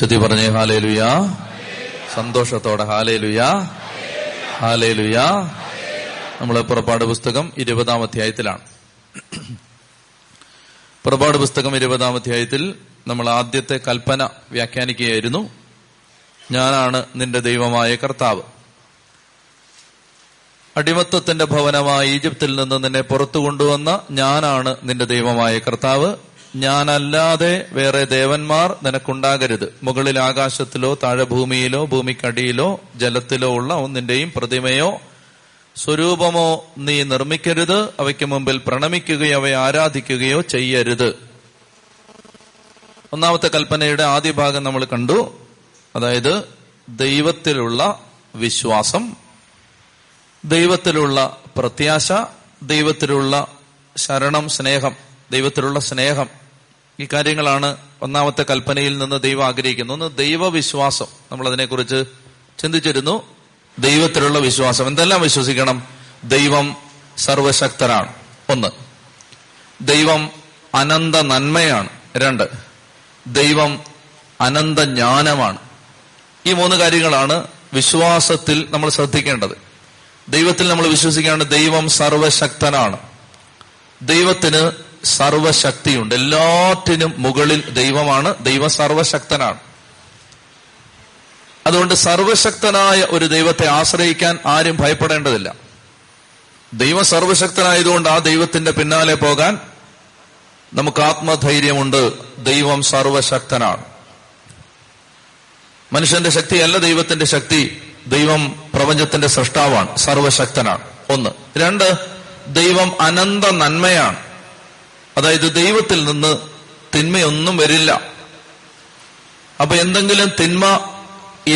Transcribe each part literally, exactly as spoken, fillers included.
ചുറ്റി പറഞ്ഞേ ഹാലേലുയാ, സന്തോഷത്തോടെ ഹാലേലുയാ ഹാലേലുയാ. നമ്മൾ പുറപ്പാട് പുസ്തകം ഇരുപതാം അധ്യായത്തിലാണ്. പുറപ്പാട് പുസ്തകം ഇരുപതാം അധ്യായത്തിൽ നമ്മൾ ആദ്യത്തെ കൽപ്പന വ്യാഖ്യാനിക്കുകയായിരുന്നു. ഞാനാണ് നിന്റെ ദൈവമായ കർത്താവ്. അടിമത്തത്തിന്റെ ഭവനമായ ഈജിപ്തിൽ നിന്ന് നിന്നെ പുറത്തു കൊണ്ടുവന്ന ഞാനാണ് നിന്റെ ദൈവമായ കർത്താവ്. ഞാനല്ലാതെ വേറെ ദേവന്മാർ നിനക്കുണ്ടാകരുത്. മുകളിൽ ആകാശത്തിലോ താഴെ ഭൂമിയിലോ ഭൂമിക്കടിയിലോ ജലത്തിലോ ഉള്ള ഒന്നിന്റെയും പ്രതിമയോ സ്വരൂപമോ നീ നിർമ്മിക്കരുത്. അവയ്ക്ക് മുമ്പിൽ പ്രണമിക്കുകയോ അവയെ ആരാധിക്കുകയോ ചെയ്യരുത്. ഒന്നാമത്തെ കൽപ്പനയുടെ ആദ്യ ഭാഗം നമ്മൾ കണ്ടു. അതായത് ദൈവത്തിലുള്ള വിശ്വാസം, ദൈവത്തിലുള്ള പ്രത്യാശ, ദൈവത്തിലുള്ള ശരണം, സ്നേഹം, ദൈവത്തിലുള്ള സ്നേഹം. ഈ കാര്യങ്ങളാണ് ഒന്നാമത്തെ കൽപ്പനയിൽ നിന്ന് ദൈവം ആഗ്രഹിക്കുന്നത്. ഒന്ന്, ദൈവവിശ്വാസം. നമ്മളതിനെക്കുറിച്ച് ചിന്തിച്ചിരുന്നു. ദൈവത്തിലുള്ള വിശ്വാസം, എന്തെല്ലാം വിശ്വസിക്കണം? ദൈവം സർവശക്തനാണ്, ഒന്ന്. ദൈവം അനന്ത നന്മയാണ്, രണ്ട്. ദൈവം അനന്ത ജ്ഞാനമാണ്. ഈ മൂന്ന് കാര്യങ്ങളാണ് വിശ്വാസത്തിൽ നമ്മൾ ശ്രദ്ധിക്കേണ്ടത്. ദൈവത്തിൽ നമ്മൾ വിശ്വസിക്കുകയാണ്. ദൈവം സർവശക്തനാണ്. ദൈവത്തിന് സർവശക്തിയുണ്ട്. എല്ലാറ്റിനും മുകളിൽ ദൈവമാണ്. ദൈവം സർവശക്തനാണ്. അതുകൊണ്ട് സർവശക്തനായ ഒരു ദൈവത്തെ ആശ്രയിക്കാൻ ആരും ഭയപ്പെടേണ്ടതില്ല. ദൈവം സർവശക്തനായതുകൊണ്ട് ആ ദൈവത്തിന്റെ പിന്നാലെ പോകാൻ നമുക്ക് ആത്മധൈര്യമുണ്ട്. ദൈവം സർവശക്തനാണ്. മനുഷ്യന്റെ ശക്തിയല്ല ദൈവത്തിന്റെ ശക്തി. ദൈവം പ്രപഞ്ചത്തിന്റെ സൃഷ്ടാവാണ്, സർവശക്തനാണ്, ഒന്ന്. രണ്ട്, ദൈവം അനന്ത നന്മയാണ്. അതായത് ദൈവത്തിൽ നിന്ന് തിന്മയൊന്നും വരില്ല. അപ്പൊ എന്തെങ്കിലും തിന്മ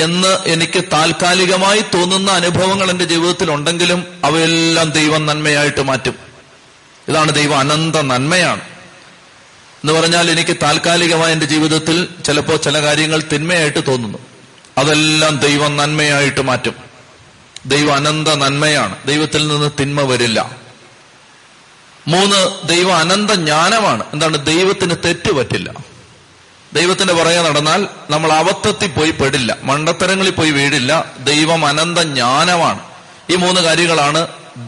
എന്ന് എനിക്ക് താൽക്കാലികമായി തോന്നുന്ന അനുഭവങ്ങൾ എന്റെ ജീവിതത്തിൽ ഉണ്ടെങ്കിലും അവയെല്ലാം ദൈവം നന്മയായിട്ട് മാറ്റും. ഇതാണ് ദൈവം അനന്ത നന്മയാണ് എന്ന് പറഞ്ഞാൽ. എനിക്ക് താൽക്കാലികമായി എന്റെ ജീവിതത്തിൽ ചിലപ്പോൾ ചില കാര്യങ്ങൾ തിന്മയായിട്ട് തോന്നുന്നു, അതെല്ലാം ദൈവം നന്മയായിട്ട് മാറ്റും. ദൈവം അനന്ത നന്മയാണ്. ദൈവത്തിൽ നിന്ന് തിന്മ വരില്ല. മൂന്ന്, ദൈവം അനന്ത ജ്ഞാനമാണ്. എന്താണ്? ദൈവത്തിന് തെറ്റുപറ്റില്ല. ദൈവത്തിന്റെ പുറകെ നടന്നാൽ നമ്മൾ അബദ്ധത്തിൽ പോയി പെടില്ല, മണ്ടത്തരങ്ങളിൽ പോയി വീടില്ല. ദൈവം അനന്ത ജ്ഞാനമാണ്. ഈ മൂന്ന് കാര്യങ്ങളാണ്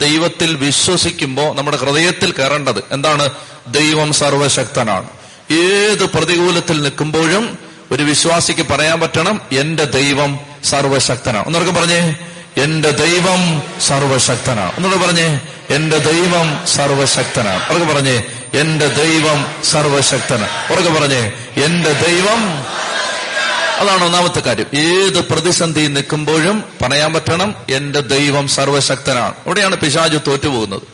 ദൈവത്തിൽ വിശ്വസിക്കുമ്പോൾ നമ്മുടെ ഹൃദയത്തിൽ കയറേണ്ടത്. എന്താണ്? ദൈവം സർവശക്തനാണ്. ഏത് പ്രതികൂലത്തിൽ നിൽക്കുമ്പോഴും ഒരു വിശ്വാസിക്ക് പറയാൻ പറ്റണം, എന്റെ ദൈവം സർവശക്തനാണ്. ഒന്നൊക്കെ പറഞ്ഞേ, എന്റെ ദൈവം സർവശക്തനാണ്. ഒന്നുകൂടെ പറഞ്ഞേ, എന്റെ ദൈവം സർവശക്തനാണ്. ഉറക്കെ പറഞ്ഞേ, എന്റെ ദൈവം സർവശക്തനാണ്. ഉറക്കെ പറഞ്ഞേ, എന്റെ ദൈവം. അതാണ് ഒന്നാമത്തെ കാര്യം. ഏത് പ്രതിസന്ധി നിൽക്കുമ്പോഴും പറയാൻ പറ്റണം, എന്റെ ദൈവം സർവശക്തനാണ്. ഇവിടെയാണ് പിശാച് തോറ്റുപോകുന്നത്.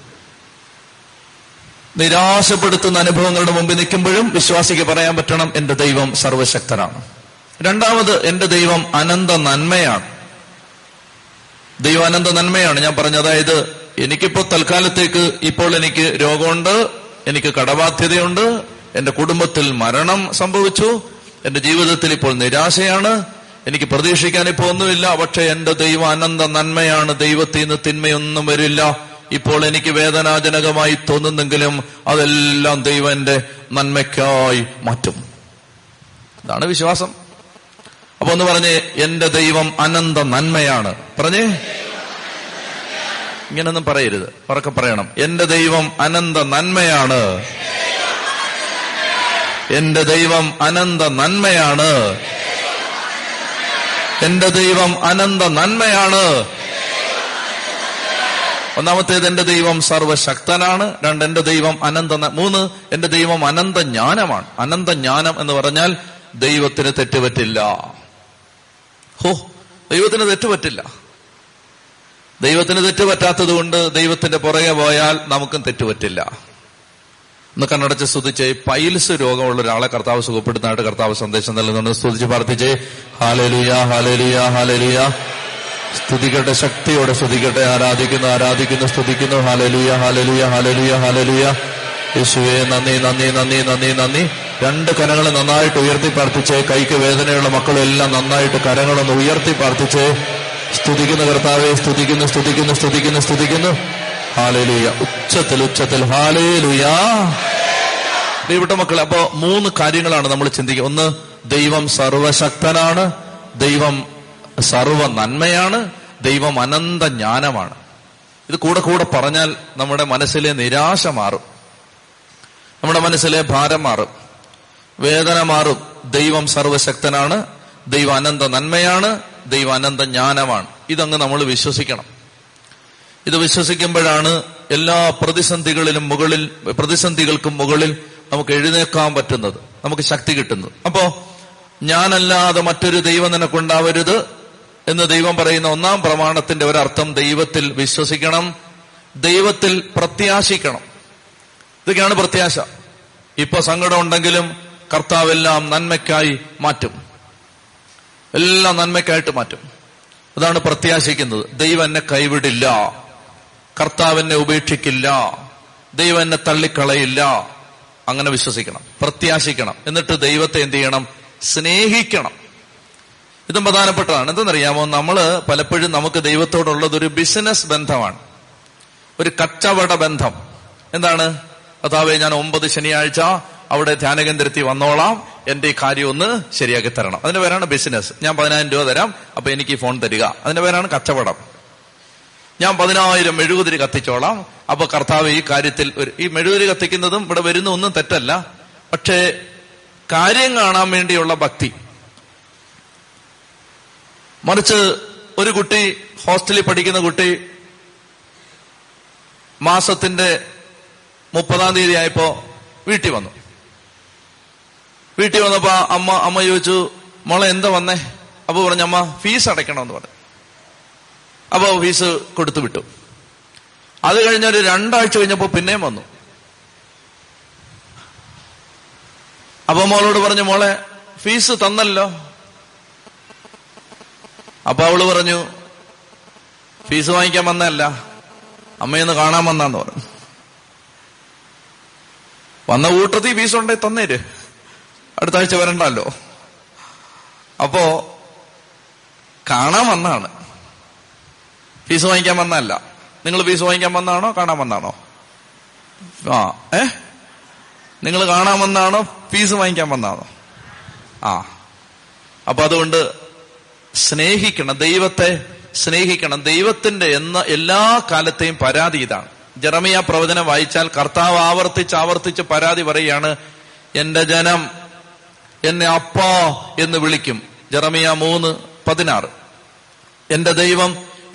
നിരാശപ്പെടുത്തുന്ന അനുഭവങ്ങളുടെ മുമ്പിൽ നിൽക്കുമ്പോഴും വിശ്വാസിക്ക് പറയാൻ പറ്റണം, എന്റെ ദൈവം സർവശക്തനാണ്. രണ്ടാമത്, എന്റെ ദൈവം അനന്ത നന്മയാണ്. ദൈവം അനന്ത നന്മയാണ്. ഞാൻ പറഞ്ഞു, അതായത് എനിക്കിപ്പോൾ തൽക്കാലത്തേക്ക് ഇപ്പോൾ എനിക്ക് രോഗമുണ്ട്, എനിക്ക് കടബാധ്യതയുണ്ട്, എന്റെ കുടുംബത്തിൽ മരണം സംഭവിച്ചു, എന്റെ ജീവിതത്തിൽ ഇപ്പോൾ നിരാശയാണ്, എനിക്ക് പ്രതീക്ഷിക്കാൻ ഇപ്പോൾ ഒന്നുമില്ല. പക്ഷെ എന്റെ ദൈവം അനന്ത നന്മയാണ്. ദൈവത്തിൽ നിന്ന് തിന്മയൊന്നും വരില്ല. ഇപ്പോൾ എനിക്ക് വേദനാജനകമായി തോന്നുന്നെങ്കിലും അതെല്ലാം ദൈവന്റെ നന്മയ്ക്കായി മാറ്റും. ഇതാണ് വിശ്വാസം. അപ്പൊ ഒന്ന് പറഞ്ഞേ, എന്റെ ദൈവം അനന്ത നന്മയാണ്. പറഞ്ഞേ, ഇങ്ങനൊന്നും പറയരുത്, ഉറക്കെ പറയണം. എന്റെ ദൈവം അനന്ത നന്മയാണ്. എന്റെ ദൈവം അനന്ത നന്മയാണ്. എന്റെ ദൈവം അനന്ത നന്മയാണ്. ഒന്നാമത്തേത്, എന്റെ ദൈവം സർവശക്തനാണ്. രണ്ട്, എന്റെ ദൈവം അനന്ത. മൂന്ന്, എന്റെ ദൈവം അനന്ത ജ്ഞാനമാണ്. അനന്ത ജ്ഞാനം എന്ന് പറഞ്ഞാൽ ദൈവത്തിന് തെറ്റുപറ്റില്ല. ഹോ, ദൈവത്തിന് തെറ്റുപറ്റില്ല. ദൈവത്തിന് തെറ്റുപറ്റാത്തത് കൊണ്ട് ദൈവത്തിന്റെ പുറകെ പോയാൽ നമുക്കും തെറ്റുപറ്റില്ല. ഒന്ന് കണ്ണടച്ച് സ്തുതിച്ചേ. പൈൽസ് രോഗമുള്ള ഒരാളെ കർത്താവ് സുഖപ്പെടുത്താനായിട്ട് കർത്താവ് സന്ദേശം നൽകുന്നുണ്ട്. സ്തുതിച്ച് പ്രാർത്ഥിച്ചേ. ഹല്ലേലൂയ, ഹല്ലേലൂയ, ഹല്ലേലൂയ. സ്തുതിക്കട്ടെ, ശക്തിയോടെ സ്തുതിക്കട്ടെ. ആരാധിക്കുന്നു, ആരാധിക്കുന്നു, സ്തുതിക്കുന്നു. ഹല്ലേലൂയ, ഹല്ലേലൂയ, ഹല്ലേലൂയ, ഹല്ലേലൂയ. യേശുവേ നന്ദി, നന്ദി, നന്ദി, നന്ദി, നന്ദി. രണ്ട് കരങ്ങൾ നന്നായിട്ട് ഉയർത്തി പ്രാർത്ഥിച്ചേ. കൈക്ക് വേദനയുള്ള മക്കളെല്ലാം നന്നായിട്ട് കരങ്ങളൊന്ന് ഉയർത്തി പ്രാർത്ഥിച്ചേ. സ്തുതിക്കുന്നു കർത്താവെ, സ്തുതിക്കുന്നു, സ്തുതിക്കുന്നു, സ്തുതിക്കുന്നു, സ്തുതിക്കുന്നു. ഹല്ലേലൂയ. ഉച്ചത്തിൽ ഉച്ചത്തിൽ ഹല്ലേലൂയ. ദൈവത്തെ മക്കളെ, അപ്പോ മൂന്ന് കാര്യങ്ങളാണ് നമ്മൾ ചിന്തിക്കുക. ഒന്ന്, ദൈവം സർവശക്തനാണ്, ദൈവം സർവ നന്മയാണ്, ദൈവം അനന്ത ജ്ഞാനമാണ്. ഇത് കൂടെ കൂടെ പറഞ്ഞാൽ നമ്മുടെ മനസ്സിലെ നിരാശ മാറും, നമ്മുടെ മനസ്സിലെ ഭാരം മാറും, വേദന മാറും. ദൈവം സർവശക്തനാണ്, ദൈവം അനന്ത നന്മയാണ്, ദൈവം അനന്ത ജ്ഞാനമാണ്. ഇതങ്ങ് നമ്മൾ വിശ്വസിക്കണം. ഇത് വിശ്വസിക്കുമ്പോഴാണ് എല്ലാ പ്രതിസന്ധികളിലും മുകളിൽ പ്രതിസന്ധികൾക്കും മുകളിൽ നമുക്ക് എഴുന്നേക്കാൻ പറ്റുന്നത്, നമുക്ക് ശക്തി കിട്ടുന്നത്. അപ്പോ ഞാനല്ലാതെ മറ്റൊരു ദൈവം നിനക്കുണ്ടാവരുത് എന്ന് ദൈവം പറയുന്ന ഒന്നാം പ്രമാണത്തിന്റെ ഒരർത്ഥം ദൈവത്തിൽ വിശ്വസിക്കണം, ദൈവത്തിൽ പ്രത്യാശിക്കണം. ഇതൊക്കെയാണ് പ്രത്യാശ. ഇപ്പൊ സങ്കടം ഉണ്ടെങ്കിലും കർത്താവെല്ലാം നന്മയ്ക്കായി മാറ്റും, എല്ലാം നന്മയ്ക്കായിട്ട് മാറ്റും. അതാണ് പ്രത്യാശിക്കുന്നത്. ദൈവം എന്നെ കൈവിടില്ല, കർത്താവെന്നെ ഉപേക്ഷിക്കില്ല, ദൈവം എന്നെ തള്ളിക്കളയില്ല. അങ്ങനെ വിശ്വസിക്കണം, പ്രത്യാശിക്കണം. എന്നിട്ട് ദൈവത്തെ എന്ത് ചെയ്യണം? സ്നേഹിക്കണം. ഇതും പ്രധാനപ്പെട്ടതാണ്. എന്തെന്നറിയാമോ, നമ്മള് പലപ്പോഴും നമുക്ക് ദൈവത്തോടുള്ളത് ഒരു ബിസിനസ് ബന്ധമാണ്, ഒരു കച്ചവട ബന്ധം. എന്താണ്? കർത്താവെ, ഞാൻ ഒമ്പത് ശനിയാഴ്ച അവിടെ ധ്യാനകേന്ദ്രത്തിൽ വന്നോളാം, എന്റെ ഈ കാര്യം ഒന്ന് ശരിയാക്കി തരണം. അതിന്റെ പേരാണ് ബിസിനസ്. ഞാൻ പതിനായിരം രൂപ തരാം, അപ്പൊ എനിക്ക് ഈ ഫോൺ തരിക. അതിന്റെ പേരാണ് കച്ചവടം. ഞാൻ പതിനായിരം മെഴുകുതിരി കത്തിച്ചോളാം, അപ്പൊ കർത്താവ് ഈ കാര്യത്തിൽ ഒരു ഈ മെഴുകുതിരി കത്തിക്കുന്നതും ഇവിടെ വരുന്ന ഒന്നും തെറ്റല്ല. പക്ഷേ കാര്യം കാണാൻ വേണ്ടിയുള്ള ഭക്തി. മറിച്ച് ഒരു കുട്ടി, ഹോസ്റ്റലിൽ പഠിക്കുന്ന കുട്ടി, മാസത്തിന്റെ മുപ്പതാം തീയതി ആയപ്പോ വീട്ടിൽ വന്നു. വീട്ടിൽ വന്നപ്പോ അമ്മ അമ്മ ചോദിച്ചു, മോളെ എന്താ വന്നേ? അപ്പൊ പറഞ്ഞു, അമ്മ ഫീസ് അടയ്ക്കണമെന്ന് പറഞ്ഞു. അപ്പൊ ഫീസ് കൊടുത്തു വിട്ടു. അത് കഴിഞ്ഞൊരു രണ്ടാഴ്ച കഴിഞ്ഞപ്പോ പിന്നെയും വന്നു. അപ്പൊ മോളോട് പറഞ്ഞു, മോളെ ഫീസ് തന്നല്ലോ. അപ്പൊ അവള് പറഞ്ഞു, ഫീസ് വാങ്ങിക്കാൻ വന്നതല്ല, അമ്മയൊന്ന് കാണാൻ വന്നാന്ന് പറഞ്ഞു. വന്ന കൂട്ടത്തിൽ ഫീസ് ഉണ്ടേ തന്നേര്, അടുത്ത ആഴ്ച വരണ്ടല്ലോ. അപ്പോ കാണാൻ വന്നാണ്, ഫീസ് വാങ്ങിക്കാൻ വന്നതല്ല. നിങ്ങൾ ഫീസ് വാങ്ങിക്കാൻ വന്നാണോ കാണാൻ വന്നാണോ? ആ ഏ നിങ്ങൾ കാണാൻ വന്നാണോ ഫീസ് വാങ്ങിക്കാൻ വന്നാണോ? ആ അപ്പൊ അതുകൊണ്ട് സ്നേഹിക്കണം, ദൈവത്തെ സ്നേഹിക്കണം. ദൈവത്തിന്റെ എന്ന എല്ലാ കാലത്തെയും പരാതി ഇതാണ്. ജെറമിയ പ്രവചനം വായിച്ചാൽ കർത്താവ് ആവർത്തിച്ച് ആവർത്തിച്ച് പരാതി പറയുകയാണ്, എന്റെ ജനം എന്നെ അപ്പാ എന്ന് വിളിക്കും. ജെറമിയ മൂന്ന് പതിനാറ്. എന്റെ ദൈവം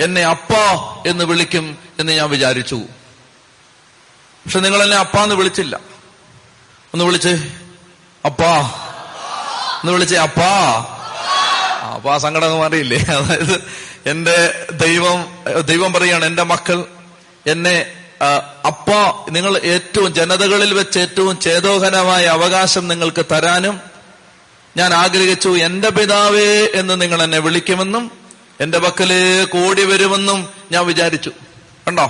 എന്നെ അപ്പാ എന്ന് വിളിക്കും എന്ന് ഞാൻ വിചാരിച്ചു, പക്ഷെ നിങ്ങൾ എന്നെ അപ്പാന്ന് വിളിച്ചില്ല. ഒന്ന് വിളിച്ച് അപ്പാ, ഒന്ന് വിളിച്ച് അപ്പാ. അപ്പൊ ആ സങ്കടം മാറിയില്ലേ? അതായത് എന്റെ ദൈവം ദൈവം പറയാണ്, എന്റെ മക്കൾ എന്നെ അപ്പാ, നിങ്ങൾ ഏറ്റവും ജനതകളിൽ വെച്ച് ഏറ്റവും ചേതോഹനമായ അവകാശം നിങ്ങൾക്ക് തരാനും ഞാൻ ആഗ്രഹിച്ചു. എന്റെ പിതാവേ എന്ന് നിങ്ങൾ എന്നെ വിളിക്കുമെന്നും എന്റെ പക്കലേക്ക് ഓടി വരുമെന്നും ഞാൻ വിചാരിച്ചു. കണ്ടോ,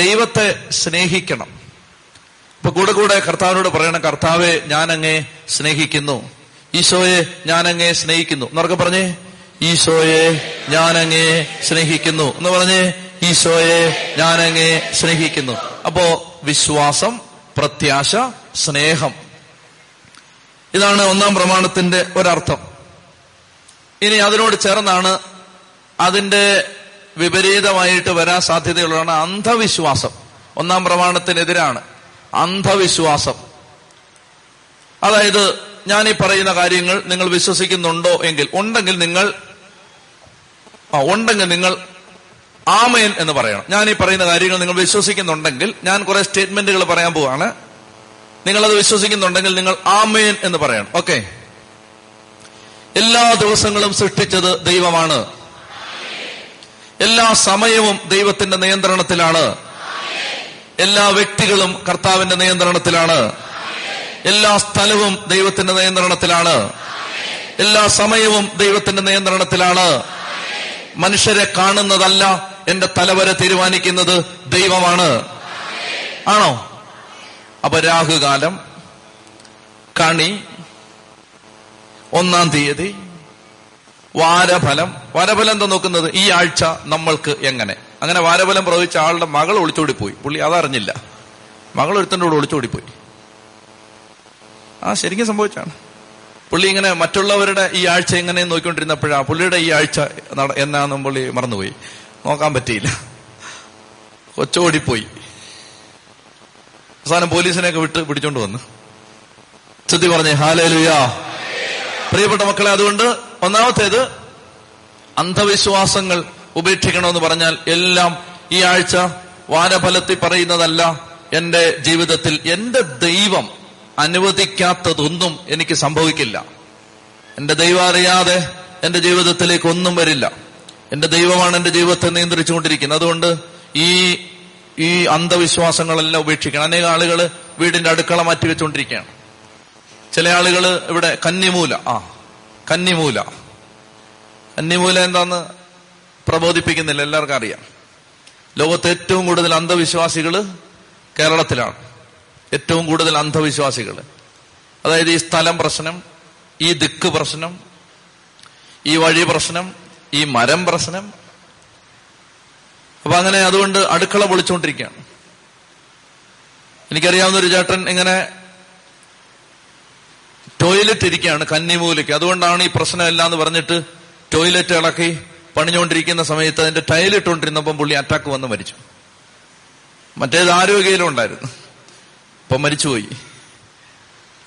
ദൈവത്തെ സ്നേഹിക്കണം. ഇപ്പൊ കൂടെ കൂടെ കർത്താവിനോട് പറയണം, കർത്താവെ ഞാനങ്ങേ സ്നേഹിക്കുന്നു, ഈശോയെ ഞാനങ്ങേ സ്നേഹിക്കുന്നു എന്നൊക്കെ പറഞ്ഞേ. ഈശോയെ ഞാനങ്ങേ സ്നേഹിക്കുന്നു എന്ന് പറഞ്ഞേ. ഈശോയെ ഞാനങ്ങേ സ്നേഹിക്കുന്നു. അപ്പോ വിശ്വാസം, പ്രത്യാശ, സ്നേഹം, ഇതാണ് ഒന്നാം പ്രമാണത്തിന്റെ ഒരർത്ഥം. ഇനി അതിനോട് ചേർന്നാണ് അതിന്റെ വിപരീതമായിട്ട് വരാൻ സാധ്യതയുള്ളതാണ് അന്ധവിശ്വാസം. ഒന്നാം പ്രമാണത്തിനെതിരാണ് അന്ധവിശ്വാസം. അതായത് ഞാനീ പറയുന്ന കാര്യങ്ങൾ നിങ്ങൾ വിശ്വസിക്കുന്നുണ്ടോ എങ്കിൽ ഉണ്ടെങ്കിൽ നിങ്ങൾ ഉണ്ടെങ്കിൽ നിങ്ങൾ ആമേൻ എന്ന് പറയണം. ഞാനീ പറയുന്ന കാര്യങ്ങൾ നിങ്ങൾ വിശ്വസിക്കുന്നുണ്ടെങ്കിൽ, ഞാൻ കുറെ സ്റ്റേറ്റ്മെന്റുകൾ പറയാൻ പോവാണ്, നിങ്ങളത് വിശ്വസിക്കുന്നുണ്ടെങ്കിൽ നിങ്ങൾ ആമേൻ എന്ന് പറയണം. ഓക്കെ, എല്ലാ ദിവസങ്ങളും സൃഷ്ടിച്ചത് ദൈവമാണ്, എല്ലാ സമയവും ദൈവത്തിന്റെ നിയന്ത്രണത്തിലാണ്, എല്ലാ വ്യക്തികളും കർത്താവിന്റെ നിയന്ത്രണത്തിലാണ്, എല്ലാ സ്ഥലവും ദൈവത്തിന്റെ നിയന്ത്രണത്തിലാണ്, എല്ലാ സമയവും ദൈവത്തിന്റെ നിയന്ത്രണത്തിലാണ്. മനുഷ്യരെ കാണുന്നതല്ല എന്റെ തലവരെ തീരുമാനിക്കുന്നത് ദൈവമാണ്. ആണോ? അപ്പൊ രാഹുകാലം, കണി, ഒന്നാം തീയതി, വാരഫലം. വാരഫലം എന്താ നോക്കുന്നത്? ഈ ആഴ്ച നമ്മൾക്ക് എങ്ങനെ. അങ്ങനെ വാരഫലം പ്രവചിച്ച ആളുടെ മകൾ ഒളിച്ചോടിപ്പോയി. പുള്ളി അതറിഞ്ഞില്ല, മകൾ ഒരുത്തൻ്റെ കൂടെ ഒളിച്ചോടിപ്പോയി. ആ ശരിക്കും സംഭവിച്ചാണ്. പുള്ളി ഇങ്ങനെ മറ്റുള്ളവരുടെ ഈ ആഴ്ച എങ്ങനെ നോക്കിക്കൊണ്ടിരുന്നപ്പോഴാണ് പുള്ളിയുടെ ഈ ആഴ്ച എന്നാന്നും പുള്ളി മറന്നുപോയി, നോക്കാൻ പറ്റിയില്ല, കൊച്ചോടിപ്പോയി. അവസാനം പോലീസിനെയൊക്കെ വിട്ട് പിടിച്ചോണ്ട് വന്നു. ചുറ്റി പറഞ്ഞേ ഹല്ലേലൂയ. പ്രിയപ്പെട്ട മക്കളെ, അതുകൊണ്ട് ഒന്നാമത്തേത് അന്ധവിശ്വാസങ്ങൾ ഉപേക്ഷിക്കണമെന്ന് പറഞ്ഞാൽ എല്ലാം ഈ ആഴ്ച വാരഫലത്തിൽ പറയുന്നതല്ല, എന്റെ ജീവിതത്തിൽ എന്റെ ദൈവം അനുവദിക്കാത്തതൊന്നും എനിക്ക് സംഭവിക്കില്ല, എന്റെ ദൈവം അറിയാതെ എന്റെ ജീവിതത്തിലേക്ക് ഒന്നും വരില്ല, എന്റെ ദൈവമാണ് എന്റെ ജീവിതത്തെ നിയന്ത്രിച്ചുകൊണ്ടിരിക്കുന്നത്. അതുകൊണ്ട് ഈ ഈ അന്ധവിശ്വാസങ്ങളെല്ലാം ഉപേക്ഷിക്കണം. അനേക ആളുകൾ വീടിന്റെ അടുക്കള മാറ്റി വെച്ചുകൊണ്ടിരിക്കുകയാണ്. ചില ആളുകൾ ഇവിടെ കന്നിമൂല ആ കന്നിമൂല കന്നിമൂല എന്താന്ന് പ്രബോധിപ്പിക്കുന്നില്ല, എല്ലാവർക്കും അറിയാം. ലോകത്ത് ഏറ്റവും കൂടുതൽ അന്ധവിശ്വാസികൾ കേരളത്തിലാണ്, ഏറ്റവും കൂടുതൽ അന്ധവിശ്വാസികൾ. അതായത് ഈ സ്ഥലം പ്രശ്നം, ഈ ദിക്ക് പ്രശ്നം, ഈ വഴി പ്രശ്നം, ഈ മരം പ്രശ്നം. അപ്പൊ അങ്ങനെ അതുകൊണ്ട് അടുക്കള പൊളിച്ചുകൊണ്ടിരിക്കുകയാണ്. എനിക്കറിയാവുന്ന ഒരു ചേട്ടൻ ഇങ്ങനെ ടോയ്ലറ്റ് ഇരിക്കുകയാണ് കന്നിമൂലയ്ക്ക്, അതുകൊണ്ടാണ് ഈ പ്രശ്നമില്ല എന്ന് പറഞ്ഞിട്ട് ടോയ്ലറ്റ് ഇളക്കി പണിഞ്ഞുകൊണ്ടിരിക്കുന്ന സമയത്ത് അതിന്റെ ടൈലിട്ടുകൊണ്ടിരുന്നപ്പം പുള്ളി അറ്റാക്ക് വന്ന് മരിച്ചു. മറ്റേത് ആരോഗ്യയിലും ഉണ്ടായിരുന്നു, ഇപ്പൊ മരിച്ചുപോയി.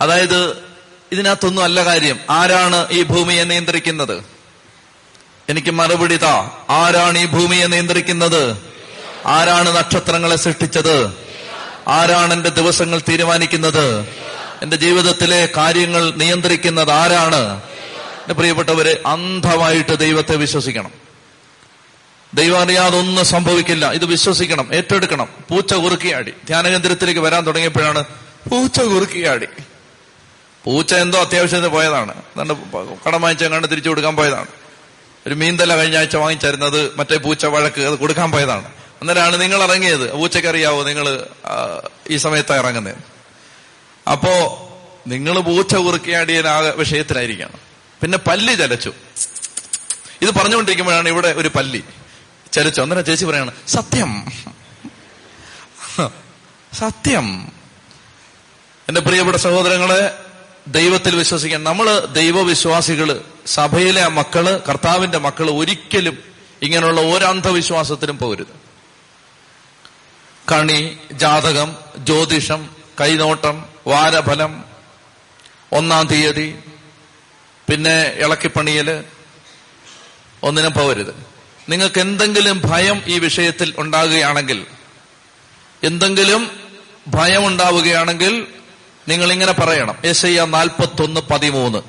അതായത് ഇതിനകത്തൊന്നും അല്ല കാര്യം. ആരാണ് ഈ ഭൂമിയെ നിയന്ത്രിക്കുന്നത്? എനിക്ക് മറുപടി താ. ആരാണ് ഈ ഭൂമിയെ നിയന്ത്രിക്കുന്നത്? ആരാണ് നക്ഷത്രങ്ങളെ സൃഷ്ടിച്ചത്? ആരാണ് എന്റെ ദിവസങ്ങൾ തീരുമാനിക്കുന്നത്? എന്റെ ജീവിതത്തിലെ കാര്യങ്ങൾ നിയന്ത്രിക്കുന്നത് ആരാണ്? എന്റെ പ്രിയപ്പെട്ടവരെ, അന്ധമായിട്ട് ദൈവത്തെ വിശ്വസിക്കണം. ദൈവം അറിയാതെ ഒന്നും സംഭവിക്കില്ല, ഇത് വിശ്വസിക്കണം, ഏറ്റെടുക്കണം. പൂച്ച കുറുക്കിയാടി ധ്യാനകേന്ദ്രത്തിലേക്ക് വരാൻ തുടങ്ങിയപ്പോഴാണ് പൂച്ച കുറുക്കിയാടി. പൂച്ച എന്തോ അത്യാവശ്യത്തിന് പോയതാണ്, കടം വാങ്ങിച്ചെങ്ങാണ്ട് തിരിച്ചു കൊടുക്കാൻ പോയതാണ്. ഒരു മീൻതല കഴിഞ്ഞ ആഴ്ച വാങ്ങിച്ചായിരുന്നത്, മറ്റേ പൂച്ച വഴക്ക്, അത് കൊടുക്കാൻ പോയതാണ്. അന്നേരമാണ് നിങ്ങൾ ഇറങ്ങിയത്. പൂച്ചയ്ക്ക് അറിയാവോ നിങ്ങൾ ഈ സമയത്താണ് ഇറങ്ങുന്നത്? അപ്പോ നിങ്ങൾ പൂച്ച കുറുക്കിയാടിയ വിഷയത്തിലായിരിക്കണം. പിന്നെ പല്ലി ചലച്ചു, ഇത് പറഞ്ഞുകൊണ്ടിരിക്കുമ്പോഴാണ് ഇവിടെ ഒരു പല്ലി ചലച്ചു. അന്നേരം ചേച്ചി പറയാണ് സത്യം സത്യം. എന്റെ പ്രിയപ്പെട്ട സഹോദരങ്ങളെ, ദൈവത്തിൽ വിശ്വസിക്കാൻ നമ്മള് ദൈവവിശ്വാസികള്, സഭയിലെ മക്കള്, കർത്താവിന്റെ മക്കള് ഒരിക്കലും ഇങ്ങനെയുള്ള ഒരു അന്ധവിശ്വാസത്തിലും പോകരുത്. കണി, ജാതകം, ജ്യോതിഷം, കൈനോട്ടം, വാരഫലം, ഒന്നാം തീയതി, പിന്നെ ഇളക്കിപ്പണിയില് ഒന്നിനും പോകരുത്. നിങ്ങൾക്ക് എന്തെങ്കിലും ഭയം ഈ വിഷയത്തിൽ ഉണ്ടാകുകയാണെങ്കിൽ, എന്തെങ്കിലും ഭയം ഉണ്ടാവുകയാണെങ്കിൽ നിങ്ങൾ ഇങ്ങനെ പറയണം, യെശയ്യാ നാൽപ്പത്തൊന്ന് പതിമൂന്ന്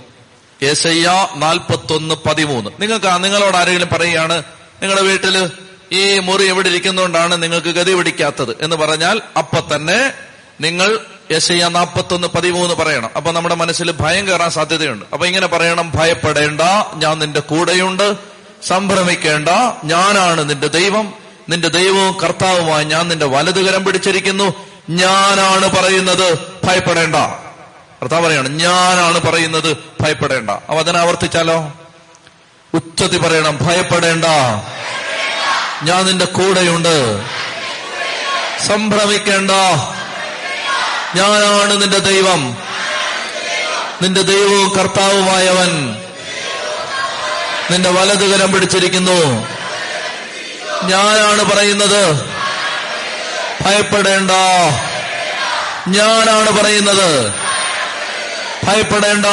യെശയ്യാ നാൽപ്പത്തൊന്ന് പതിമൂന്ന്. നിങ്ങൾക്ക് നിങ്ങളോട് ആരെങ്കിലും പറയുകയാണ് നിങ്ങളുടെ വീട്ടില് ഈ മുറി എവിടെ ഇരിക്കുന്നതുകൊണ്ടാണ് നിങ്ങൾക്ക് ഗതി പിടിക്കാത്തത് എന്ന് പറഞ്ഞാൽ അപ്പൊ തന്നെ നിങ്ങൾ യെശയ്യാ നാൽപ്പത്തൊന്ന് പതിമൂന്ന് പറയണം. അപ്പൊ നമ്മുടെ മനസ്സിൽ ഭയം കയറാൻ സാധ്യതയുണ്ട്. അപ്പൊ ഇങ്ങനെ പറയണം, ഭയപ്പെടേണ്ട, ഞാൻ നിന്റെ കൂടെയുണ്ട്, സംഭ്രമിക്കേണ്ട, ഞാനാണ് നിന്റെ ദൈവം, നിന്റെ ദൈവവും കർത്താവുമായി ഞാൻ നിന്റെ വലതുകരം പിടിച്ചിരിക്കുന്നു, ഞാനാണ് പറയുന്നത് ഭയപ്പെടേണ്ട. കർത്താവ് പറയാണ് ഞാനാണ് പറയുന്നത് ഭയപ്പെടേണ്ട. അപ്പൊ അതിനെ ആവർത്തിച്ചാലോ? ഉച്ചത്തിൽ പറയണം, ഭയപ്പെടേണ്ട, ഞാൻ നിന്റെ കൂടെയുണ്ട്, സംഭ്രമിക്കേണ്ട, ഞാനാണ് നിന്റെ ദൈവം, നിന്റെ ദൈവവും കർത്താവുമായവൻ നിന്റെ വലതുകരം പിടിച്ചിരിക്കുന്നു, ഞാനാണ് പറയുന്നത് ഭയപ്പെടേണ്ട, ഞാനാണ് പറയുന്നത് ഭയപ്പെടേണ്ട.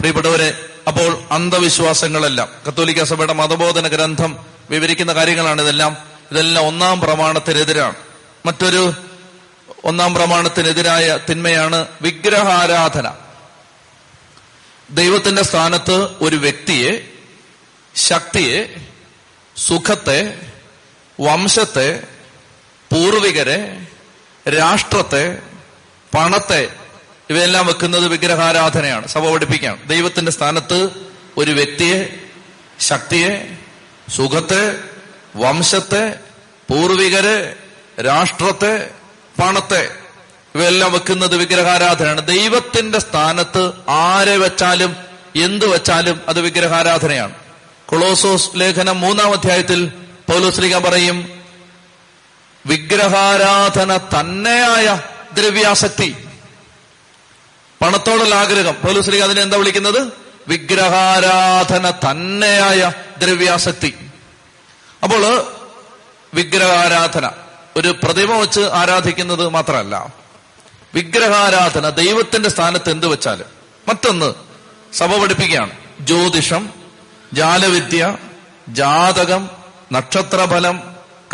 പ്രിയപ്പെട്ടവരെ, അപ്പോൾ അന്ധവിശ്വാസങ്ങളെല്ലാം കത്തോലിക്ക സഭയുടെ മതബോധന ഗ്രന്ഥം വിവരിക്കുന്ന കാര്യങ്ങളാണ് ഇതെല്ലാം. ഇതെല്ലാം ഒന്നാം പ്രമാണത്തിനെതിരാണ്. മറ്റൊരു ഒന്നാം പ്രമാണത്തിനെതിരായ തിന്മയാണ് വിഗ്രഹാരാധന. ദൈവത്തിന്റെ സ്ഥാനത്ത് ഒരു വ്യക്തിയെ, ശക്തിയെ, സുഖത്തെ, വംശത്തെ, പൂർവികരെ, രാഷ്ട്രത്തെ, പണത്തെ, ഇവയെല്ലാം വെക്കുന്നത് വിഗ്രഹാരാധനയാണ്. സഭ പഠിപ്പിക്കുകയാണ്, ദൈവത്തിന്റെ സ്ഥാനത്ത് ഒരു വ്യക്തിയെ, ശക്തിയെ, സുഖത്തെ, വംശത്തെ, പൂർവികരെ, രാഷ്ട്രത്തെ, പണത്തെ, ഇവയെല്ലാം വെക്കുന്നത് വിഗ്രഹാരാധനയാണ്. ദൈവത്തിന്റെ സ്ഥാനത്ത് ആരെ വെച്ചാലും എന്ത് വെച്ചാലും അത് വിഗ്രഹാരാധനയാണ്. കൊളോസോസ് ലേഖനം മൂന്നാം അധ്യായത്തിൽ പൗലോസ് ശ്ലീഹ പറയും, വിഗ്രഹാരാധന തന്നെയായ ദ്രവ്യാസക്തി പണത്തോടുള്ള ആഗ്രഹം. പോലീസ് അതിനെ എന്താ വിളിക്കുന്നത്? വിഗ്രഹാരാധന തന്നെയായ ദ്രവ്യാസക്തി. അപ്പോൾ വിഗ്രഹാരാധന ഒരു പ്രതിമ വെച്ച് ആരാധിക്കുന്നത് മാത്രമല്ല, വിഗ്രഹാരാധന ദൈവത്തിന്റെ സ്ഥാനത്ത് എന്ത് വെച്ചാല്. മറ്റൊന്ന് സഭ പഠിപ്പിക്കുകയാണ്, ജ്യോതിഷം, ജാലവിദ്യ, ജാതകം, നക്ഷത്രഫലം,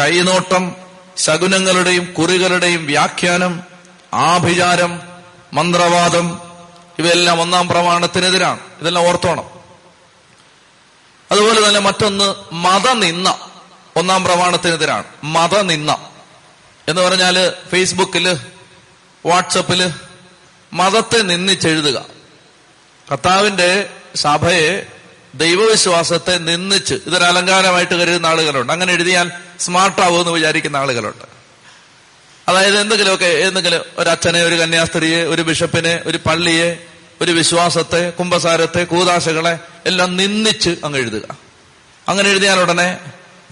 കൈനോട്ടം, ശകുനങ്ങളുടെയും കുറികളുടെയും വ്യാഖ്യാനം, ആഭിചാരം, മന്ത്രവാദം, ഇവയെല്ലാം ഒന്നാം പ്രമാണത്തിനെതിരാണ്. ഇതെല്ലാം ഓർത്തോണം. അതുപോലെ തന്നെ മറ്റൊന്ന് മതനിന്ന, ഒന്നാം പ്രമാണത്തിനെതിരാണ് മതനിന്ന. എന്ന് പറഞ്ഞാല് ഫേസ്ബുക്കില്, വാട്സപ്പില് മതത്തെ നിന്ദിച്ചെഴുതുക. കർത്താവിന്റെ സഭയെ, ദൈവവിശ്വാസത്തെ നിന്ദിച്ച് ഇതൊരു അലങ്കാരമായിട്ട് കരുതുന്ന ആളുകളുണ്ട്. അങ്ങനെ എഴുതിയാൽ സ്മാർട്ടാവുമെന്ന് വിചാരിക്കുന്ന ആളുകളുണ്ട്. അതായത് എന്തെങ്കിലുമൊക്കെ എന്തെങ്കിലും ഒരു അച്ഛനെ, ഒരു കന്യാസ്ത്രീയെ, ഒരു ബിഷപ്പിനെ, ഒരു പള്ളിയെ, ഒരു വിശ്വാസത്തെ, കുമ്പസാരത്തെ, കൂതാശകളെ എല്ലാം നിന്ദിച്ച് അങ്ങ് എഴുതുക. അങ്ങനെ എഴുതിയാൽ ഉടനെ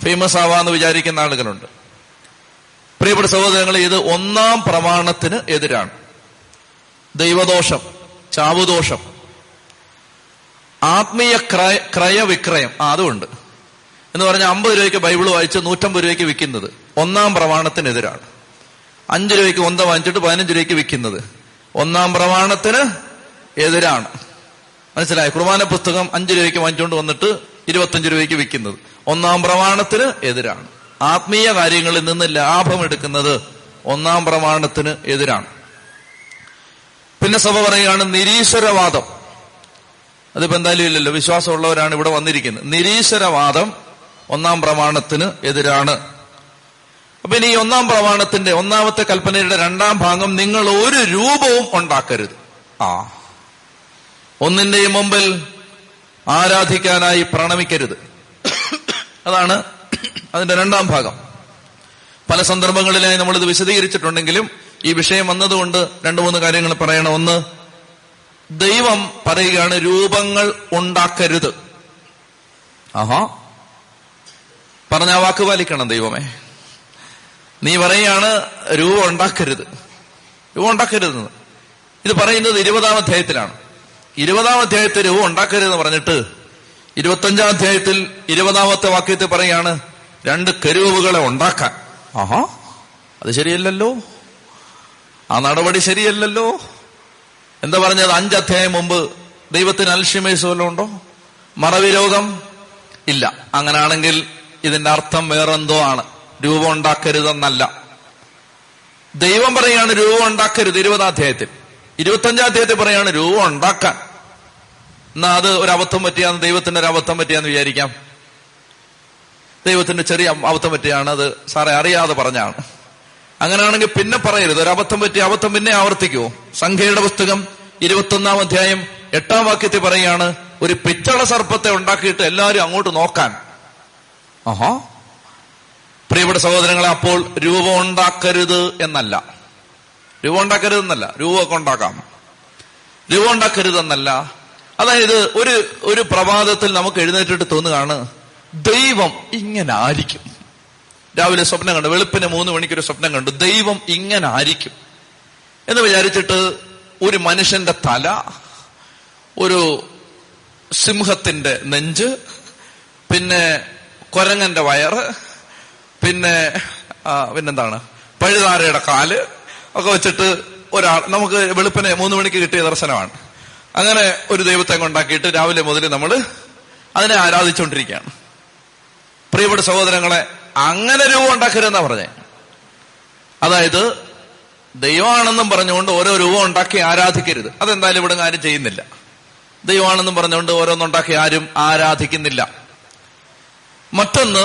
ഫേമസ് ആവാന്ന് വിചാരിക്കുന്ന ആളുകളുണ്ട്. പ്രിയപ്പെട്ട സഹോദരങ്ങളെ, ഇത് ഒന്നാം പ്രമാണത്തിന് എതിരാണ്. ദൈവദോഷം, ചാവുദോഷം, ആത്മീയ ക്രയ ക്രയവിക്രയം അതുകൊണ്ട് എന്ന് പറഞ്ഞാൽ അമ്പത് രൂപയ്ക്ക് ബൈബിൾ വായിച്ച് നൂറ്റമ്പത് രൂപയ്ക്ക് വിൽക്കുന്നത് ഒന്നാം പ്രമാണത്തിനെതിരാണ്. അഞ്ചു രൂപയ്ക്ക് ഒന്ത വാങ്ങിച്ചിട്ട് പതിനഞ്ച് രൂപയ്ക്ക് വിൽക്കുന്നത് ഒന്നാം പ്രമാണത്തിന് എതിരാണ്. മനസ്സിലായ? കുർബാന പുസ്തകം അഞ്ചു രൂപയ്ക്ക് വാങ്ങിച്ചുകൊണ്ട് വന്നിട്ട് ഇരുപത്തഞ്ച് രൂപയ്ക്ക് വിൽക്കുന്നത് ഒന്നാം പ്രമാണത്തിന് എതിരാണ്. ആത്മീയ കാര്യങ്ങളിൽ നിന്ന് ലാഭം എടുക്കുന്നത് ഒന്നാം പ്രമാണത്തിന് എതിരാണ്. പിന്നെ സഭ പറയുകയാണ് നിരീശ്വരവാദം. അതിപ്പോ എന്തായാലും ഇല്ലല്ലോ, വിശ്വാസമുള്ളവരാണ് ഇവിടെ വന്നിരിക്കുന്നത്. നിരീശ്വരവാദം ഒന്നാം പ്രമാണത്തിന് എതിരാണ്. അപ്പൊ ഇനി ഈ ഒന്നാം പ്രമാണത്തിന്റെ ഒന്നാമത്തെ കൽപ്പനയുടെ രണ്ടാം ഭാഗം, നിങ്ങൾ ഒരു രൂപവും ഉണ്ടാക്കരുത്. ആ ഒന്നിന്റെയും മുമ്പിൽ ആരാധിക്കാനായി പ്രണമിക്കരുത്. അതാണ് അതിന്റെ രണ്ടാം ഭാഗം. പല സന്ദർഭങ്ങളിലായി നമ്മളിത് വിശദീകരിച്ചിട്ടുണ്ടെങ്കിലും ഈ വിഷയം വന്നതുകൊണ്ട് രണ്ടു മൂന്ന് കാര്യങ്ങൾ പറയണം. ഒന്ന്, ദൈവം പറയുകയാണ് രൂപങ്ങൾ ഉണ്ടാക്കരുത്. ആഹാ, പറഞ്ഞ ആ വാക്ക് പാലിക്കണം. ദൈവമേ, നീ പറയുകയാണ് രൂപം ഉണ്ടാക്കരുത്, രൂപം ഉണ്ടാക്കരുത്. ഇത് പറയുന്നത് ഇരുപതാം അധ്യായത്തിലാണ്. ഇരുപതാം അധ്യായത്തിൽ രൂപം ഉണ്ടാക്കരുത് പറഞ്ഞിട്ട് ഇരുപത്തഞ്ചാം അധ്യായത്തിൽ ഇരുപതാമത്തെ വാക്യത്തിൽ പറയുകയാണ് രണ്ട് കെരൂബുകളെ ഉണ്ടാക്കാൻ. ആഹാ, അത് ശരിയല്ലല്ലോ, ആ നടപടി ശരിയല്ലല്ലോ. എന്താ പറഞ്ഞത്? അഞ്ചധ്യായം മുമ്പ് ദൈവത്തിന് അൽഷിമേഴ്സ് വല്ലതും ഉണ്ടോ? മറവി രോഗം ഇല്ല. അങ്ങനാണെങ്കിൽ ഇതിന്റെ അർത്ഥം വേറെന്തോ ആണ്. രൂപം ഉണ്ടാക്കരുതെന്നല്ല ദൈവം പറയുകയാണ്, രൂപം ഉണ്ടാക്കരുത്. ഇരുപതാം അധ്യായത്തിൽ ഇരുപത്തഞ്ചാം അധ്യായത്തിൽ പറയുകയാണ് രൂപം ഉണ്ടാക്കാൻ. എന്നാ അത് ഒരു അബദ്ധം പറ്റിയാന്ന്, ദൈവത്തിന്റെ ഒരു അബദ്ധം പറ്റിയാന്ന് വിചാരിക്കാം. ദൈവത്തിന്റെ ചെറിയ അബദ്ധം പറ്റിയാണ്, അത് സാറേ അറിയാതെ പറഞ്ഞാണ്. അങ്ങനെയാണെങ്കിൽ പിന്നെ പറയരുത്. ഒരു അബദ്ധം പറ്റിയ അബദ്ധം പിന്നെ ആവർത്തിക്കുവോ? സംഖ്യയുടെ പുസ്തകം ഇരുപത്തൊന്നാം അധ്യായം എട്ടാം വാക്യത്തിൽ പറയുകയാണ് ഒരു പിച്ചള സർപ്പത്തെ ഉണ്ടാക്കിയിട്ട് എല്ലാവരും അങ്ങോട്ട് നോക്കാൻ. ആഹാ, പ്രിയപ്പെട്ട സഹോദരങ്ങളെ, അപ്പോൾ രൂപം ഉണ്ടാക്കരുത് എന്നല്ല, രൂപം ഉണ്ടാക്കരുത് എന്നല്ല രൂപമൊക്കെ ഉണ്ടാക്കാം, രൂപം ഉണ്ടാക്കരുതെന്നല്ല. അതായത് ഒരു ഒരു പ്രഭാതത്തിൽ നമുക്ക് എഴുന്നേറ്റിട്ട് തോന്നുകയാണ് ദൈവം ഇങ്ങനെ ആയിരിക്കും. രാവിലെ സ്വപ്നം കണ്ടു, വെളുപ്പിന് മൂന്ന് മണിക്കൊരു സ്വപ്നം കണ്ടു, ദൈവം ഇങ്ങനെ ആയിരിക്കും എന്ന് വിചാരിച്ചിട്ട് ഒരു മനുഷ്യന്റെ തല, ഒരു സിംഹത്തിന്റെ നെഞ്ച്, പിന്നെ കൊരങ്ങന്റെ വയറ്, പിന്നെ പിന്നെന്താണ് പഴുതാരയുടെ കാല് ഒക്കെ വെച്ചിട്ട് ഒരാൾ, നമുക്ക് വെളുപ്പിന് മൂന്ന് മണിക്ക് കിട്ടിയ ദർശനമാണ്. അങ്ങനെ ഒരു ദൈവത്തെ ഉണ്ടാക്കിയിട്ട് രാവിലെ മുതൽ നമ്മൾ അതിനെ ആരാധിച്ചുകൊണ്ടിരിക്കുകയാണ്. പ്രിയപ്പെട്ട സഹോദരങ്ങളെ, അങ്ങനെ രൂപം ഉണ്ടാക്കരുതെന്നാ പറഞ്ഞേ. അതായത് ദൈവമാണെന്നും പറഞ്ഞുകൊണ്ട് ഓരോ രൂപം ഉണ്ടാക്കി ആരാധിക്കരുത്. അതെന്തായാലും ഇവിടെ ആരും ചെയ്യുന്നില്ല. ദൈവമാണെന്നും പറഞ്ഞുകൊണ്ട് ഓരോന്നുണ്ടാക്കി ആരും ആരാധിക്കുന്നില്ല. മറ്റൊന്ന്,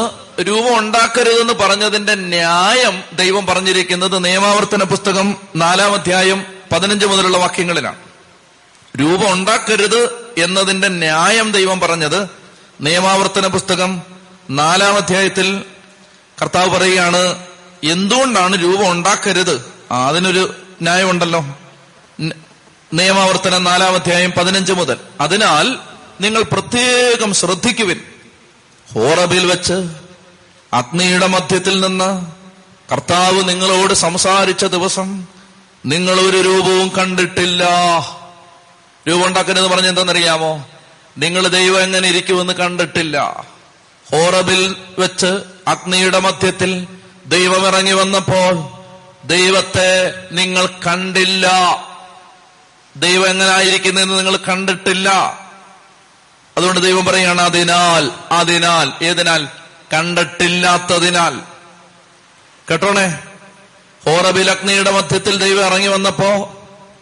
രൂപം ഉണ്ടാക്കരുതെന്ന് പറഞ്ഞതിന്റെ ന്യായം ദൈവം പറഞ്ഞിരിക്കുന്നത് നിയമാവർത്തന പുസ്തകം നാലാം അധ്യായം പതിനഞ്ച് മുതലുള്ള വാക്യങ്ങളിലാണ്. രൂപം ഉണ്ടാക്കരുത് എന്നതിന്റെ ന്യായം ദൈവം പറഞ്ഞത് നിയമാവർത്തന പുസ്തകം നാലാം അധ്യായത്തിൽ കർത്താവ് പറയുകയാണ് എന്തുകൊണ്ടാണ് രൂപം ഉണ്ടാക്കരുത്. ആ അതിനൊരു ന്യായമുണ്ടല്ലോ. നിയമാവർത്തനം നാലാം അധ്യായം പതിനഞ്ച് മുതൽ, അതിനാൽ നിങ്ങൾ പ്രത്യേകം ശ്രദ്ധിക്കുവിൻ, ഹോറബിൽ വെച്ച് അഗ്നിയുടെ മധ്യത്തിൽ നിന്ന് കർത്താവ് നിങ്ങളോട് സംസാരിച്ച ദിവസം നിങ്ങൾ ഒരു രൂപവും കണ്ടിട്ടില്ല. രൂപം ഉണ്ടാക്കരുത് പറഞ്ഞ എന്താണെന്നറിയാമോ? നിങ്ങൾ ദൈവം എങ്ങനെ ഇരിക്കുമെന്ന് കണ്ടിട്ടില്ല. ഹോറബിൽ വെച്ച് അഗ്നിയുടെ മധ്യത്തിൽ ദൈവം ഇറങ്ങി വന്നപ്പോൾ ദൈവത്തെ നിങ്ങൾ കണ്ടില്ല. ദൈവം എങ്ങനായിരിക്കുന്നതെന്ന് നിങ്ങൾ കണ്ടിട്ടില്ല. അതുകൊണ്ട് ദൈവം പറയുകയാണ്, അതിനാൽ അതിനാൽ ഏതിനാൽ? കണ്ടിട്ടില്ലാത്തതിനാൽ. കേട്ടോണേ, ഹോറബിൽ അഗ്നിയുടെ മധ്യത്തിൽ ദൈവം ഇറങ്ങി വന്നപ്പോ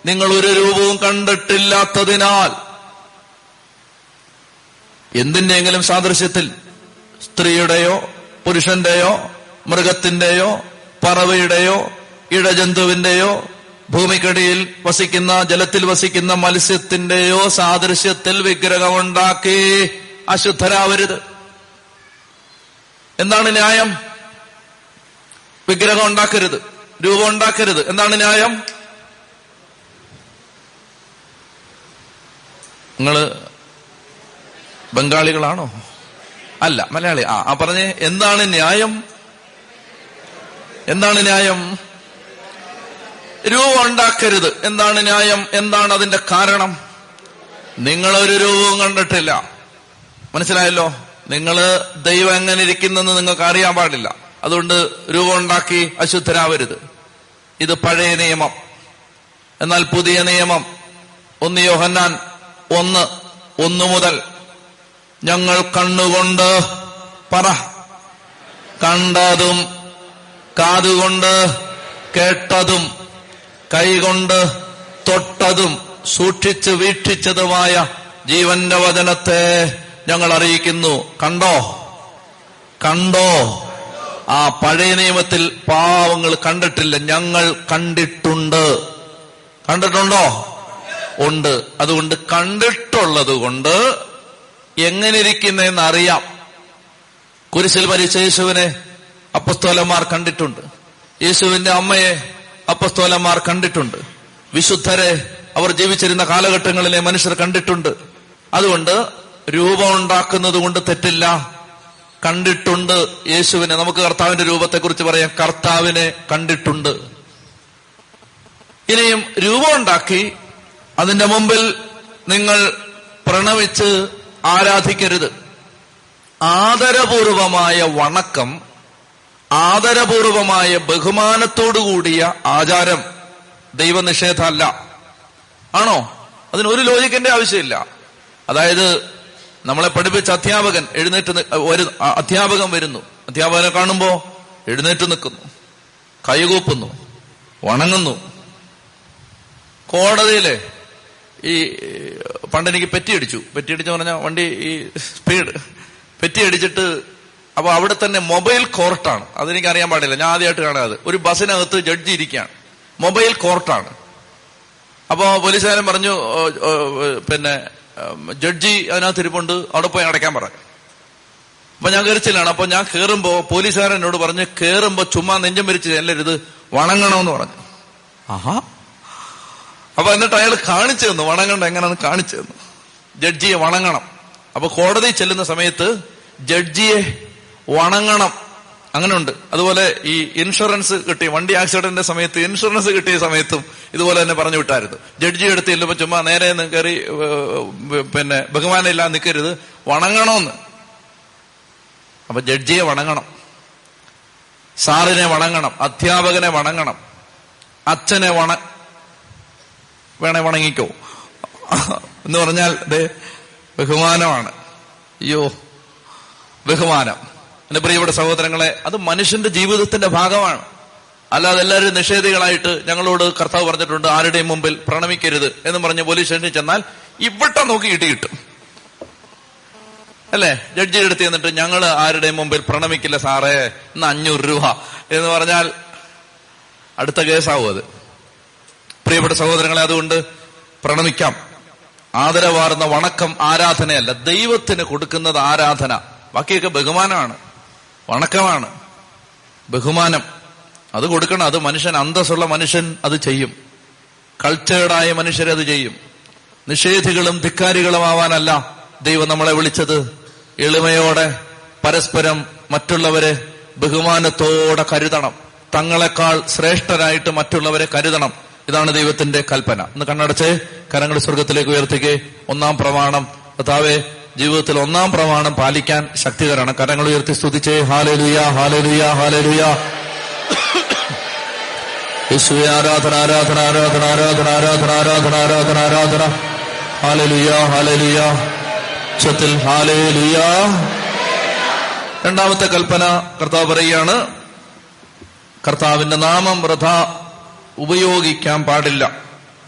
നിങ്ങൾ ഒരു രൂപവും കണ്ടിട്ടില്ലാത്തതിനാൽ. എന്തിന്റെയെങ്കിലും സാദൃശ്യത്തിൽ സ്ത്രീയുടെയോ പുരുഷന്റെയോ മൃഗത്തിന്റെയോ പറവയുടെയോ ഇഴജന്തുവിന്റെയോ ഭൂമിക്കടിയിൽ വസിക്കുന്ന ജലത്തിൽ വസിക്കുന്ന മത്സ്യത്തിന്റെയോ സാദൃശ്യത്തിൽ വിഗ്രഹമുണ്ടാക്കി അശുദ്ധരാവരുത്. എന്താണ് ന്യായം? വിഗ്രഹം ഉണ്ടാക്കരുത്, രൂപം ഉണ്ടാക്കരുത്. എന്താണ് ന്യായം? നിങ്ങള് ബംഗാളികളാണോ? അല്ല, മലയാളി. ആ ആ പറഞ്ഞേ, എന്താണ് ന്യായം? എന്താണ് ന്യായം? രൂപം ഉണ്ടാക്കരുത്. എന്താണ് ന്യായം? എന്താണ് അതിന്റെ കാരണം? നിങ്ങളൊരു രൂപവും കണ്ടിട്ടില്ല. മനസ്സിലായല്ലോ? നിങ്ങള് ദൈവം എങ്ങനെ ഇരിക്കുന്നെന്ന് നിങ്ങൾക്ക് അറിയാൻ പാടില്ല. അതുകൊണ്ട് രൂപം ഉണ്ടാക്കി അശുദ്ധരാവരുത്. ഇത് പഴയ നിയമം. എന്നാൽ പുതിയ നിയമം ഒന്ന് യോഹന്നാൻ ഒന്ന് ഒന്നു മുതൽ ഞങ്ങൾ കണ്ണുകൊണ്ട് പറ കണ്ടതും കാതുകൊണ്ട് കേട്ടതും കൈകൊണ്ട് തൊട്ടതും സൂക്ഷിച്ച് വീക്ഷിച്ചതുമായ ജീവന്റെ വചനത്തെ ഞങ്ങൾ അറിയിക്കുന്നു. കണ്ടോ? കണ്ടോ? ആ പഴയ നിയമത്തിൽ പാവങ്ങൾ കണ്ടിട്ടില്ല. ഞങ്ങൾ കണ്ടിട്ടുണ്ട്. കണ്ടിട്ടുണ്ടോ? ഉണ്ട്. അതുകൊണ്ട് കണ്ടിട്ടുള്ളത് കൊണ്ട് എങ്ങനെയിരിക്കുന്നതെന്ന് അറിയാം. കുരിശിൽ മരിച്ച യേശുവിനെ അപ്പസ്തോലന്മാർ കണ്ടിട്ടുണ്ട്. യേശുവിന്റെ അമ്മയെ അപ്പസ്തോലന്മാർ കണ്ടിട്ടുണ്ട്. വിശുദ്ധരെ അവർ ജീവിച്ചിരുന്ന കാലഘട്ടങ്ങളിലെ മനുഷ്യർ കണ്ടിട്ടുണ്ട്. അതുകൊണ്ട് രൂപം ഉണ്ടാക്കുന്നത് കൊണ്ട് തെറ്റില്ല. കണ്ടിട്ടുണ്ട് യേശുവിനെ. നമുക്ക് കർത്താവിന്റെ രൂപത്തെക്കുറിച്ച് പറയാം, കർത്താവിനെ കണ്ടിട്ടുണ്ട്. ഇനിയും രൂപം ഉണ്ടാക്കി അതിന്റെ മുമ്പിൽ നിങ്ങൾ പ്രണമിച്ച് ആരാധിക്കരുത്. ആദരപൂർവമായ വണക്കം, ആദരപൂർവമായ ബഹുമാനത്തോടുകൂടിയ ആചാരം ദൈവനിഷേധമല്ല. ആണോ? അതിനൊരു ലോജിക്കിന്റെ ആവശ്യമില്ല. അതായത് നമ്മളെ പഠിപ്പിച്ച അധ്യാപകൻ എഴുന്നേറ്റ് ഒരു അധ്യാപകൻ വരുന്നു. അധ്യാപകനെ കാണുമ്പോൾ എഴുന്നേറ്റ് നിൽക്കുന്നു, കൈകൂപ്പുന്നു, വണങ്ങുന്നു. കോടതിയിലെ ഈ പണ്ടെനിക്ക് പെറ്റിയടിച്ചു പെറ്റിയടിച്ചു പറഞ്ഞാൽ വണ്ടി ഈ സ്പീഡ് പെറ്റിയടിച്ചിട്ട്, അപ്പൊ അവിടെ തന്നെ മൊബൈൽ കോർട്ടാണ്. അതെനിക്ക് അറിയാൻ പാടില്ല, ഞാൻ ആദ്യമായിട്ട് കാണാതെ. ഒരു ബസ്സിനകത്ത് ജഡ്ജി ഇരിക്കുകയാണ്, മൊബൈൽ കോർട്ടാണ്. അപ്പൊ പോലീസുകാരൻ പറഞ്ഞു, പിന്നെ ജഡ്ജി അതിനകത്ത് ഇരിപ്പുണ്ട്, അവിടെ പോയി അടയ്ക്കാൻ പറഞ്ഞു. അപ്പൊ ഞാൻ കയറിച്ചില്ലാണ്. അപ്പൊ ഞാൻ കയറുമ്പോ പോലീസുകാരൻ എന്നോട് പറഞ്ഞു, കയറുമ്പോ ചുമ്മാ നെഞ്ചം വിരിച്ച് ചെല്ലരുത്, വണങ്ങണമെന്ന് പറഞ്ഞു. ആഹാ. അപ്പൊ എന്നിട്ട് അയാൾ കാണിച്ചു തന്നു, വണങ്ങണ്ട എങ്ങനെയാന്ന് കാണിച്ചു തന്നു. ജഡ്ജിയെ വണങ്ങണം. അപ്പൊ കോടതി ചെല്ലുന്ന സമയത്ത് ജഡ്ജിയെ വണങ്ങണം, അങ്ങനെയുണ്ട്. അതുപോലെ ഈ ഇൻഷുറൻസ് കിട്ടിയ വണ്ടി ആക്സിഡന്റിന്റെ സമയത്ത് ഇൻഷുറൻസ് കിട്ടിയ സമയത്തും ഇതുപോലെ തന്നെ പറഞ്ഞു വിട്ടായിരുന്നു, ജഡ്ജിയെ എടുത്ത് ചെല്ലുമ്പോൾ ചുമ്മാ നേരെ കയറി പിന്നെ ബഹുമാനമില്ലാതെ നിൽക്കരുത്, വണങ്ങണമെന്ന്. അപ്പൊ ജഡ്ജിയെ വണങ്ങണം, സാറിനെ വണങ്ങണം, അധ്യാപകനെ വണങ്ങണം, അച്ഛനെ വണ വേണേ വണങ്ങിക്കോ എന്ന് പറഞ്ഞാൽ ദേ ബഹുമാനമാണ്. അയ്യോ, ബഹുമാനം. എന്റെ പ്രിയപ്പെട്ട സഹോദരങ്ങളെ, അത് മനുഷ്യന്റെ ജീവിതത്തിന്റെ ഭാഗമാണ്. അല്ലാതെ എല്ലാവരും നിഷേധികളായിട്ട് ഞങ്ങളോട് കർത്താവ് പറഞ്ഞിട്ടുണ്ട് ആരുടെയും മുമ്പിൽ പ്രണമിക്കരുത് എന്ന് പറഞ്ഞ് പോലീസ് സ്റ്റേഷനിൽ ചെന്നാൽ ഇവിടെ നോക്കി ഇടി കിട്ടും, അല്ലെ? ജഡ്ജി എടുത്ത് എന്നിട്ട് ഞങ്ങൾ ആരുടെയും മുമ്പിൽ പ്രണമിക്കില്ല സാറേ, ഇന്ന് അഞ്ഞൂറ് രൂപ എന്ന് പറഞ്ഞാൽ അടുത്ത കേസാവും അത്. പ്രിയപ്പെട്ട സഹോദരങ്ങളെ, അതുകൊണ്ട് പ്രണമിക്കാം. ആദരവാർന്ന വണക്കം ആരാധനയല്ല. ദൈവത്തിന് കൊടുക്കുന്നത് ആരാധന, ബാക്കിയൊക്കെ ബഹുമാനമാണ്, വണക്കമാണ്, ബഹുമാനം. അത് കൊടുക്കണം. അത് മനുഷ്യൻ, അന്തസ്സുള്ള മനുഷ്യൻ അത് ചെയ്യും. കൾച്ചേർഡായ മനുഷ്യരത് ചെയ്യും. നിഷേധികളും ധിക്കാരികളുമാവാനല്ല ദൈവം നമ്മളെ വിളിച്ചത്. എളിമയോടെ പരസ്പരം മറ്റുള്ളവരെ ബഹുമാനത്തോടെ കരുതണം. തങ്ങളെക്കാൾ ശ്രേഷ്ഠരായിട്ട് മറ്റുള്ളവരെ കരുതണം. ഇതാണ് ദൈവത്തിന്റെ കൽപ്പന. ഒന്ന് കണ്ണടച്ച് കരങ്ങൾ സ്വർഗത്തിലേക്ക് ഉയർത്തിക്കേ. ഒന്നാം പ്രമാണം കർത്താവേ, ജീവിതത്തിൽ ഒന്നാം പ്രമാണം പാലിക്കാൻ ശക്തി തരണം. കരങ്ങൾ ഉയർത്തി സ്തുതിച്ചേ. ഹല്ലേലൂയാ, ഹല്ലേലൂയാ, ഹല്ലേലൂയാ. യേശുവേ ആരാധന, ആരാധന, ആരാധന, ആരാധന, ആരാധന, ആരാധന, ആരാധന, ആരാധന. ഹല്ലേലൂയാ, ഹല്ലേലൂയാ. ഉച്ചത്തിൽ ഹല്ലേലൂയാ. രണ്ടാമത്തെ കൽപ്പന കർത്താവ് പറയുകയാണ്, കർത്താവിന്റെ നാമം വൃഥാ ഉപയോഗിക്കാൻ പാടില്ല.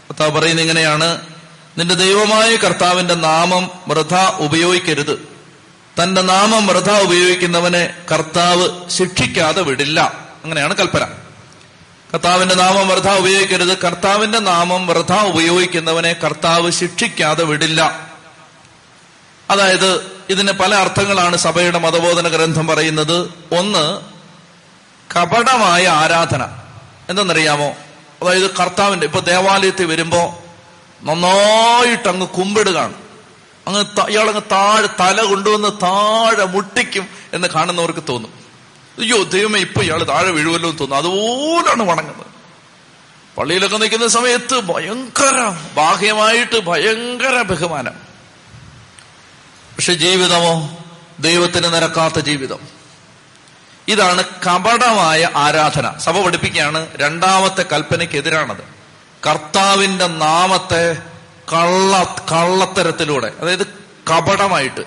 കർത്താവ് പറയുന്നത് ഇങ്ങനെയാണ്, നിന്റെ ദൈവമായ കർത്താവിന്റെ നാമം വൃഥാ ഉപയോഗിക്കരുത്. തന്റെ നാമം വൃഥാ ഉപയോഗിക്കുന്നവനെ കർത്താവ് ശിക്ഷിക്കാതെ വിടില്ല. അങ്ങനെയാണ് കൽപ്പന. കർത്താവിന്റെ നാമം വൃഥാ ഉപയോഗിക്കരുത്. കർത്താവിന്റെ നാമം വൃഥാ ഉപയോഗിക്കുന്നവനെ കർത്താവ് ശിക്ഷിക്കാതെ വിടില്ല. അതായത് ഇതിന് പല അർത്ഥങ്ങളാണ് സഭയുടെ മതബോധന ഗ്രന്ഥം പറയുന്നത്. ഒന്ന്, കപടമായ ആരാധന. എന്തെന്നറിയാമോ? അതായത് കർത്താവിന്റെ ഇപ്പൊ ദേവാലയത്തിൽ വരുമ്പോ നന്നായിട്ട് അങ്ങ് കുമ്പിടുകയാണ്, അങ്ങ് ഇയാളങ്ങ് താഴെ തല കൊണ്ടുവന്ന് താഴെ മുട്ടിക്കും എന്ന് കാണുന്നവർക്ക് തോന്നും. അയ്യോ ദൈവമേ, ഇപ്പൊ ഇയാൾ താഴെ വീഴുമല്ലോ എന്ന് തോന്നും. അതുപോലാണ് വണങ്ങുന്നത്. പള്ളിയിലൊക്കെ നിൽക്കുന്ന സമയത്ത് ഭയങ്കര ബാഹ്യമായിട്ട് ഭയങ്കര ബഹുമാനം. പക്ഷെ ജീവിതമോ ദൈവത്തിന് നിരക്കാത്ത ജീവിതം. ഇതാണ് കപടമായ ആരാധന. സഭ പഠിപ്പിക്കുകയാണ്, രണ്ടാമത്തെ കൽപ്പനയ്ക്കെതിരാണത്. കർത്താവിന്റെ നാമത്തെ കള്ള കള്ളത്തരത്തിലൂടെ, അതായത് കപടമായിട്ട്,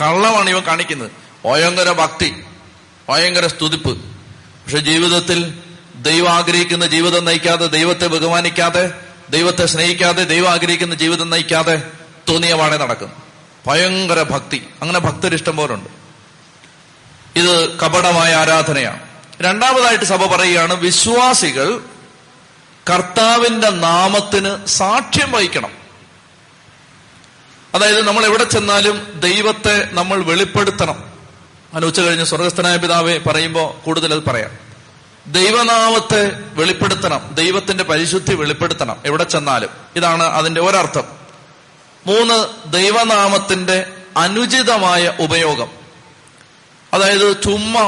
കള്ളമാണ് ഇവ കാണിക്കുന്നത്. ഭയങ്കര ഭക്തി, ഭയങ്കര സ്തുതിപ്പ്, പക്ഷെ ജീവിതത്തിൽ ദൈവം ആഗ്രഹിക്കുന്ന ജീവിതം നയിക്കാതെ, ദൈവത്തെ ബഹുമാനിക്കാതെ, ദൈവത്തെ സ്നേഹിക്കാതെ, ദൈവം ആഗ്രഹിക്കുന്ന ജീവിതം നയിക്കാതെ തോന്നിയവാണെ നടക്കും. ഭയങ്കര ഭക്തി, അങ്ങനെ ഭക്തരിഷ്ടം പോലുണ്ട്. ഇത് കപടമായ ആരാധനയാണ്. രണ്ടാമതായിട്ട് സഭ പറയുകയാണ്, വിശ്വാസികൾ കർത്താവിന്റെ നാമത്തിന് സാക്ഷ്യം വഹിക്കണം. അതായത് നമ്മൾ എവിടെ ചെന്നാലും ദൈവത്തെ നമ്മൾ വെളിപ്പെടുത്തണം. അത് ഉച്ച കഴിഞ്ഞ് സ്വർഗസ്ഥനായ പിതാവെ പറയുമ്പോൾ കൂടുതൽ അത് പറയാം. ദൈവനാമത്തെ വെളിപ്പെടുത്തണം, ദൈവത്തിന്റെ പരിശുദ്ധി വെളിപ്പെടുത്തണം എവിടെ ചെന്നാലും. ഇതാണ് അതിന്റെ ഒരർത്ഥം. മൂന്ന്, ദൈവനാമത്തിന്റെ അനുചിതമായ ഉപയോഗം. അതായത് ചുമ്മാ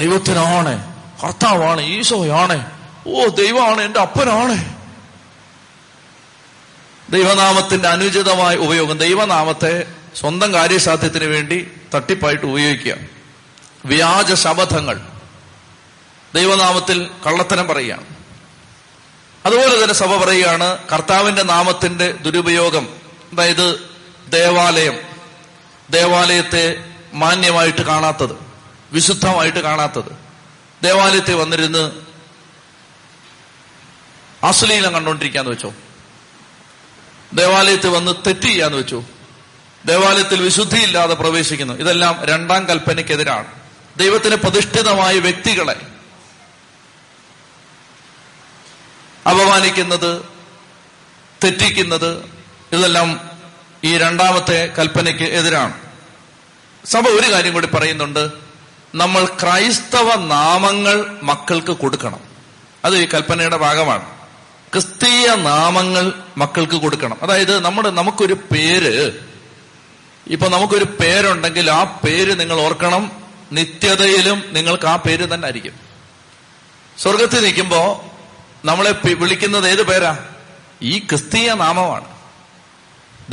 ദൈവത്തിനാണ്, കർത്താവാണ്, ഈശോയാണ്, ഓ ദൈവമാണ്, എന്റെ അപ്പനാണ്. ദൈവനാമത്തിന്റെ അനുചിതമായ ഉപയോഗം. ദൈവനാമത്തെ സ്വന്തം കാര്യസാധ്യത്തിന് വേണ്ടി തട്ടിപ്പായിട്ട് ഉപയോഗിക്കുക. വ്യാജ ശബദങ്ങൾ, ദൈവനാമത്തിൽ കള്ളത്തനം പറയുകയാണ്. അതുപോലെ തന്നെ സഭ പറയുകയാണ്, കർത്താവിന്റെ നാമത്തിന്റെ ദുരുപയോഗം. അതായത് ദേവാലയം, ദേവാലയത്തെ മാന്യമായിട്ട് കാണാത്തത്, വിശുദ്ധമായിട്ട് കാണാത്തത്, ദേവാലയത്തെ വന്നിരുന്ന് അശ്ലീലം കണ്ടുകൊണ്ടിരിക്കാന്ന് വെച്ചോ, ദേവാലയത്തിൽ വന്ന് തെറ്റ് ചെയ്യാന്ന് വെച്ചോ, ദേവാലയത്തിൽ വിശുദ്ധിയില്ലാതെ പ്രവേശിക്കുന്നു. ഇതെല്ലാം രണ്ടാം കൽപ്പനയ്ക്കെതിരാണ്. ദൈവത്തിന് പ്രതിഷ്ഠിതമായ വ്യക്തികളെ അപമാനിക്കുന്നത്, തെറ്റിക്കുന്നത്, ഇതെല്ലാം ഈ രണ്ടാമത്തെ കൽപ്പനയ്ക്ക് എതിരാണ്. സഭ ഒരു കാര്യം കൂടി പറയുന്നുണ്ട്, നമ്മൾ ക്രൈസ്തവ നാമങ്ങൾ മക്കൾക്ക് കൊടുക്കണം. അത് ഈ കൽപ്പനയുടെ ഭാഗമാണ്. ക്രിസ്തീയ നാമങ്ങൾ മക്കൾക്ക് കൊടുക്കണം. അതായത് നമ്മുടെ നമുക്കൊരു പേര്, ഇപ്പൊ നമുക്കൊരു പേരുണ്ടെങ്കിൽ ആ പേര് നിങ്ങൾ ഓർക്കണം. നിത്യതയിലും നിങ്ങൾക്ക് ആ പേര് തന്നെ ആയിരിക്കും. സ്വർഗത്തിൽ നിൽക്കുമ്പോ നമ്മളെ വിളിക്കുന്നത് ഏത് പേരാ? ഈ ക്രിസ്തീയ നാമമാണ്.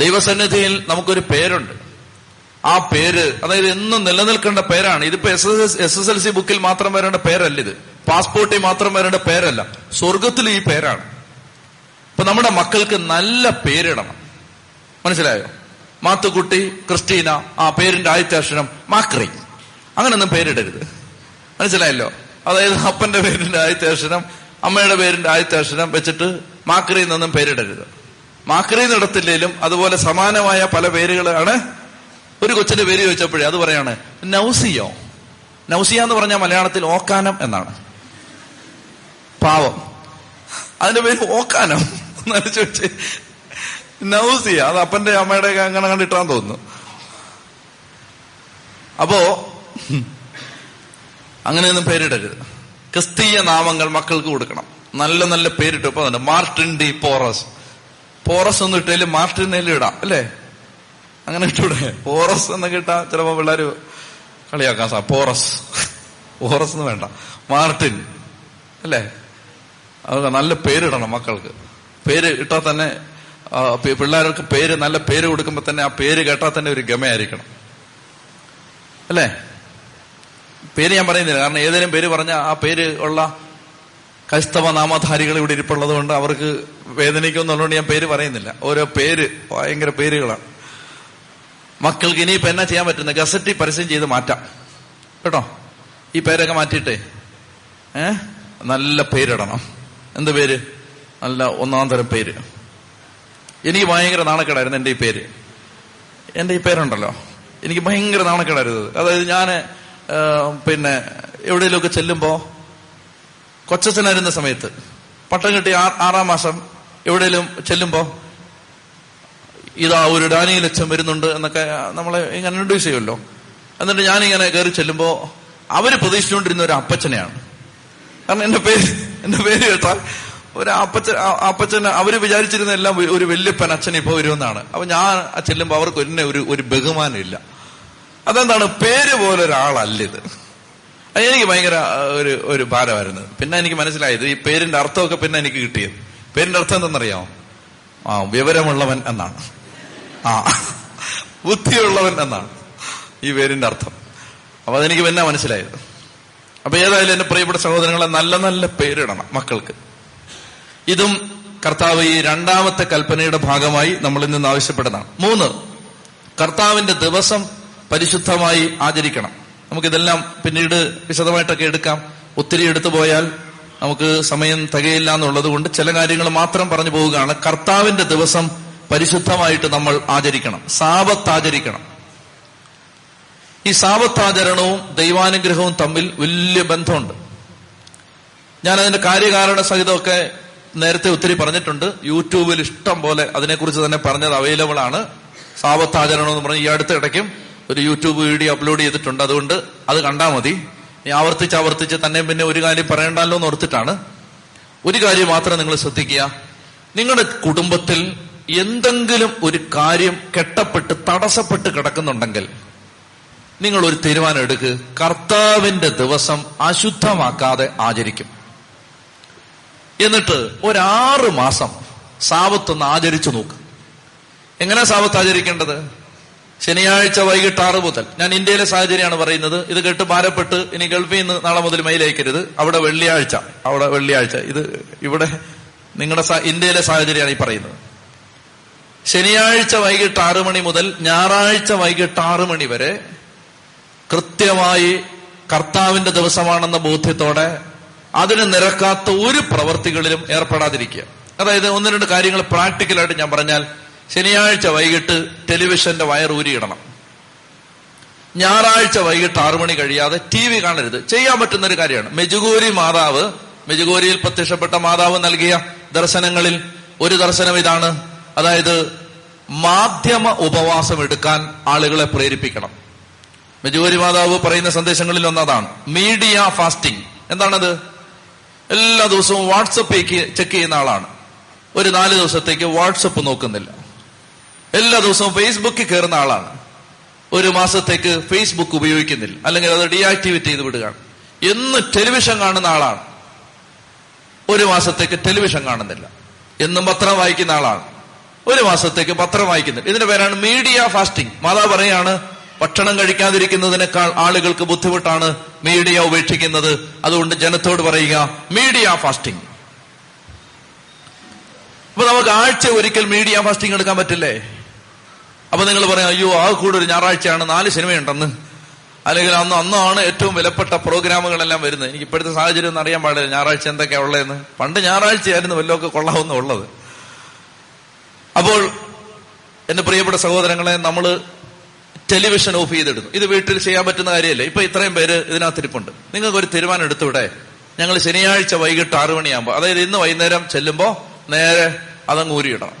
ദൈവസന്നിധിയിൽ നമുക്കൊരു പേരുണ്ട്. ആ പേര് അതായത് എന്നും നിലനിൽക്കേണ്ട പേരാണ്. ഇതിപ്പോ S S S L C ബുക്കിൽ മാത്രം വരേണ്ട പേരല്ല, ഇത് പാസ്പോർട്ടിൽ മാത്രം വരേണ്ട പേരല്ല, സ്വർഗത്തിൽ ഈ പേരാണ്. ഇപ്പൊ നമ്മുടെ മക്കൾക്ക് നല്ല പേരിടണം. മനസ്സിലായോ? മാത്തുക്കുട്ടി, ക്രിസ്റ്റീന, ആ പേരിന്റെ ആദ്യത്തെ അക്ഷരം മാക്രി, അങ്ങനൊന്നും പേരിടരുത്. മനസ്സിലായല്ലോ? അതായത് അപ്പന്റെ പേരിന്റെ ആദ്യത്തെ അക്ഷരം, അമ്മയുടെ പേരിന്റെ ആദ്യത്തെ അക്ഷരം വെച്ചിട്ട് മാക്രിയിൽ നിന്നും പേരിടരുത്. മാക്രി നടത്തില്ലേലും അതുപോലെ സമാനമായ പല പേരുകളാണ്. ഒരു കൊച്ചിന്റെ പേര് ചോദിച്ചപ്പോഴേ അത് പറയാണ് നൗസിയോ. നൗസിയ എന്ന് പറഞ്ഞാൽ മലയാളത്തിൽ ഓക്കാനം എന്നാണ്. പാവം, അതിന്റെ പേര് ഓക്കാനം എന്നാണ് ചോദിച്ചേ. നൗസിയ, അത് അപ്പന്റെ അമ്മയുടെ അങ്ങനെ കണ്ടിട്ടാന്ന് തോന്നുന്നു. അപ്പോ അങ്ങനെയൊന്നും പേരിടരുത്. ക്രിസ്തീയ നാമങ്ങൾ മക്കൾക്ക് കൊടുക്കണം. നല്ല നല്ല പേരിട്ട് ഇപ്പൊ തന്നെ മാർട്ടിൻ ഡി പോറസ്, പോറസ് ഒന്നും ഇട്ടേലും മാർട്ടിനേലും ഇടാം അല്ലേ, അങ്ങനെ ഇട്ടൂടെ? പോറസ് എന്ന് കേട്ടാ ചിലപ്പോ പിള്ളേര് കളിയാക്കാം. സാ പോറസ്, പോറസ് എന്ന് വേണ്ട, മാർട്ടിൻ അല്ലേ. അത് നല്ല പേരിടണം മക്കൾക്ക്. പേര് ഇട്ടാൽ തന്നെ പിള്ളേർക്ക് പേര് നല്ല പേര് കൊടുക്കുമ്പോൾ തന്നെ ആ പേര് കേട്ടാൽ തന്നെ ഒരു ഗമയായിരിക്കണം, അല്ലേ? പേര് ഞാൻ പറയുന്നില്ല, കാരണം ഏതെങ്കിലും പേര് പറഞ്ഞാൽ ആ പേര് ഉള്ള ക്രൈസ്തവ നാമധാരികൾ ഇവിടെ ഇരിപ്പുള്ളത് കൊണ്ട് അവർക്ക് വേദനിക്കുന്നുള്ളതുകൊണ്ട് ഞാൻ പേര് പറയുന്നില്ല. ഓരോ പേര് ഭയങ്കര പേരുകളാണ്. മക്കൾക്ക് ഇനിയിപ്പോൾ എന്നാ ചെയ്യാൻ പറ്റുന്നത്? ഗസറ്റി പരസ്യം ചെയ്ത് മാറ്റാം കേട്ടോ. ഈ പേരൊക്കെ മാറ്റിയിട്ടേ ഏഹ് നല്ല പേരിടണം. എന്ത് പേര്? നല്ല ഒന്നാം തരം പേര്. എനിക്ക് ഭയങ്കര നാണക്കേടായിരുന്നു എൻ്റെ ഈ പേര്. എൻ്റെ ഈ പേരുണ്ടല്ലോ എനിക്ക് ഭയങ്കര നാണക്കേടായിരുന്നു. അതായത് ഞാൻ പിന്നെ എവിടെയെങ്കിലുമൊക്കെ ചെല്ലുമ്പോൾ, കൊച്ചനായിരുന്ന സമയത്ത് പട്ടം കിട്ടി ആറാം മാസം എവിടെയെങ്കിലും ചെല്ലുമ്പോൾ ഇതാ ഒരു ഡാനിയലച്ഛൻ വരുന്നുണ്ട് എന്നൊക്കെ നമ്മളെ ഇങ്ങനെ ഇൻട്രൊഡ്യൂസ് ചെയ്യുമല്ലോ. എന്നിട്ട് ഞാനിങ്ങനെ കയറി ചെല്ലുമ്പോൾ അവർ പ്രതീക്ഷിച്ചുകൊണ്ടിരുന്ന ഒരു അപ്പച്ചനെയാണ്. കാരണം എൻ്റെ പേര് എൻ്റെ പേര് കേട്ടാൽ ഒരു അപ്പച്ചൻ അപ്പച്ചൻ അവർ വിചാരിച്ചിരുന്ന എല്ലാം ഒരു വല്യപ്പൻ അച്ഛൻ ഇപ്പോൾ വരുമെന്നാണ്. അപ്പം ഞാൻ ചെല്ലുമ്പോൾ അവർക്ക് എന്നെ ഒരു ഒരു ബഹുമാനം ഇല്ല. അതെന്താണ്? പേര് പോലെ ഒരാളല്ലിത്. എനിക്ക് ഭയങ്കര ഒരു ഒരു ഭാരമായിരുന്നു. പിന്നെ എനിക്ക് മനസ്സിലായത് ഈ പേരിന്റെ അർത്ഥമൊക്കെ പിന്നെ എനിക്ക് കിട്ടിയത്. പേരിന്റെ അർത്ഥം എന്തെന്നറിയാമോ? ആ വിവരമുള്ളവൻ എന്നാണ്, ആ ബുദ്ധിയുള്ളവൻ എന്നാണ് ഈ പേരിന്റെ അർത്ഥം. അപ്പൊ അതെനിക്ക് പിന്നെ മനസ്സിലായത്. അപ്പൊ ഏതായാലും എന്റെ പ്രിയപ്പെട്ട സഹോദരങ്ങളെ, നല്ല നല്ല പേരിടണം മക്കൾക്ക്. ഇതും കർത്താവ് ഈ രണ്ടാമത്തെ കൽപ്പനയുടെ ഭാഗമായി നമ്മളിൽ നിന്ന് ആവശ്യപ്പെടുന്നതാണ്. മൂന്ന്, കർത്താവിന്റെ ദിവസം പരിശുദ്ധമായി ആചരിക്കണം. നമുക്കിതെല്ലാം പിന്നീട് വിശദമായിട്ടൊക്കെ എടുക്കാം. ഒത്തിരി എടുത്തു പോയാൽ നമുക്ക് സമയം തികയില്ല എന്നുള്ളത് കൊണ്ട് ചില കാര്യങ്ങൾ മാത്രം പറഞ്ഞു പോവുകയാണ്. കർത്താവിന്റെ ദിവസം പരിശുദ്ധമായിട്ട് നമ്മൾ ആചരിക്കണം, സാബത്ത് ആചരിക്കണം. ഈ സാബത്താചരണവും ദൈവാനുഗ്രഹവും തമ്മിൽ വലിയ ബന്ധമുണ്ട്. ഞാൻ അതിന്റെ കാര്യകാരണ സഹിതമൊക്കെ നേരത്തെ ഒത്തിരി പറഞ്ഞിട്ടുണ്ട്. യൂട്യൂബിൽ ഇഷ്ടം പോലെ അതിനെക്കുറിച്ച് തന്നെ പറഞ്ഞത് അവൈലബിൾ ആണ്. സാബത്താചരണം എന്ന് പറഞ്ഞ് ഈ അടുത്ത ഇടയ്ക്കും ഒരു യൂട്യൂബ് വീഡിയോ അപ്ലോഡ് ചെയ്തിട്ടുണ്ട്. അതുകൊണ്ട് അത് കണ്ടാൽ മതി. ആവർത്തിച്ച് ആവർത്തിച്ച് തന്നെ പിന്നെ ഒരു കാര്യം പറയണ്ടല്ലോ എന്ന് ഓർത്തിട്ടാണ്. ഒരു കാര്യം മാത്രം നിങ്ങൾ ശ്രദ്ധിക്കുക. നിങ്ങളുടെ കുടുംബത്തിൽ എന്തെങ്കിലും ഒരു കാര്യം കെട്ടപ്പെട്ട് തടസ്സപ്പെട്ട് കിടക്കുന്നുണ്ടെങ്കിൽ നിങ്ങൾ ഒരു തീരുമാനം എടുക്കുക. കർത്താവിന്റെ ദിവസം അശുദ്ധമാക്കാതെ ആചരിക്കും. എന്നിട്ട് ഒരാറ് മാസം സാവത്തൊന്ന് ആചരിച്ചു നോക്ക്. എങ്ങനെ സാവത്ത് ആചരിക്കേണ്ടത്? ശനിയാഴ്ച വൈകിട്ട് ആറ് മുതൽ, ഞാൻ ഇന്ത്യയിലെ സാഹചര്യമാണ് പറയുന്നത്, ഇത് കേട്ട് ഭാരപ്പെട്ട് ഇനി ഗൾഫിൽ നിന്ന് നാളെ മുതൽ മെയിൽ അയക്കരുത്. അവിടെ വെള്ളിയാഴ്ച അവിടെ വെള്ളിയാഴ്ച ഇത് ഇവിടെ നിങ്ങളുടെ ഇന്ത്യയിലെ സാഹചര്യമാണ് ഈ പറയുന്നത്. ശനിയാഴ്ച വൈകിട്ട് ആറു മണി മുതൽ ഞായറാഴ്ച വൈകിട്ട് ആറു മണി വരെ കൃത്യമായി കർത്താവിന്റെ ദിവസമാണെന്ന ബോധ്യത്തോടെ അതിന് നിരക്കാത്ത ഒരു പ്രവൃത്തികളിലും ഏർപ്പെടാതിരിക്കുക. അതായത് ഒന്ന് രണ്ട് കാര്യങ്ങൾ പ്രാക്ടിക്കലായിട്ട് ഞാൻ പറഞ്ഞാൽ, ശനിയാഴ്ച വൈകിട്ട് ടെലിവിഷന്റെ വയറൂരിയിടണം. ഞായറാഴ്ച വൈകിട്ട് ആറു മണി കഴിയാതെ ടി വി കാണരുത്. ചെയ്യാൻ പറ്റുന്ന ഒരു കാര്യമാണ്. മെഴുകുതിരി മാതാവ്, മെഴുകുതിരിയിൽ പ്രത്യക്ഷപ്പെട്ട മാതാവ് നൽകിയ ദർശനങ്ങളിൽ ഒരു ദർശനം ഇതാണ്. അതായത് മാധ്യമ ഉപവാസം എടുക്കാൻ ആളുകളെ പ്രേരിപ്പിക്കണം. മെഴുകുതിരി മാതാവ് പറയുന്ന സന്ദേശങ്ങളിൽ ഒന്നതാണ്, മീഡിയ ഫാസ്റ്റിംഗ്. എന്താണത്? എല്ലാ ദിവസവും വാട്സപ്പ് ചെക്ക് ചെയ്യുന്ന ആളാണ്. ഒരു നാല് ദിവസത്തേക്ക് വാട്സപ്പ് നോക്കുന്നില്ല. എല്ലാ ദിവസവും ഫേസ്ബുക്കിൽ കയറുന്ന ആളാണ്. ഒരു മാസത്തേക്ക് ഫേസ്ബുക്ക് ഉപയോഗിക്കുന്നില്ല, അല്ലെങ്കിൽ അത് ഡീആക്ടിവേറ്റ് ചെയ്ത് വിടുകയാണ്. എന്നും ടെലിവിഷൻ കാണുന്ന ആളാണ്. ഒരു മാസത്തേക്ക് ടെലിവിഷൻ കാണുന്നില്ല. എന്നും പത്രം വായിക്കുന്ന ആളാണ്. ഒരു മാസത്തേക്ക് പത്രം വായിക്കുന്നില്ല. ഇതിന്റെ പേരാണ് മീഡിയ ഫാസ്റ്റിംഗ്. മാതാവ് പറയാണ്, ഭക്ഷണം കഴിക്കാതിരിക്കുന്നതിനേക്കാൾ ആളുകൾക്ക് ബുദ്ധിമുട്ടാണ് മീഡിയ ഉപേക്ഷിക്കുന്നത്. അതുകൊണ്ട് ജനത്തോട് പറയുക മീഡിയ ഫാസ്റ്റിംഗ്. അപ്പൊ നമുക്ക് ആഴ്ച ഒരിക്കൽ മീഡിയ ഫാസ്റ്റിംഗ് എടുക്കാൻ പറ്റില്ലേ? അപ്പൊ നിങ്ങൾ പറയാം, അയ്യോ ആ കൂടുതൽ ഞായറാഴ്ചയാണ്, നാല് സിനിമയുണ്ടെന്ന്, അല്ലെങ്കിൽ അന്ന് അന്നാണ് ഏറ്റവും വിലപ്പെട്ട പ്രോഗ്രാമുകളെല്ലാം വരുന്നത്. എനിക്ക് ഇപ്പോഴത്തെ സാഹചര്യം ഒന്നും അറിയാൻ പാടില്ല ഞായറാഴ്ച എന്തൊക്കെയാ ഉള്ളതെന്ന്. പണ്ട് ഞായറാഴ്ചയായിരുന്നു വല്ലതൊക്കെ കൊള്ളാവുന്നുള്ളത്. അപ്പോൾ എന്റെ പ്രിയപ്പെട്ട സഹോദരങ്ങളെ, നമ്മൾ ടെലിവിഷൻ ഓഫ് ചെയ്തിടുന്നു. ഇത് വീട്ടിൽ ചെയ്യാൻ പറ്റുന്ന കാര്യമല്ലേ? ഇപ്പൊ ഇത്രയും പേര് ഇതിനകത്തിരിപ്പുണ്ട്. നിങ്ങൾക്ക് ഒരു തീരുമാനം എടുത്തുവിടെ. ഞങ്ങൾ ശനിയാഴ്ച വൈകിട്ട് ആറു മണിയാകുമ്പോൾ, അതായത് ഇന്ന് വൈകുന്നേരം ചെല്ലുമ്പോൾ നേരെ അതങ്ങ് ഊരിയിടണം.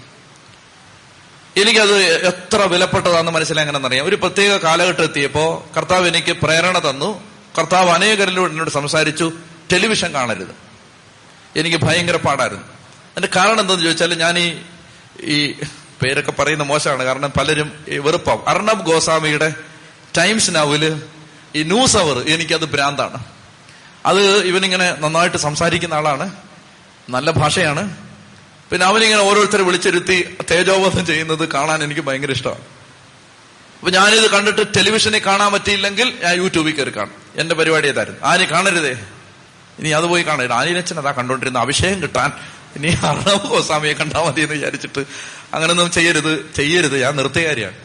എനിക്കത് എത്ര വിലപ്പെട്ടതാണെന്ന് മനസ്സിലാകണമെന്നറിയാം. ഒരു പ്രത്യേക കാലഘട്ടം എത്തിയപ്പോ കർത്താവ് എനിക്ക് പ്രേരണ തന്നു. കർത്താവ് അനേകരിലൂടെ എന്നോട് സംസാരിച്ചു, ടെലിവിഷൻ കാണരുത്. എനിക്ക് ഭയങ്കര പാടായിരുന്നു. അതിന്റെ കാരണം എന്താണെന്ന് ചോദിച്ചാൽ, ഞാൻ ഈ ഈ പേരൊക്കെ പറയുന്ന മോശമാണ്, കാരണം പലരും വെറുപ്പാവും. അർണബ് ഗോസ്വാമിയുടെ ടൈംസ് നൗവില് ഈ ന്യൂസ് അവർ, എനിക്കത് ഭ്രാന്താണ്. അത് ഇവനിങ്ങനെ നന്നായിട്ട് സംസാരിക്കുന്ന ആളാണ്, നല്ല ഭാഷയാണ്. പിന്നെ അവനിങ്ങനെ ഓരോരുത്തരെ വിളിച്ചിരുത്തി തേജോവധം ചെയ്യുന്നത് കാണാൻ എനിക്ക് ഭയങ്കര ഇഷ്ടമാണ്. അപ്പൊ ഞാനിത് കണ്ടിട്ട് ടെലിവിഷനിൽ കാണാൻ പറ്റിയില്ലെങ്കിൽ ഞാൻ യൂട്യൂബിൽ കയറി കാണും. എന്റെ പരിപാടി ഏതായിരുന്നു, ആരും കാണരുതേ, ഇനി അത് പോയി കാണരുത്, ആനിരച്ചൻ അതാ കണ്ടോണ്ടിരുന്ന അഭിഷേകം കിട്ടാൻ ഇനി അർണവ് ഗോസ്വാമിയെ കണ്ടാൽ മതി എന്ന് വിചാരിച്ചിട്ട് അങ്ങനൊന്നും ചെയ്യരുത് ചെയ്യരുത് ഞാൻ നിർത്തകാരിയാണ്.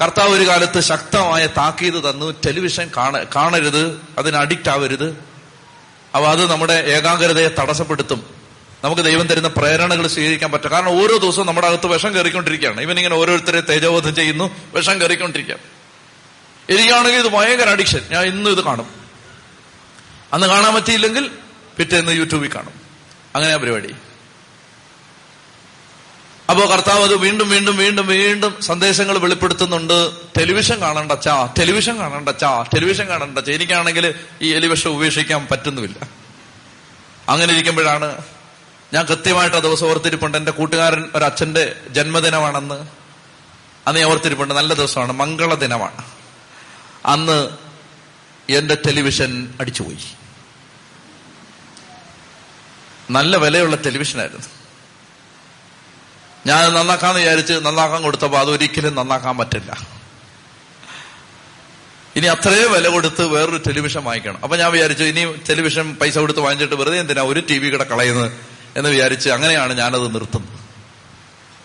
കർത്താവ് ഒരു കാലത്ത് ശക്തമായ താക്കീത് തന്നു, ടെലിവിഷൻ കാണരുത്, അതിന് അഡിക്റ്റ് ആവരുത്. അപ്പൊ അത് നമ്മുടെ ഏകാഗ്രതയെ തടസ്സപ്പെടുത്തും, നമുക്ക് ദൈവം തരുന്ന പ്രേരണകൾ സ്വീകരിക്കാൻ പറ്റും. കാരണം ഓരോ ദിവസവും നമ്മുടെ അകത്ത് വിഷം കയറിക്കൊണ്ടിരിക്കുകയാണ്. ഇവനിങ്ങനെ ഓരോരുത്തരെ തേജോവധം ചെയ്യുന്നു, വിഷം കയറിക്കൊണ്ടിരിക്കുകയാണ്. എനിക്കാണെങ്കിൽ ഇത് ഭയങ്കര അഡിക്ഷൻ, ഞാൻ ഇന്നും ഇത് കാണും, അന്ന് കാണാൻ പറ്റിയില്ലെങ്കിൽ പിറ്റേന്ന് യൂട്യൂബിൽ കാണും, അങ്ങനെയാ പരിപാടി. അപ്പോ കർത്താവ് അത് വീണ്ടും വീണ്ടും വീണ്ടും വീണ്ടും സന്ദേശങ്ങൾ വെളിപ്പെടുത്തുന്നുണ്ട്. ടെലിവിഷൻ കാണണ്ടച്ചാ, ടെലിവിഷൻ കാണണ്ടച്ചാ, ടെലിവിഷൻ കാണണ്ടച്ചാ. എനിക്കാണെങ്കിൽ ഈ എലിവിഷൻ ഉപേക്ഷിക്കാൻ പറ്റുന്നുമില്ല. അങ്ങനെ ഇരിക്കുമ്പോഴാണ് ഞാൻ കൃത്യമായിട്ട് ആ ദിവസം ഓർത്തിരിപ്പുണ്ട്. എന്റെ കൂട്ടുകാരൻ ഒരു അച്ഛന്റെ ജന്മദിനമാണെന്ന് അന്ന് ഞാൻ ഓർത്തിരിപ്പുണ്ട്. നല്ല ദിവസമാണ്, മംഗള ദിനമാണ്. അന്ന് എന്റെ ടെലിവിഷൻ അടിച്ചുപോയി. നല്ല വിലയുള്ള ടെലിവിഷനായിരുന്നു. ഞാൻ നന്നാക്കാന്ന് വിചാരിച്ച് നന്നാക്കാൻ കൊടുത്തപ്പോൾ അതൊരിക്കലും നന്നാക്കാൻ പറ്റില്ല. ഇനി അത്രയും വില കൊടുത്ത് വേറൊരു ടെലിവിഷൻ വാങ്ങിക്കണം. അപ്പൊ ഞാൻ വിചാരിച്ചു ഇനി ടെലിവിഷൻ പൈസ കൊടുത്ത് വാങ്ങിച്ചിട്ട് വെറുതെ എന്തിനാ ഒരു ടി വി കൂടെ കളയുന്നത് എന്ന് വിചാരിച്ച് അങ്ങനെയാണ് ഞാനത് നിർത്തുന്നത്.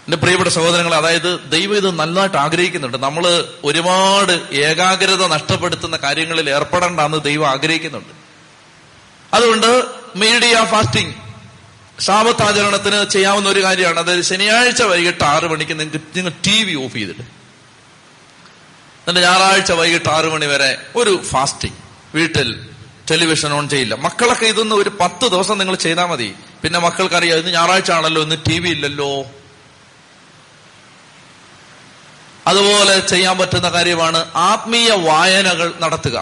എന്റെ പ്രിയപ്പെട്ട സഹോദരങ്ങൾ, അതായത് ദൈവം ഇത് നന്നായിട്ട് ആഗ്രഹിക്കുന്നുണ്ട്. നമ്മൾ ഒരുപാട് ഏകാഗ്രത നഷ്ടപ്പെടുത്തുന്ന കാര്യങ്ങളിൽ ഏർപ്പെടേണ്ടെന്ന് ദൈവം ആഗ്രഹിക്കുന്നുണ്ട്. അതുകൊണ്ട് മീഡിയ ഫാസ്റ്റിംഗ് ശാപത്താചരണത്തിന് ചെയ്യാവുന്ന ഒരു കാര്യമാണ്. അതായത് ശനിയാഴ്ച വൈകിട്ട് ആറു മണിക്ക് നിങ്ങൾക്ക് നിങ്ങൾ ടി വി ഓഫ് ചെയ്തിട്ട് എന്നിട്ട് ഞായറാഴ്ച വൈകിട്ട് ആറു മണി വരെ ഒരു ഫാസ്റ്റിംഗ്, വീട്ടിൽ ടെലിവിഷൻ ഓൺ ചെയ്യില്ല. മക്കളൊക്കെ ഇതൊന്ന് ഒരു പത്ത് ദിവസം നിങ്ങൾ ചെയ്താൽ മതി. പിന്നെ മക്കൾക്കറിയാം ഇന്ന് ഞായറാഴ്ച ആണല്ലോ, ഇന്ന് ടി വി ഇല്ലല്ലോ. അതുപോലെ ചെയ്യാൻ പറ്റുന്ന കാര്യമാണ് ആത്മീയ വായനകൾ നടത്തുക,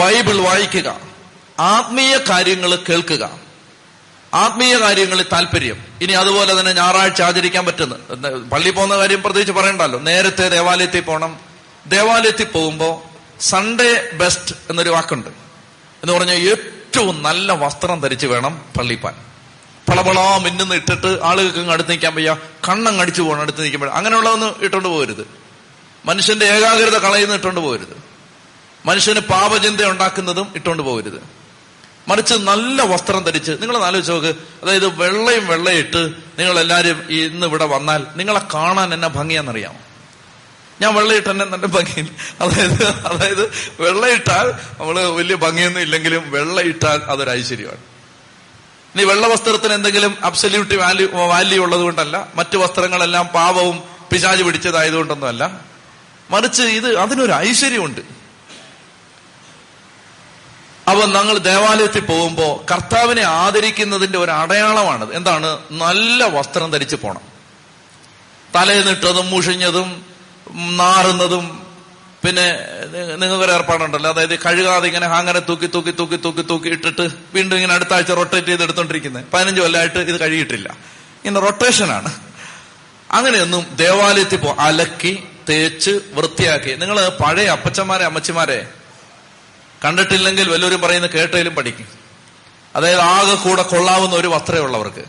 ബൈബിൾ വായിക്കുക, ആത്മീയ കാര്യങ്ങൾ കേൾക്കുക, ആത്മീയ കാര്യങ്ങളിൽ താല്പര്യം. ഇനി അതുപോലെ തന്നെ ഞായറാഴ്ച ആചരിക്കാൻ പറ്റുന്ന പള്ളി പോകുന്ന കാര്യം പ്രത്യേകിച്ച് പറയണ്ടല്ലോ. നേരത്തെ ദേവാലയത്തിൽ പോകണം. ദേവാലയത്തിൽ പോകുമ്പോൾ സൺഡേ ബെസ്റ്റ് എന്നൊരു വാക്കുണ്ട്. എന്ന് പറഞ്ഞാൽ ഏറ്റവും നല്ല വസ്ത്രം ധരിച്ച് വേണം പള്ളിപ്പാൻ. പളപളാ മിന്നുന്ന് ഇട്ടിട്ട് ആളുകൾക്ക് അടുത്ത് നിൽക്കാൻ വയ്യ, കണ്ണങ്ങടിച്ചു പോകണം അടുത്ത് നിൽക്കുമ്പോൾ. അങ്ങനെയുള്ളതൊന്നും ഇട്ടുകൊണ്ട് പോകരുത്. മനുഷ്യന്റെ ഏകാഗ്രത കളയുന്ന ഇട്ടുകൊണ്ട് പോകരുത്. മനുഷ്യന് പാപചിന്ത ഉണ്ടാക്കുന്നതും ഇട്ടുകൊണ്ട് പോകരുത്. മറിച്ച് നല്ല വസ്ത്രം ധരിച്ച് നിങ്ങളെ ആലോചിച്ച് നോക്ക്. അതായത് വെള്ളയും വെള്ളയിട്ട് നിങ്ങൾ എല്ലാവരും ഇന്ന് ഇവിടെ വന്നാൽ നിങ്ങളെ കാണാൻ എന്നെ ഭംഗിയാണെന്നറിയാമോ? ഞാൻ വെള്ളയിട്ട് എന്നെ നല്ല ഭംഗിയില്ല. അതായത് അതായത് വെള്ളയിട്ടാൽ നമ്മള് വലിയ ഭംഗിയൊന്നും ഇല്ലെങ്കിലും വെള്ളയിട്ടാൽ അതൊരു ഐശ്വര്യമാണ്. ഇനി വെള്ള വസ്ത്രത്തിന് എന്തെങ്കിലും അബ്സല്യൂട്ട് വാല്യൂ വാല്യൂ ഉള്ളത് കൊണ്ടല്ല, മറ്റു വസ്ത്രങ്ങളെല്ലാം പാപവും പിശാച് പിടിച്ചതായതുകൊണ്ടൊന്നും അല്ല, മറിച്ച് ഇത് അതിനൊരു ഐശ്വര്യമുണ്ട്. അപ്പൊ ഞങ്ങൾ ദേവാലയത്തിൽ പോകുമ്പോൾ കർത്താവിനെ ആദരിക്കുന്നതിന്റെ ഒരു അടയാളമാണ്. എന്താണ്? നല്ല വസ്ത്രം ധരിച്ചു പോണം. തലയിന്നിട്ടതും മുഷിഞ്ഞതും നാറുന്നതും പിന്നെ നിങ്ങൾക്കൊരു ഏർപ്പാടുണ്ടല്ലോ. അതായത് കഴുകാതെ ഇങ്ങനെ ഹാങ്ങനെ തൂക്കി തൂക്കി തൂക്കി തൂക്കി തൂക്കി ഇട്ടിട്ട് വീണ്ടും ഇങ്ങനെ അടുത്ത ആഴ്ച റൊട്ടേറ്റ് ചെയ്ത് എടുത്തോണ്ടിരിക്കുന്നത്. പതിനഞ്ച് കൊല്ലമായിട്ട് ഇത് കഴുകിയിട്ടില്ല, ഇങ്ങനെ റൊട്ടേഷനാണ്. അങ്ങനെയൊന്നും ദേവാലയത്തിൽ പോ അലക്കി തേച്ച് വൃത്തിയാക്കി. നിങ്ങൾ പഴയ അപ്പച്ചന്മാരെ അമ്മച്ചിമാരെ കണ്ടിട്ടില്ലെങ്കിൽ വല്ലവരും പറയുന്ന കേട്ടതിലും പഠിക്കും. അതായത് ആകെ കൂടെ കൊള്ളാവുന്ന ഒരു വസ്ത്രമേ ഉള്ളവർക്ക്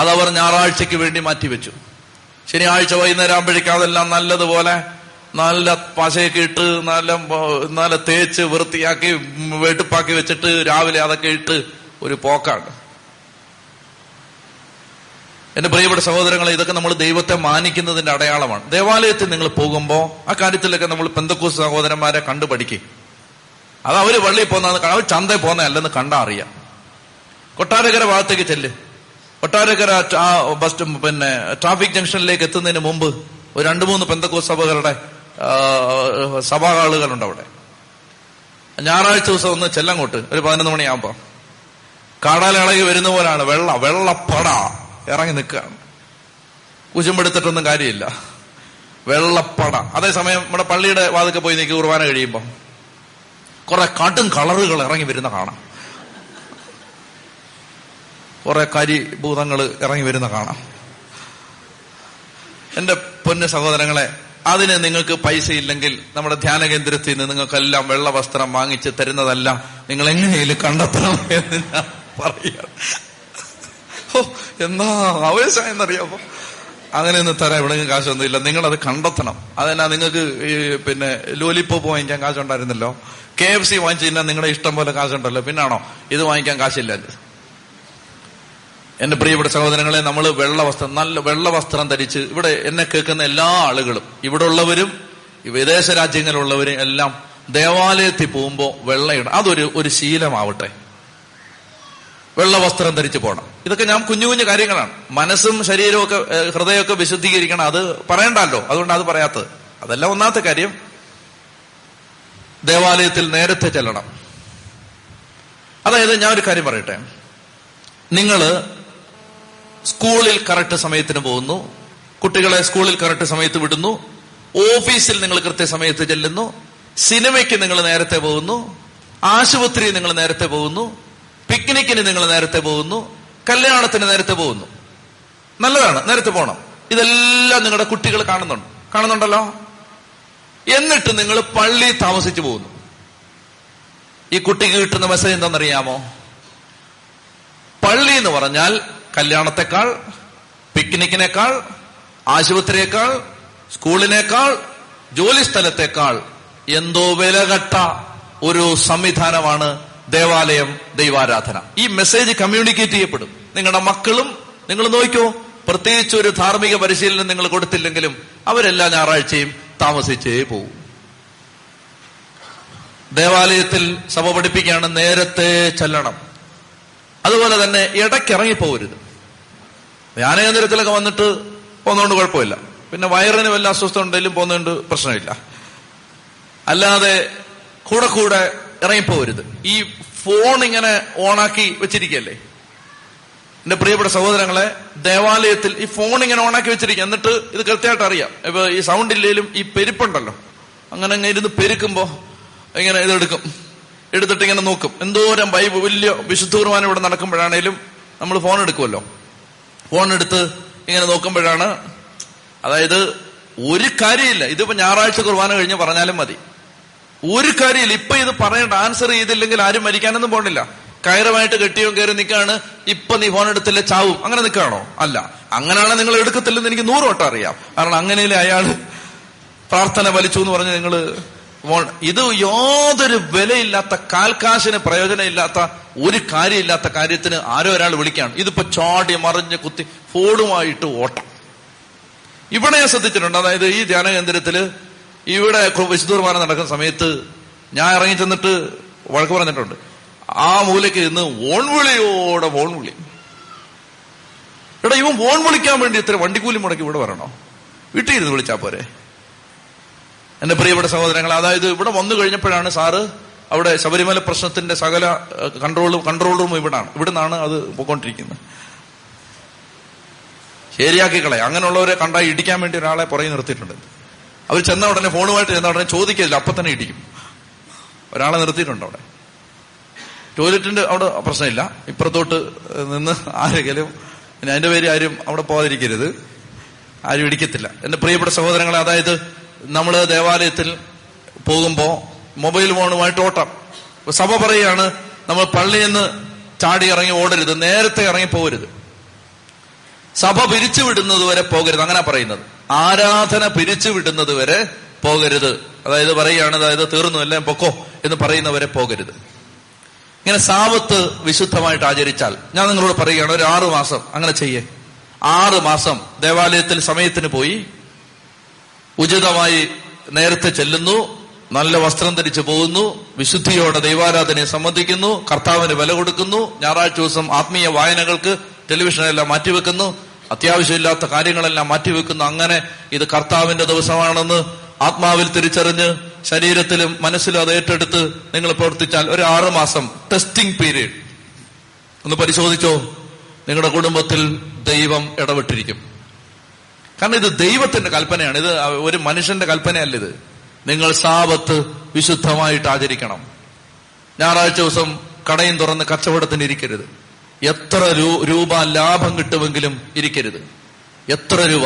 അതവർ ഞായറാഴ്ചക്ക് വേണ്ടി മാറ്റിവെച്ചു. ശനിയാഴ്ച വൈകുന്നേരം ആകുമ്പോഴേക്കും അതെല്ലാം നല്ലതുപോലെ നല്ല പശയൊക്കെ ഇട്ട് നല്ല നല്ല തേച്ച് വൃത്തിയാക്കി വെട്ടുപ്പാക്കി വെച്ചിട്ട് രാവിലെ അതൊക്കെ ഇട്ട് ഒരു പോക്കാണ്. എന്റെ പ്രിയപ്പെട്ട സഹോദരങ്ങളെ, ഇതൊക്കെ നമ്മൾ ദൈവത്തെ മാനിക്കുന്നതിന്റെ അടയാളമാണ്. ദേവാലയത്തിൽ നിങ്ങൾ പോകുമ്പോൾ ആ കാര്യത്തിലൊക്കെ നമ്മൾ പെന്തക്കോസ്ത് സഹോദരന്മാരെ കണ്ടു പഠിക്കും. അത് അവര് പള്ളിയിൽ പോകുന്നതെന്ന് കാണാം, അവർ ചന്തയിൽ പോകുന്നതല്ലെന്ന് കണ്ടാൽ അറിയാം. കൊട്ടാരക്കര ഭാഗത്തേക്ക് ചെല്ല്, കൊട്ടാരക്കര ബസ് പിന്നെ ട്രാഫിക് ജംഗ്ഷനിലേക്ക് എത്തുന്നതിന് മുമ്പ് ഒരു രണ്ടു മൂന്ന് പെന്തക്കോസ്ത് സഭകളുടെ സഭാഹാളുകളുണ്ട് അവിടെ. ഞായറാഴ്ച ദിവസം ഒന്ന് ചെല്ലങ്ങോട്ട് ഒരു പതിനൊന്ന് മണിയാകുമ്പോ കാടാല ഇളകി വരുന്ന പോലാണ്. വെള്ള വെള്ളപ്പട ഇറങ്ങി നിൽക്കുകയാണ്. കുശുമ്പെടുത്തിട്ടൊന്നും കാര്യമില്ല, വെള്ളപ്പട. അതേസമയം നമ്മുടെ പള്ളിയുടെ വാതിക്കെ പോയി നിൽക്കുക കുർബാന കഴിയുമ്പോൾ കുറെ കാട്ടും കളറുകൾ ഇറങ്ങി വരുന്ന കാണാം, കുറെ കരിഭൂതങ്ങൾ ഇറങ്ങി വരുന്ന കാണാം. എന്റെ പൊന്നു സഹോദരങ്ങളെ, അതിന് നിങ്ങൾക്ക് പൈസ ഇല്ലെങ്കിൽ നമ്മുടെ ധ്യാന കേന്ദ്രത്തിൽ നിന്ന് നിങ്ങൾക്കെല്ലാം വെള്ള വസ്ത്രം വാങ്ങിച്ച് തരുന്നതെല്ലാം നിങ്ങൾ എങ്ങനെയെങ്കിലും കണ്ടെത്തണം എന്ന് ഞാൻ പറയുകയാണ്. ഓ എന്താ ആവേശം എന്നറിയാമോ. അങ്ങനെ ഒന്ന് തരാം, എവിടെയെങ്കിലും കാശൊന്നും ഇല്ല, നിങ്ങളത് കണ്ടെത്തണം. അതെന്നാ നിങ്ങൾക്ക് ഈ പിന്നെ ലോലിപ്പോപ്പ് വാങ്ങിക്കാൻ കാശുണ്ടായിരുന്നല്ലോ, കെ എഫ് സി വാങ്ങിച്ചു കഴിഞ്ഞാൽ നിങ്ങളുടെ ഇഷ്ടം പോലെ കാശുണ്ടല്ലോ, പിന്നാണോ ഇത് വാങ്ങിക്കാൻ കാശില്ല. എന്റെ പ്രിയപ്പെട്ട സഹോദരങ്ങളെ, നമ്മൾ വെള്ള വസ്ത്രം, നല്ല വെള്ള വസ്ത്രം ധരിച്ച് ഇവിടെ എന്നെ കേൾക്കുന്ന എല്ലാ ആളുകളും, ഇവിടെ ഉള്ളവരും വിദേശ രാജ്യങ്ങളിലുള്ളവരും എല്ലാം ദേവാലയത്തിൽ പോകുമ്പോൾ വെള്ളയിട, അതൊരു ഒരു ശീലമാവട്ടെ. വെള്ള വസ്ത്രം ധരിച്ചു പോകണം. ഇതൊക്കെ ഞാൻ കുഞ്ഞു കുഞ്ഞു കാര്യങ്ങളാണ്. മനസ്സും ശരീരവും ഒക്കെ ഹൃദയമൊക്കെ വിശുദ്ധീകരിക്കണം, അത് പറയണ്ടല്ലോ, അതുകൊണ്ട് അത് പറയാത്തത്. അതല്ല ഒന്നാമത്തെ കാര്യം. ദേവാലയത്തിൽ നേരത്തെ ചെല്ലണം. അതായത് ഞാൻ ഒരു കാര്യം പറയട്ടെ, നിങ്ങള് സ്കൂളിൽ കറക്റ്റ് സമയത്തിന് പോകുന്നു, കുട്ടികളെ സ്കൂളിൽ കറക്റ്റ് സമയത്ത് വിടുന്നു, ഓഫീസിൽ നിങ്ങൾ കൃത്യസമയത്ത് ചെല്ലുന്നു, സിനിമയ്ക്ക് നിങ്ങൾ നേരത്തെ പോകുന്നു, ആശുപത്രി നിങ്ങൾ നേരത്തെ പോകുന്നു, പിക്നിക്കിന് നിങ്ങൾ നേരത്തെ പോകുന്നു, കല്യാണത്തിന് നേരത്തെ പോകുന്നു. നല്ലതാണ്, നേരത്തെ പോകണം. ഇതെല്ലാം നിങ്ങളുടെ കുട്ടികൾ കാണുന്നുണ്ട് കാണുന്നുണ്ടല്ലോ എന്നിട്ട് നിങ്ങൾ പള്ളി താമസിച്ചു പോകുന്നു. ഈ കുട്ടിക്ക് കിട്ടുന്ന മെസ്സേജ് എന്താണെന്നറിയാമോ? പള്ളി എന്ന് പറഞ്ഞാൽ കല്യാണത്തെക്കാൾ, പിക്നിക്കിനേക്കാൾ, ആശുപത്രിയേക്കാൾ, സ്കൂളിനേക്കാൾ, ജോലി സ്ഥലത്തേക്കാൾ എന്തോ വിലകെട്ട ഒരു സംവിധാനമാണ് ദേവാലയം, ദൈവാരാധന. ഈ മെസ്സേജ് കമ്മ്യൂണിക്കേറ്റ് ചെയ്യപ്പെടും. നിങ്ങളുടെ മക്കളും, നിങ്ങൾ നോക്കൂ, പ്രത്യേകിച്ച് ഒരു ധാർമ്മിക പരിശീലനം നിങ്ങൾ കൊടുത്തില്ലെങ്കിലും അവരെല്ലാ ഞായറാഴ്ചയും താമസിച്ചേ പോവും. ദേവാലയത്തിൽ സഭ പഠിപ്പിക്കുകയാണ്, നേരത്തെ ചെല്ലണം. അതുപോലെ തന്നെ ഇടയ്ക്ക് ഇറങ്ങിപ്പോകരുത്. ധ്യാനകേന്ദ്രത്തിലൊക്കെ വന്നിട്ട് പോകുന്നതുകൊണ്ട് കുഴപ്പമില്ല, പിന്നെ വയറിന് വല്ല അസ്വസ്ഥ ഉണ്ടെങ്കിലും പോകുന്നതുകൊണ്ട് പ്രശ്നമില്ല. അല്ലാതെ കൂടെ കൂടെ ഇറങ്ങിപ്പോകരുത്. ഈ ഫോൺ ഇങ്ങനെ ഓണാക്കി വെച്ചിരിക്കുകയല്ലേ എന്റെ പ്രിയപ്പെട്ട സഹോദരങ്ങളെ, ദേവാലയത്തിൽ ഈ ഫോൺ ഇങ്ങനെ ഓണാക്കി വെച്ചിരിക്കുക, എന്നിട്ട് ഇത് കൃത്യമായിട്ട് അറിയാം. ഇപ്പൊ ഈ സൗണ്ട് ഇല്ലെങ്കിലും ഈ പെരുപ്പുണ്ടല്ലോ, അങ്ങനെ ഇങ്ങനെ ഇരുന്ന് പെരുക്കുമ്പോ ഇങ്ങനെ ഇതെടുക്കും, എടുത്തിട്ട് ഇങ്ങനെ നോക്കും. എന്തോരം ബൈബിൾ, വലിയ വിശുദ്ധ കുർബാന ഇവിടെ നടക്കുമ്പോഴാണേലും നമ്മൾ ഫോൺ എടുക്കുമല്ലോ, ഫോൺ എടുത്ത് ഇങ്ങനെ നോക്കുമ്പോഴാണ്. അതായത് ഒരു കാര്യമില്ല, ഇതിപ്പോ ഞായറാഴ്ച കുർബാന കഴിഞ്ഞ് പറഞ്ഞാലും മതി, ഒരു കാര്യമില്ല. ഇപ്പൊ ഇത് പറയേണ്ട, ആൻസർ ചെയ്തില്ലെങ്കിൽ ആരും മരിക്കാനൊന്നും പോണില്ല. കയറുമായിട്ട് കെട്ടിയോ കയറി നിൽക്കുകയാണ്, ഇപ്പൊ നീ ഫോൺ എടുത്തില്ല ചാവും, അങ്ങനെ നിൽക്കുകയാണോ? അല്ല, അങ്ങനെയാണ് നിങ്ങൾ എടുക്കത്തില്ലെന്ന് എനിക്ക് നൂറ് വട്ടം അറിയാം. കാരണം അങ്ങനെയല്ലേ അയാൾ പ്രാർത്ഥന വലിച്ചു എന്ന് പറഞ്ഞ് നിങ്ങൾ ഫോൺ, ഇത് യാതൊരു വിലയില്ലാത്ത, കാൽക്കാശിന് പ്രയോജനമില്ലാത്ത, ഒരു കാര്യമില്ലാത്ത കാര്യത്തിന് ആരോ ഒരാൾ വിളിക്കുകയാണ്. ഇതിപ്പോ ചാടി മറിഞ്ഞ് കുത്തി ഫോണുമായിട്ട് ഓട്ടം. ഇവിടെ ഞാൻ ശ്രദ്ധിച്ചിട്ടുണ്ട്, അതായത് ഈ ധ്യാനകേന്ദ്രത്തില് ഇവിടെ വിശുദ്ധ കുർബാന നടക്കുന്ന സമയത്ത് ഞാൻ ഇറങ്ങി ചെന്നിട്ട് വഴക്ക് പറഞ്ഞിട്ടുണ്ട്. ആ മൂലയ്ക്ക് ഇന്ന് ഓൺവിളിയോടെ ഫോൺവിളി. എടാ, ഇവൻ ഫോൺ വിളിക്കാൻ വേണ്ടി ഇത്ര വണ്ടിക്കൂലി മുടക്കി ഇവിടെ വരണോ? വീട്ടിൽ ഇരുന്ന് വിളിച്ചാ പോരെ? എന്റെ പ്രിയപ്പെട്ട സഹോദരങ്ങൾ, അതായത് ഇവിടെ വന്നു കഴിഞ്ഞപ്പോഴാണ് സാറ് അവിടെ ശബരിമല പ്രശ്നത്തിന്റെ സകല കൺട്രോളും കൺട്രോൾ റൂം ഇവിടാണ്, ഇവിടുന്നാണ് അത് പോയിക്കൊണ്ടിരിക്കുന്നത്. ശരിയാക്കി കളയ. അങ്ങനെയുള്ളവരെ കണ്ടാൽ ഇടിക്കാൻ വേണ്ടി ഒരാളെ പുറകെ നിർത്തിയിട്ടുണ്ട്. അവർ ചെന്ന ഉടനെ ഫോണുമായിട്ട് ചെന്ന ഉടനെ ചോദിക്കില്ല, അപ്പൊ തന്നെ ഇടിക്കും. ഒരാളെ നിർത്തിയിട്ടുണ്ട് അവിടെ. ടോയ്ലറ്റിന്റെ അവിടെ പ്രശ്നമില്ല, ഇപ്പുറത്തോട്ട് നിന്ന് ആരെങ്കിലും അതിന്റെ പേര് ആരും അവിടെ പോകാതിരിക്കരുത്, ആരും ഇടിക്കത്തില്ല. എന്റെ പ്രിയപ്പെട്ട സഹോദരങ്ങളെ, അതായത് നമ്മള് ദേവാലയത്തിൽ പോകുമ്പോ മൊബൈൽ ഫോണുമായിട്ട് ഓട്ടം. സഭ പറയുകയാണ്, നമ്മൾ പള്ളിയിൽ നിന്ന് ചാടി ഇറങ്ങി ഓടരുത്, നേരത്തെ ഇറങ്ങി പോകരുത്, സഭ പിരിച്ചുവിടുന്നത് വരെ പോകരുത്. അങ്ങനെ പറയുന്നത്, ആരാധന പിരിച്ചുവിടുന്നത് വരെ പോകരുത്. അതായത് പറയുകയാണ്, അതായത് തീർന്നു എല്ലാം പൊക്കോ എന്ന് പറയുന്നവരെ പോകരുത്. ഇങ്ങനെ സാപത്ത് വിശുദ്ധമായിട്ട് ആചരിച്ചാൽ, ഞാൻ നിങ്ങളോട് പറയുകയാണ്, ഒരു ആറു മാസം അങ്ങനെ ചെയ്യേ. ആറു മാസം ദേവാലയത്തിൽ സമയത്തിന് പോയി, ഉചിതമായി നേരത്തെ ചെല്ലുന്നു, നല്ല വസ്ത്രം ധരിച്ചു പോകുന്നു, വിശുദ്ധിയോടെ ദൈവാരാധനയെ സംബന്ധിക്കുന്നു, കർത്താവിന് വില കൊടുക്കുന്നു, ഞായറാഴ്ച ദിവസം ആത്മീയ വായനകൾക്ക് ടെലിവിഷനെല്ലാം മാറ്റിവെക്കുന്നു, അത്യാവശ്യമില്ലാത്ത കാര്യങ്ങളെല്ലാം മാറ്റിവെക്കുന്നു. അങ്ങനെ ഇത് കർത്താവിന്റെ ദിവസമാണെന്ന് ആത്മാവിൽ തിരിച്ചറിഞ്ഞ് ശരീരത്തിലും മനസ്സിലും അത് ഏറ്റെടുത്ത് നിങ്ങൾ പ്രവർത്തിച്ചാൽ, ഒരു ആറുമാസം ടെസ്റ്റിംഗ് പീരീഡ് ഒന്ന് പരിശോധിച്ചോ, നിങ്ങളുടെ കുടുംബത്തിൽ ദൈവം ഇടപെട്ടിരിക്കും. കാരണം ഇത് ദൈവത്തിന്റെ കൽപ്പനയാണ്, ഇത് ഒരു മനുഷ്യന്റെ കൽപ്പനയല്ല. ഇത് നിങ്ങൾ സാപത്ത് വിശുദ്ധമായിട്ട് ആചരിക്കണം. ഞായറാഴ്ച ദിവസം കടയും തുറന്ന് കച്ചവടത്തിന് ഇരിക്കരുത്. എത്ര രൂപ ലാഭം കിട്ടുമെങ്കിലും ഇരിക്കരുത്, എത്ര രൂപ.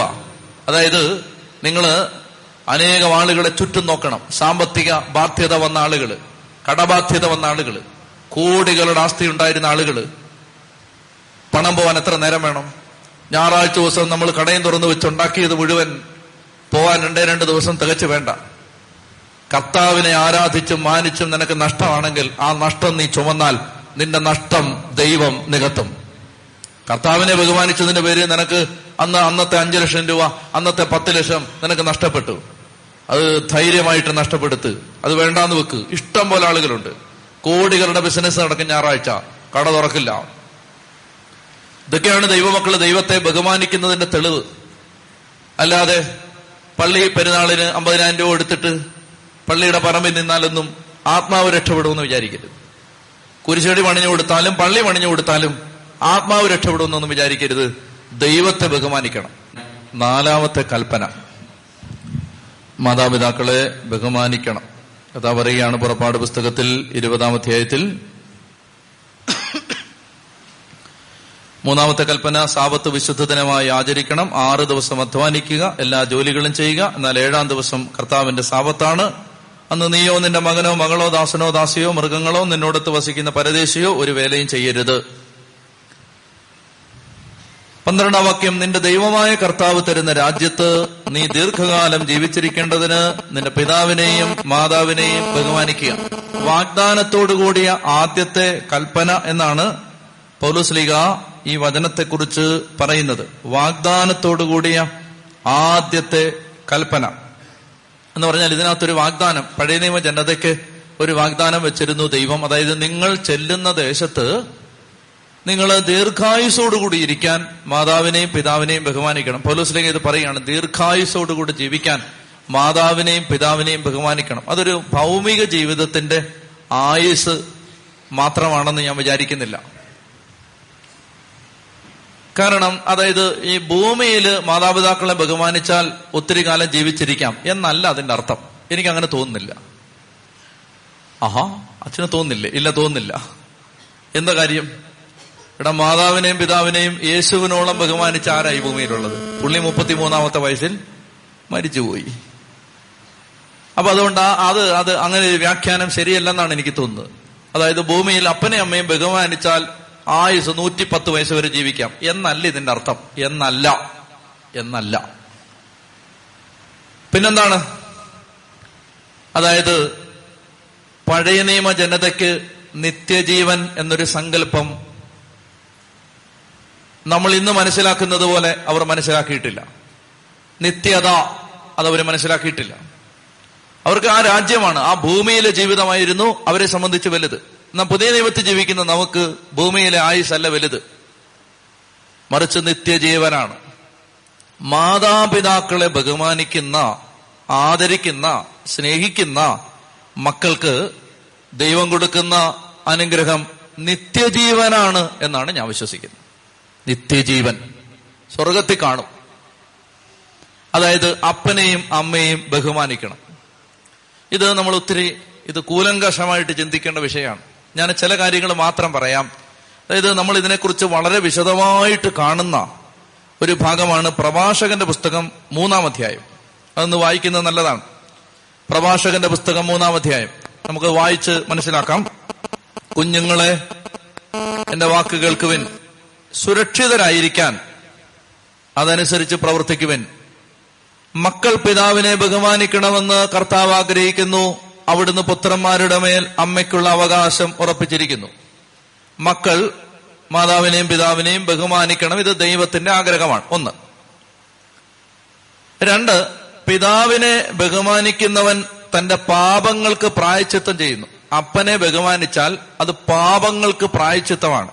അതായത് നിങ്ങൾ അനേകം ആളുകളെ ചുറ്റും നോക്കണം. സാമ്പത്തിക ബാധ്യത വന്ന ആളുകൾ, കടബാധ്യത വന്ന ആളുകൾ, കോടികളുടെ ആസ്തി ഉണ്ടായിരുന്ന ആളുകൾ, പണം പോവാൻ എത്ര നേരം വേണം? ഞായറാഴ്ച ദിവസം നമ്മൾ കടയും തുറന്നു വെച്ചുണ്ടാക്കിയത് മുഴുവൻ പോവാൻ രണ്ടേ രണ്ട് ദിവസം തികച്ചു വേണ്ട. കർത്താവിനെ ആരാധിച്ചും മാനിച്ചും നിനക്ക് നഷ്ടമാണെങ്കിൽ ആ നഷ്ടം നീ ചുമന്നാൽ നിന്റെ നഷ്ടം ദൈവം നികത്തും. കർത്താവിനെ ബഹുമാനിച്ചതിന്റെ പേര് നിനക്ക് അന്ന് അന്നത്തെ അഞ്ചു ലക്ഷം രൂപ, അന്നത്തെ പത്ത് ലക്ഷം നിനക്ക് നഷ്ടപ്പെട്ടു. അത് ധൈര്യമായിട്ട് നഷ്ടപ്പെടുത്ത്, അത് വേണ്ടാന്ന് വെക്ക്. ഇഷ്ടം പോലെ ആളുകളുണ്ട്, കോടികളുടെ ബിസിനസ് നടക്കും, ഞായറാഴ്ച കട തുറക്കില്ല. ഇതൊക്കെയാണ് ദൈവമക്കൾ ദൈവത്തെ ബഹുമാനിക്കുന്നതിന്റെ തെളിവ്. അല്ലാതെ പള്ളി പെരുന്നാളിന് അമ്പതിനായിരം രൂപ എടുത്തിട്ട് പള്ളിയുടെ പറമ്പിൽ നിന്നാലൊന്നും ആത്മാവ് രക്ഷപ്പെടുമെന്ന് വിചാരിക്കരുത്. കുരിശടി പണിഞ്ഞു കൊടുത്താലും പള്ളി പണിഞ്ഞു കൊടുത്താലും ആത്മാവ് രക്ഷപ്പെടുമെന്നൊന്നും വിചാരിക്കരുത്. ദൈവത്തെ ബഹുമാനിക്കണം. നാലാമത്തെ കൽപ്പന, മാതാപിതാക്കളെ ബഹുമാനിക്കണം. കഥാ പറയുകയാണ് പുറപ്പാട് പുസ്തകത്തിൽ ഇരുപതാം അധ്യായത്തിൽ. മൂന്നാമത്തെ കൽപ്പന, സാബത്ത് വിശുദ്ധ ദിനമായി ആചരിക്കണം. ആറ് ദിവസം അധ്വാനിക്കുക, എല്ലാ ജോലികളും ചെയ്യുക. എന്നാൽ ഏഴാം ദിവസം കർത്താവിന്റെ സാബത്താണ്. അന്ന് നീയോ നിന്റെ മകനോ മകളോ ദാസനോ ദാസിയോ മൃഗങ്ങളോ നിന്നോടത്ത് വസിക്കുന്ന പരദേശിയോ ഒരു വേലയും ചെയ്യരുത്. പന്ത്രണ്ടാം വാക്യം, നിന്റെ ദൈവമായ കർത്താവ് തരുന്ന രാജ്യത്ത് നീ ദീർഘകാലം ജീവിച്ചിരിക്കേണ്ടതിന് നിന്റെ പിതാവിനെയും മാതാവിനെയും ബഹുമാനിക്കുക. വാഗ്ദാനത്തോടുകൂടിയ ആദ്യത്തെ കൽപ്പന എന്നാണ് പൗലോസ്ലീഗ ഈ വചനത്തെക്കുറിച്ച് പറയുന്നത്. വാഗ്ദാനത്തോടുകൂടിയ ആദ്യത്തെ കൽപ്പന എന്ന് പറഞ്ഞാൽ ഇതിനകത്തൊരു വാഗ്ദാനം, പഴയ നിയമ ജനതയ്ക്ക് ഒരു വാഗ്ദാനം വെച്ചിരുന്നു ദൈവം. അതായത് നിങ്ങൾ ചെല്ലുന്ന ദേശത്ത് നിങ്ങൾ ദീർഘായുസോടുകൂടി ഇരിക്കാൻ മാതാവിനെയും പിതാവിനെയും ബഹുമാനിക്കണം. പൗലോസ്ലീഗ ഇത് പറയുകയാണ്, ദീർഘായുസോടുകൂടി ജീവിക്കാൻ മാതാവിനെയും പിതാവിനെയും ബഹുമാനിക്കണം. അതൊരു ഭൗമിക ജീവിതത്തിന്റെ ആയുസ് മാത്രമാണെന്ന് ഞാൻ വിചാരിക്കുന്നില്ല. കാരണം അതായത് ഈ ഭൂമിയിൽ മാതാപിതാക്കളെ ബഹുമാനിച്ചാൽ ഒത്തിരി കാലം ജീവിച്ചിരിക്കാം എന്നല്ല അതിന്റെ അർത്ഥം. എനിക്ക് അങ്ങനെ തോന്നുന്നില്ല. ആഹാ, അച്ഛന് തോന്നുന്നില്ലേ? ഇല്ല, തോന്നുന്നില്ല. എന്താ കാര്യം? ഇവിടെ മാതാവിനെയും പിതാവിനെയും യേശുവിനോളം ബഹുമാനിച്ച ആരായി ഭൂമിയിലുള്ളത്? പുള്ളി മുപ്പത്തി മൂന്നാമത്തെ വയസ്സിൽ മരിച്ചുപോയി. അപ്പൊ അതുകൊണ്ട് അത് അത് അങ്ങനെ ഒരു വ്യാഖ്യാനം ശരിയല്ലെന്നാണ് എനിക്ക് തോന്നുന്നത്. അതായത് ഭൂമിയിൽ അപ്പനെയും അമ്മയും ബഹുമാനിച്ചാൽ ആയുസ് നൂറ്റി പത്ത് വയസ്സ് വരെ ജീവിക്കാം എന്നല്ല ഇതിന്റെ അർത്ഥം. എന്നല്ല എന്നല്ല പിന്നെന്താണ്? അതായത് പഴയ നിയമ ജനതയ്ക്ക് നിത്യജീവൻ എന്നൊരു സങ്കല്പം നമ്മൾ ഇന്ന് മനസ്സിലാക്കുന്നത് പോലെ അവർ മനസ്സിലാക്കിയിട്ടില്ല. നിത്യത അതവർ മനസ്സിലാക്കിയിട്ടില്ല. അവർക്ക് ആ രാജ്യമാണ്, ആ ഭൂമിയിലെ ജീവിതമായിരുന്നു അവരെ സംബന്ധിച്ച് വലുത്. എന്നാൽ പുതിയ നിയമത്തിൽ ജീവിക്കുന്ന നമുക്ക് ഭൂമിയിലെ ആയുസല്ല വലുത്, മറിച്ച് നിത്യജീവനാണ്. മാതാപിതാക്കളെ ബഹുമാനിക്കുന്ന, ആദരിക്കുന്ന, സ്നേഹിക്കുന്ന മക്കൾക്ക് ദൈവം കൊടുക്കുന്ന അനുഗ്രഹം നിത്യജീവനാണ് എന്നാണ് ഞാൻ വിശ്വസിക്കുന്നത്. നിത്യജീവൻ സ്വർഗത്തിൽ കാണും. അതായത് അപ്പനെയും അമ്മയെയും ബഹുമാനിക്കണം. ഇത് നമ്മൾ ഒത്തിരി ഇത് കൂലങ്കഷമായിട്ട് ചിന്തിക്കേണ്ട വിഷയമാണ്. ഞാൻ ചില കാര്യങ്ങൾ മാത്രം പറയാം. അതായത് നമ്മൾ ഇതിനെക്കുറിച്ച് വളരെ വിശദമായിട്ട് കാണുന്ന ഒരു ഭാഗമാണ് പ്രഭാഷകന്റെ പുസ്തകം മൂന്നാം അധ്യായം. അതൊന്ന് വായിക്കുന്നത് നല്ലതാണ്. പ്രഭാഷകന്റെ പുസ്തകം മൂന്നാം അധ്യായം നമുക്ക് വായിച്ച് മനസ്സിലാക്കാം. കുഞ്ഞുങ്ങളെ, എന്റെ വാക്ക് കേൾക്കുവിൻ, സുരക്ഷിതരായിരിക്കാൻ അതനുസരിച്ച് പ്രവർത്തിക്കുവിൻ. മക്കൾ പിതാവിനെ ബഹുമാനിക്കണമെന്ന് കർത്താവ് ആഗ്രഹിക്കുന്നു. അവിടുന്ന് പുത്രന്മാരുടെ മേൽ അമ്മയ്ക്കുള്ള അവകാശം ഉറപ്പിച്ചിരിക്കുന്നു. മക്കൾ മാതാവിനെയും പിതാവിനെയും ബഹുമാനിക്കണം. ഇത് ദൈവത്തിന്റെ ആഗ്രഹമാണ്. ഒന്ന്. രണ്ട്, പിതാവിനെ ബഹുമാനിക്കുന്നവൻ തന്റെ പാപങ്ങൾക്ക് പ്രായശ്ചിത്തം ചെയ്യുന്നു. അപ്പനെ ബഹുമാനിച്ചാൽ അത് പാപങ്ങൾക്ക് പ്രായശ്ചിത്തമാണ്.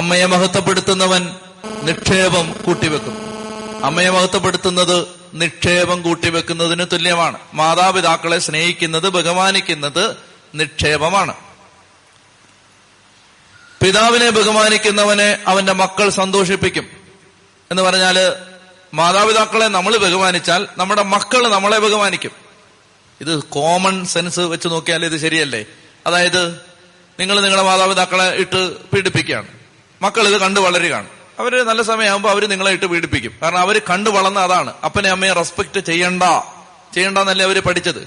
അമ്മയെ മഹത്വപ്പെടുത്തുന്നവൻ നിക്ഷേപം കൂട്ടിവെക്കുന്നു. അമ്മയെ മഹത്വപ്പെടുത്തുന്നത് നിക്ഷേപം കൂട്ടിവെക്കുന്നതിന് തുല്യമാണ്. മാതാപിതാക്കളെ സ്നേഹിക്കുന്നത്, ബഹുമാനിക്കുന്നത് നിക്ഷേപമാണ്. പിതാവിനെ ബഹുമാനിക്കുന്നവനെ അവന്റെ മക്കൾ സന്തോഷിപ്പിക്കും എന്ന് പറഞ്ഞാല് മാതാപിതാക്കളെ നമ്മൾ ബഹുമാനിച്ചാൽ നമ്മുടെ മക്കൾ നമ്മളെ ബഹുമാനിക്കും. ഇത് കോമൺ സെൻസ് വെച്ച് നോക്കിയാൽ ഇത് ശരിയല്ലേ? അതായത് നിങ്ങൾ നിങ്ങളുടെ മാതാപിതാക്കളെ ഇട്ട് പീഡിപ്പിക്കുകയാണ്, മക്കൾ ഇത് കണ്ടു വളരുകയാണ്. അവര് നല്ല സമയമാകുമ്പോൾ അവര് നിങ്ങളെ ഇട്ട് പീഡിപ്പിക്കും. കാരണം അവര് കണ്ടു വളർന്ന അതാണ്. അപ്പനെ അമ്മയെ റെസ്പെക്ട് ചെയ്യണ്ട ചെയ്യണ്ടെന്നല്ലേ അവര് പഠിച്ചത്.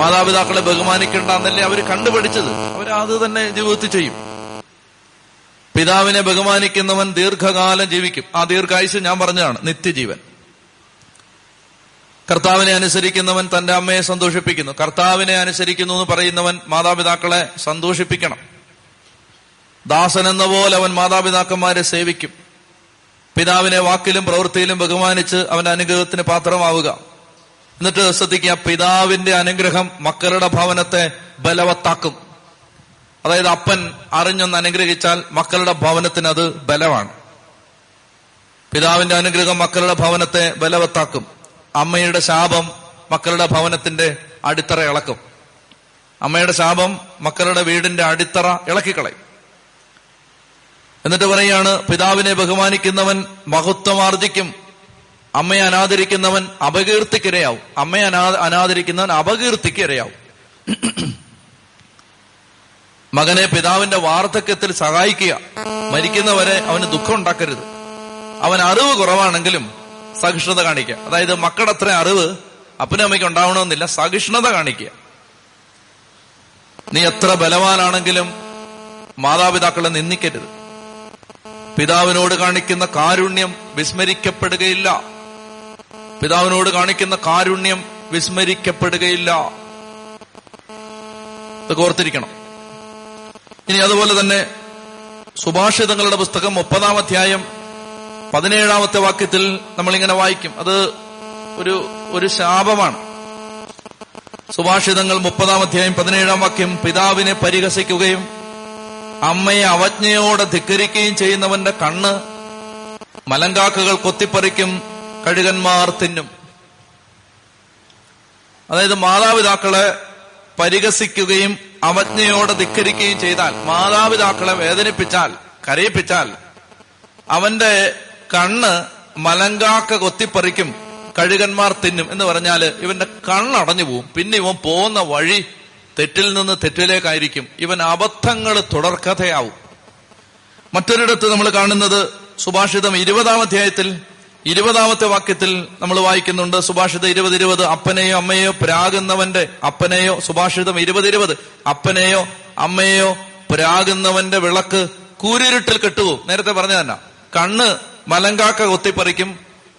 മാതാപിതാക്കളെ ബഹുമാനിക്കണ്ടെന്നല്ലേ അവര് കണ്ടുപഠിച്ചത്. അവർ അവരത് തന്നെ ജീവിതത്തിൽ ചെയ്യും. പിതാവിനെ ബഹുമാനിക്കുന്നവൻ ദീർഘകാലം ജീവിക്കും. ആ ദീർഘായുസ് ഞാൻ പറഞ്ഞതാണ് നിത്യജീവൻ. കർത്താവിനെ അനുസരിക്കുന്നവൻ തന്റെ അമ്മയെ സന്തോഷിപ്പിക്കുന്നു. കർത്താവിനെ അനുസരിക്കുന്നു എന്ന് പറയുന്നവൻ മാതാപിതാക്കളെ സന്തോഷിപ്പിക്കണം. ദാസൻ എന്ന പോലെ അവൻ മാതാപിതാക്കന്മാരെ സേവിക്കും. പിതാവിനെ വാക്കിലും പ്രവൃത്തിയിലും ബഹുമാനിച്ച് അവന്റെ അനുഗ്രഹത്തിന് പാത്രമാവുക. എന്നിട്ട് ശ്രദ്ധിക്കുക, പിതാവിന്റെ അനുഗ്രഹം മക്കളുടെ ഭവനത്തെ ബലവത്താക്കും. അതായത് അപ്പൻ അറിഞ്ഞൊന്ന് അനുഗ്രഹിച്ചാൽ മക്കളുടെ ഭവനത്തിന് അത് ബലമാണ്. പിതാവിന്റെ അനുഗ്രഹം മക്കളുടെ ഭവനത്തെ ബലവത്താക്കും. അമ്മയുടെ ശാപം മക്കളുടെ ഭവനത്തിന്റെ അടിത്തറ ഇളക്കും. അമ്മയുടെ ശാപം മക്കളുടെ വീടിന്റെ അടിത്തറ ഇളക്കിക്കളയും. എന്നിട്ട് പറയുകയാണ്, പിതാവിനെ ബഹുമാനിക്കുന്നവൻ മഹത്വം ആർജിക്കും, അമ്മയെ അനാദരിക്കുന്നവൻ അപകീർത്തിക്കിരയാവും. അമ്മയെ അനാ അനാദരിക്കുന്നവൻ അപകീർത്തിക്കിരയാവും. മകനെ പിതാവിന്റെ വാർദ്ധക്യത്തിൽ സഹായിക്കുക. മരിക്കുന്നവരെ അവന് ദുഃഖം ഉണ്ടാക്കരുത്. അവൻ അറിവ് കുറവാണെങ്കിലും സഹിഷ്ണുത കാണിക്കുക. അതായത് മക്കളത്ര അറിവ് അപ്പനും അമ്മയ്ക്ക് ഉണ്ടാവണമെന്നില്ല, സഹിഷ്ണുത കാണിക്കുക. നീ എത്ര ബലവാനാണെങ്കിലും മാതാപിതാക്കളെ നിന്ദിക്കരുത്. പിതാവിനോട് കാണിക്കുന്ന കാരുണ്യം വിസ്മരിക്കപ്പെടുകയില്ല. പിതാവിനോട് കാണിക്കുന്ന കാരുണ്യം വിസ്മരിക്കപ്പെടുകയില്ല. ഇത് ഓർത്തിരിക്കണം. ഇനി അതുപോലെ തന്നെ സുഭാഷിതങ്ങളുടെ പുസ്തകം മുപ്പതാം അധ്യായം പതിനേഴാമത്തെ വാക്യത്തിൽ നമ്മളിങ്ങനെ വായിക്കും. അത് ഒരു ഒരു ശാപമാണ്. സുഭാഷിതങ്ങൾ മുപ്പതാം അധ്യായം പതിനേഴാം വാക്യം, പിതാവിനെ പരിഹസിക്കുകയും അമ്മയെ അവജ്ഞയോടെ ധിക്കരിക്കുകയും ചെയ്യുന്നവന്റെ കണ്ണ് മലങ്കാക്കകൾ കൊത്തിപ്പറിക്കും, കഴുകന്മാർ തിന്നും. അതായത് മാതാപിതാക്കളെ പരിഹസിക്കുകയും അവജ്ഞയോടെ ധിക്കരിക്കുകയും ചെയ്താൽ, മാതാപിതാക്കളെ വേദനിപ്പിച്ചാൽ, കരയിപ്പിച്ചാൽ അവന്റെ കണ്ണ് മലങ്കാക്ക കൊത്തിപ്പറിക്കും, കഴുകന്മാർ തിന്നും എന്ന് പറഞ്ഞാൽ ഇവന്റെ കണ്ണടഞ്ഞു പോവും. പിന്നെ ഇവൻ പോകുന്ന വഴി തെറ്റിൽ നിന്ന് തെറ്റിലേക്കായിരിക്കും. ഇവൻ അബദ്ധങ്ങൾ തുടർക്കഥയാവും. മറ്റൊരിടത്ത് നമ്മൾ കാണുന്നത് സുഭാഷിതം ഇരുപതാം അധ്യായത്തിൽ ഇരുപതാമത്തെ വാക്യത്തിൽ നമ്മൾ വായിക്കുന്നുണ്ട്. സുഭാഷിതം ഇരുപത് ഇരുപത് അപ്പനെയോ അമ്മയോ പ്രാകുന്നവന്റെ അപ്പനെയോ സുഭാഷിതം ഇരുപത് ഇരുപത് അപ്പനെയോ അമ്മയോ പ്രാകുന്നവന്റെ വിളക്ക് കൂരിരുട്ടിൽ കെട്ടുപോകും. നേരത്തെ പറഞ്ഞ തന്നെ കണ്ണ് മലങ്കാക്ക കൊത്തിപ്പറിക്കും,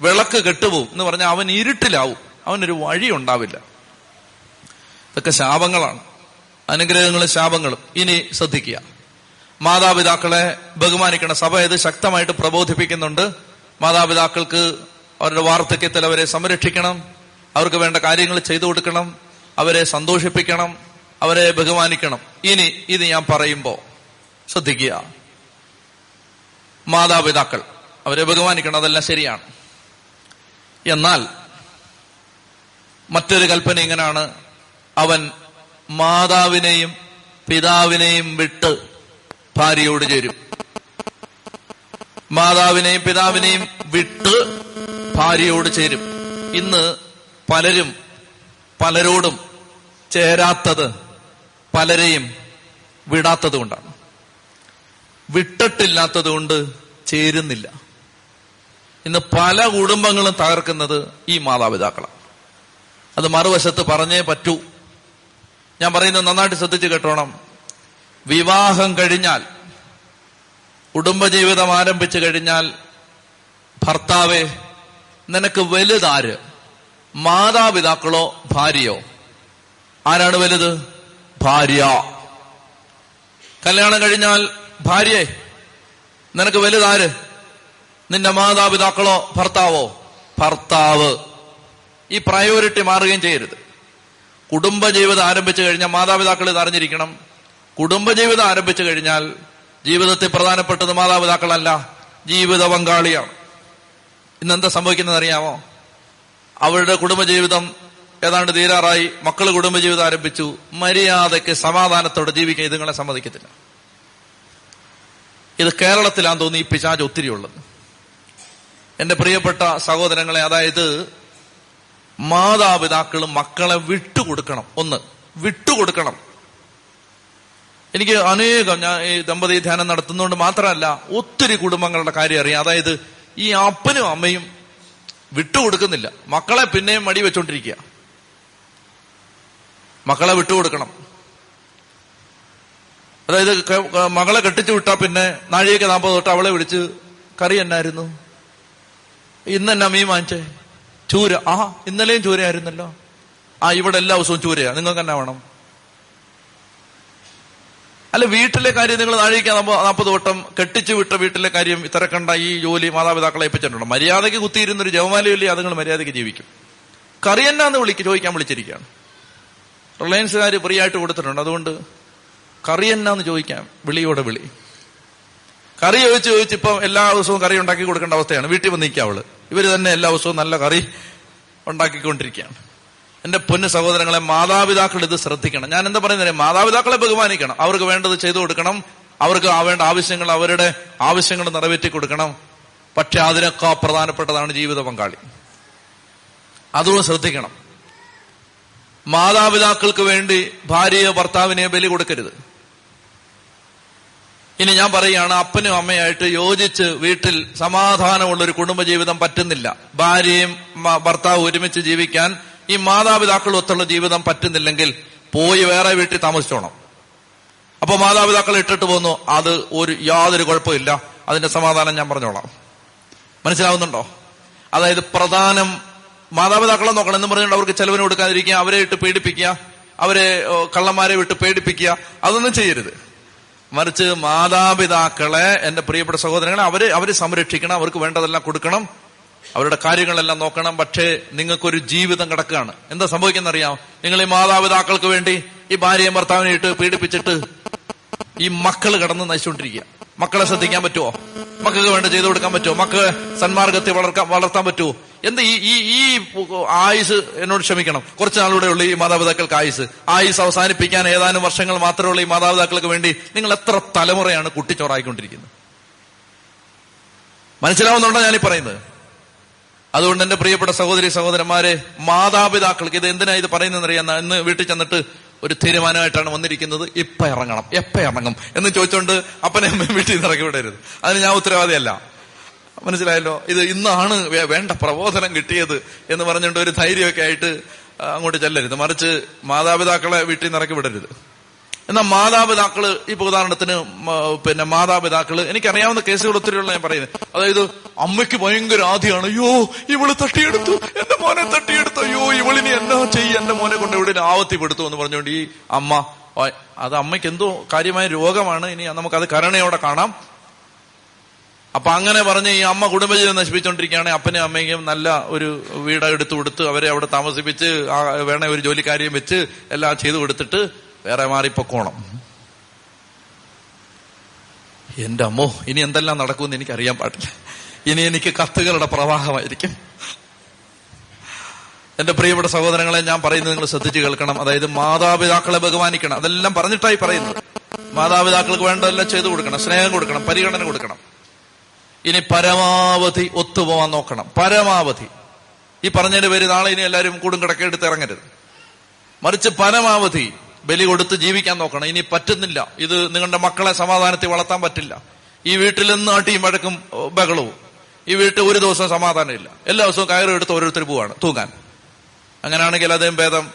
വിളക്ക് കെട്ടുപോകും എന്ന് പറഞ്ഞാൽ അവൻ ഇരുട്ടിലാവും, അവനൊരു വഴി ഉണ്ടാവില്ല. ഇതൊക്കെ ശാപങ്ങളാണ്, അനുഗ്രഹങ്ങളും ശാപങ്ങളും. ഇനി ശ്രദ്ധിക്കുക, മാതാപിതാക്കളെ ബഹുമാനിക്കണം. സഭ ഇത് ശക്തമായിട്ട് പ്രബോധിപ്പിക്കുന്നുണ്ട്. മാതാപിതാക്കൾക്ക് അവരുടെ വാർദ്ധക്യത്തിൽ അവരെ സംരക്ഷിക്കണം, അവർക്ക് വേണ്ട കാര്യങ്ങൾ ചെയ്തു കൊടുക്കണം, അവരെ സന്തോഷിപ്പിക്കണം, അവരെ ബഹുമാനിക്കണം. ഇനി ഇത് ഞാൻ പറയുമ്പോൾ ശ്രദ്ധിക്കുക, മാതാപിതാക്കൾ അവരെ ബഹുമാനിക്കണം, അതെല്ലാം ശരിയാണ്. എന്നാൽ മറ്റൊരു കൽപ്പന ഇങ്ങനെയാണ്, അവൻ മാതാവിനെയും പിതാവിനെയും വിട്ട് ഭാര്യയോട് ചേരും. മാതാവിനെയും പിതാവിനെയും വിട്ട് ഭാര്യയോട് ചേരും. ഇന്ന് പലരും പലരോടും ചേരാത്തത് പലരെയും വിടാത്തത് കൊണ്ടാണ്. വിട്ടിട്ടില്ലാത്തത് കൊണ്ട് ചേരുന്നില്ല. ഇന്ന് പല കുടുംബങ്ങളും തകർക്കുന്നത് ഈ മാതാപിതാക്കളാണ്. അത് മറുവശത്ത് പറഞ്ഞേ പറ്റൂ. ഞാൻ പറയുന്നത് നന്നായിട്ട് ശ്രദ്ധിച്ച് കേട്ടോണം. വിവാഹം കഴിഞ്ഞാൽ, കുടുംബജീവിതം ആരംഭിച്ചു കഴിഞ്ഞാൽ, ഭർത്താവേ നിനക്ക് വലുതാര്, മാതാപിതാക്കളോ ഭാര്യയോ? ആരാണ് വലുത്? ഭാര്യ. കല്യാണം കഴിഞ്ഞാൽ, ഭാര്യേ നിനക്ക് വലുതാര്, നിന്റെ മാതാപിതാക്കളോ ഭർത്താവോ? ഭർത്താവ്. ഈ പ്രയോറിറ്റി മാറുകയും ചെയ്യരുത്. കുടുംബജീവിതം ആരംഭിച്ചു കഴിഞ്ഞാൽ മാതാപിതാക്കൾ ഇത് അറിഞ്ഞിരിക്കണം. കുടുംബജീവിതം ആരംഭിച്ചു കഴിഞ്ഞാൽ ജീവിതത്തിൽ പ്രധാനപ്പെട്ടത് മാതാപിതാക്കളല്ല, ജീവിത പങ്കാളിയാണ്. ഇന്നെന്താ സംഭവിക്കുന്നത് അറിയാമോ? അവരുടെ കുടുംബജീവിതം ഏതാണ്ട് തീരാറായി, മക്കൾ കുടുംബജീവിതം ആരംഭിച്ചു. മര്യാദയ്ക്ക് സമാധാനത്തോടെ ജീവിക്കാൻ ഇതുങ്ങളെ സമ്മതിക്കത്തില്ല. ഇത് കേരളത്തിലാന്ന് തോന്നി ഈ പിശാച് ഒത്തിരി ഉള്ളത്. എന്റെ പ്രിയപ്പെട്ട സഹോദരങ്ങളെ, അതായത് മാതാപിതാക്കൾ മക്കളെ വിട്ടുകൊടുക്കണം. ഒന്ന്, വിട്ടുകൊടുക്കണം. എനിക്ക് അനേകം, ഞാൻ ഈ ദമ്പതി ധ്യാനം നടത്തുന്നതുകൊണ്ട് മാത്രമല്ല ഒത്തിരി കുടുംബങ്ങളുടെ കാര്യം അറിയാം. അതായത് ഈ അപ്പനും അമ്മയും വിട്ടുകൊടുക്കുന്നില്ല, മക്കളെ പിന്നെയും മടി വെച്ചോണ്ടിരിക്കുക. മക്കളെ വിട്ടുകൊടുക്കണം. അതായത് മകളെ കെട്ടിച്ചു വിട്ടാ പിന്നെ നാഴികയ്ക്ക് നാൽപ്പത് തൊട്ട് അവളെ വിളിച്ച് കറി എന്നായിരുന്നു, ഇന്ന് എന്നാ മീൻ വാങ്ങിച്ചേ, ചൂര, ആ ഇന്നലെയും ചൂരയായിരുന്നല്ലോ, ആ ഇവിടെ എല്ലാ ദിവസവും ചൂരയാ, നിങ്ങൾക്ക് എന്നാ വേണം. അല്ല വീട്ടിലെ കാര്യം നിങ്ങൾ നാഴിക നാൽപ്പത് വട്ടം കെട്ടിച്ചു വിട്ട വീട്ടിലെ കാര്യം ഇത്തരക്കണ്ട ഈ ജോലി മാതാപിതാക്കളെ ഏൽപ്പിച്ചിട്ടുണ്ട്. മര്യാദയ്ക്ക് കുത്തിയിരുന്നൊരു ജവമാലയില്ലേ, അതുങ്ങൾ മര്യാദയ്ക്ക് ജീവിക്കും. കറി എന്നാന്ന് വിളിക്ക് ചോദിക്കാൻ വിളിച്ചിരിക്കുകയാണ്. റിലയൻസുകാർ ഫ്രീ ആയിട്ട് കൊടുത്തിട്ടുണ്ട്, അതുകൊണ്ട് കറി എന്നാന്ന് ചോദിക്കാം, വിളിയോടെ വിളി. കറി ചോദിച്ച് ചോദിച്ച് ഇപ്പം എല്ലാ ദിവസവും കറി ഉണ്ടാക്കി കൊടുക്കേണ്ട അവസ്ഥയാണ്. വീട്ടിൽ വന്ന് നിൽക്കുക അവള്, ഇവര് തന്നെ എല്ലാ ദിവസവും നല്ല കറി ഉണ്ടാക്കിക്കൊണ്ടിരിക്കുകയാണ്. എന്റെ പൊന്നു സഹോദരങ്ങളെ, മാതാപിതാക്കൾ ഇത് ശ്രദ്ധിക്കണം. ഞാൻ എന്താ പറയുന്നത്, മാതാപിതാക്കളെ ബഹുമാനിക്കണം, അവർക്ക് വേണ്ടത് ചെയ്തു കൊടുക്കണം, അവർക്ക് വേണ്ട ആവശ്യങ്ങൾ അവരുടെ ആവശ്യങ്ങൾ നിറവേറ്റി കൊടുക്കണം. പക്ഷെ അതിനൊക്കെ പ്രധാനപ്പെട്ടതാണ് ജീവിത പങ്കാളി, അതും ശ്രദ്ധിക്കണം. മാതാപിതാക്കൾക്ക് വേണ്ടി ഭാര്യയെ ഭർത്താവിനെ ബലി കൊടുക്കരുത്. ഇനി ഞാൻ പറയുകയാണ്, അപ്പനും അമ്മയായിട്ട് യോജിച്ച് വീട്ടിൽ സമാധാനമുള്ളൊരു കുടുംബജീവിതം പറ്റുന്നില്ല. ഭാര്യയും ഭർത്താവും ഒരുമിച്ച് ജീവിക്കാൻ ഈ മാതാപിതാക്കൾ ഒത്തുള്ള ജീവിതം പറ്റുന്നില്ലെങ്കിൽ പോയി വേറെ വീട്ടിൽ താമസിച്ചോണം. അപ്പൊ മാതാപിതാക്കളെ ഇട്ടിട്ട് പോന്നു, അത് ഒരു യാതൊരു കുഴപ്പമില്ല, അതിന്റെ സമാധാനം ഞാൻ പറഞ്ഞോളാം. മനസ്സിലാവുന്നുണ്ടോ? അതായത് പ്രധാനം മാതാപിതാക്കളെ നോക്കണം എന്ന് പറഞ്ഞുകൊണ്ട് അവർക്ക് ചെലവിന് കൊടുക്കാതിരിക്കുക, അവരെ ഇട്ട് പേടിപ്പിക്കുക, അവരെ കള്ളന്മാരെ വിട്ട് പേടിപ്പിക്കുക, അതൊന്നും ചെയ്യരുത്. മറിച്ച് മാതാപിതാക്കളെ, എന്റെ പ്രിയപ്പെട്ട സഹോദരങ്ങളെ, അവരെ അവരെ സംരക്ഷിക്കണം, അവർക്ക് വേണ്ടതെല്ലാം കൊടുക്കണം, അവരുടെ കാര്യങ്ങളെല്ലാം നോക്കണം. പക്ഷേ നിങ്ങൾക്കൊരു ജീവിതം കിടക്കുകയാണ്. എന്താ സംഭവിക്കുന്നറിയാമോ? നിങ്ങൾ ഈ മാതാപിതാക്കൾക്ക് വേണ്ടി ഈ ഭാര്യയും ഭർത്താവിനെ ഇട്ട് പീഡിപ്പിച്ചിട്ട് ഈ മക്കള് കിടന്ന് നശിച്ചുകൊണ്ടിരിക്കുക. മക്കളെ ശ്രദ്ധിക്കാൻ പറ്റുമോ? മക്കൾക്ക് വേണ്ട ചെയ്തു കൊടുക്കാൻ പറ്റുമോ? മക്കളെ സന്മാർഗത്തെ വളർക്കാൻ വളർത്താൻ പറ്റുമോ? എന്ത് ഈ ഈ ആയുസ്, എന്നോട് ക്ഷമിക്കണം, കുറച്ച് നാളൂടെ ഉള്ള ഈ മാതാപിതാക്കൾക്ക് ആയുസ്, ആയുസ് അവസാനിപ്പിക്കാൻ ഏതാനും വർഷങ്ങൾ മാത്രമേ ഉള്ള ഈ മാതാപിതാക്കൾക്ക് വേണ്ടി നിങ്ങൾ എത്ര തലമുറയാണ് കുട്ടിച്ചോറായിക്കൊണ്ടിരിക്കുന്നത്? മനസ്സിലാവുന്നുണ്ടോ ഞാനീ പറയുന്നത്? അതുകൊണ്ട് എന്റെ പ്രിയപ്പെട്ട സഹോദരി സഹോദരന്മാരെ, മാതാപിതാക്കൾക്ക് ഇത് എന്തിനാ ഇത് പറയുന്നതെന്നറിയാമെന്ന ഇന്ന് വീട്ടിൽ ചെന്നിട്ട് ഒരു തീരുമാനമായിട്ടാണ് വന്നിരിക്കുന്നത്, ഇപ്പം ഇറങ്ങണം, എപ്പം ഇറങ്ങും എന്ന് ചോദിച്ചുകൊണ്ട് അപ്പനെ അമ്മയും വീട്ടിൽ നിന്ന് ഇറക്കി വിടരുത്. അതിന് ഞാൻ ഉത്തരവാദിയല്ല. മനസ്സിലായല്ലോ? ഇത് ഇന്നാണ് വേണ്ട പ്രബോധനം കിട്ടിയത് എന്ന് പറഞ്ഞുകൊണ്ട് ഒരു ധൈര്യമൊക്കെ ആയിട്ട് അങ്ങോട്ട് ചെല്ലരുത്. മറിച്ച് മാതാപിതാക്കളെ വീട്ടിൽ നിന്ന് ഇറക്കി വിടരുത്. എന്നാൽ മാതാപിതാക്കള്, ഇപ്പൊ ഉദാഹരണത്തിന് പിന്നെ മാതാപിതാക്കള്, എനിക്കറിയാവുന്ന കേസുകൾ ഒത്തിരിയുള്ള ഞാൻ പറയുന്നത്, അതായത് അമ്മയ്ക്ക് ഭയങ്കര ആധിയാണ്, അയ്യോ ഇവള് തട്ടിയെടുത്തു, എന്റെ മോനെ തട്ടിയെടുത്തു, അയ്യോ ഇവളിനി എന്നാ ചെയ്യും, എന്റെ മോനെ കൊണ്ട് ഇവിടെ ആവത്തിപ്പെടുത്തു എന്ന് പറഞ്ഞുകൊണ്ട് ഈ അമ്മ, അത് അമ്മയ്ക്ക് എന്തോ കാര്യമായ രോഗമാണ്, ഇനി നമുക്കത് കരുണയോടെ കാണാം. അപ്പൊ അങ്ങനെ പറഞ്ഞ് ഈ അമ്മ കുടുംബജീവിതം നശിപ്പിച്ചുകൊണ്ടിരിക്കുകയാണെങ്കിൽ അപ്പനും അമ്മയ്ക്കും നല്ല ഒരു വീട് എടുത്തു കൊടുത്ത് അവരെ അവിടെ താമസിപ്പിച്ച് വേണേ ഒരു ജോലിക്കാരിയും വെച്ച് എല്ലാം ചെയ്തു കൊടുത്തിട്ട് വേറെ മാറിപ്പൊക്കോണം. എന്റെ അമ്മോ, ഇനി എന്തെല്ലാം നടക്കുമെന്ന് എനിക്കറിയാൻ പാടില്ല. ഇനി എനിക്ക് കത്തുകളുടെ പ്രവാഹമായിരിക്കും. എന്റെ പ്രിയപ്പെട്ട സഹോദരങ്ങളെ, ഞാൻ പറയുന്നത് നിങ്ങൾ ശ്രദ്ധിച്ചു കേൾക്കണം. അതായത് മാതാപിതാക്കളെ ബഹുമാനിക്കണം. അതെല്ലാം പറഞ്ഞിട്ടായി പറയുന്നത്. മാതാപിതാക്കൾക്ക് വേണ്ടതെല്ലാം ചെയ്തു കൊടുക്കണം, സ്നേഹം കൊടുക്കണം, പരിഗണന കൊടുക്കണം. ഇനി പരമാവധി ഒത്തുപോവാൻ നോക്കണം. പരമാവധി ഈ പറഞ്ഞതിന്റെ പേര് നാളെ ഇനി എല്ലാവരും കൂടും കിടക്കെടുത്ത് ഇറങ്ങരുത്. മറിച്ച് പരമാവധി ബലി കൊടുത്ത് ജീവിക്കാൻ നോക്കണം. ഇനി പറ്റുന്നില്ല, ഇത് നിങ്ങളുടെ മക്കളെ സമാധാനത്തിൽ വളർത്താൻ പറ്റില്ല. ഈ വീട്ടിൽ നിന്ന് അടിയും വഴക്കും ബഹളവും, ഈ വീട്ടിൽ ഒരു ദിവസം സമാധാനമില്ല. എല്ലാ ദിവസവും കയറെടുത്ത് ഓരോരുത്തർ പോവാണ് തൂങ്ങാൻ. അങ്ങനെയാണെങ്കിൽ അതേം ഭേദം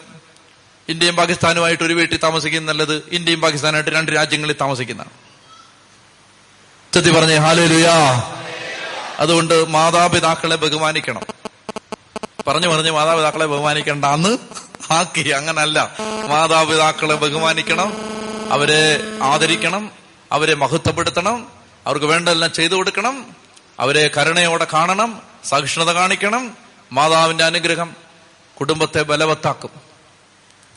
ഇന്ത്യയും പാകിസ്ഥാനുമായിട്ട് ഒരു വീട്ടിൽ താമസിക്കുന്നല്ലത് ഇന്ത്യയും പാകിസ്ഥാനായിട്ട് രണ്ട് രാജ്യങ്ങളിൽ താമസിക്കുന്നതാണ്. ചത്തി പറഞ്ഞേ ഹല്ലേലൂയാ. അതുകൊണ്ട് മാതാപിതാക്കളെ ബഹുമാനിക്കണം. പറഞ്ഞു പറഞ്ഞ് മാതാപിതാക്കളെ ബഹുമാനിക്കണ്ടെന്ന് ആക്കി, അങ്ങനല്ല. മാതാപിതാക്കളെ ബഹുമാനിക്കണം, അവരെ ആദരിക്കണം, അവരെ മഹത്വപ്പെടുത്തണം, അവർക്ക് വേണ്ടതെല്ലാം ചെയ്തു കൊടുക്കണം, അവരെ കരുണയോടെ കാണണം, സഹിഷ്ണുത കാണിക്കണം. മാതാവിന്റെ അനുഗ്രഹം കുടുംബത്തെ ബലവത്താക്കും.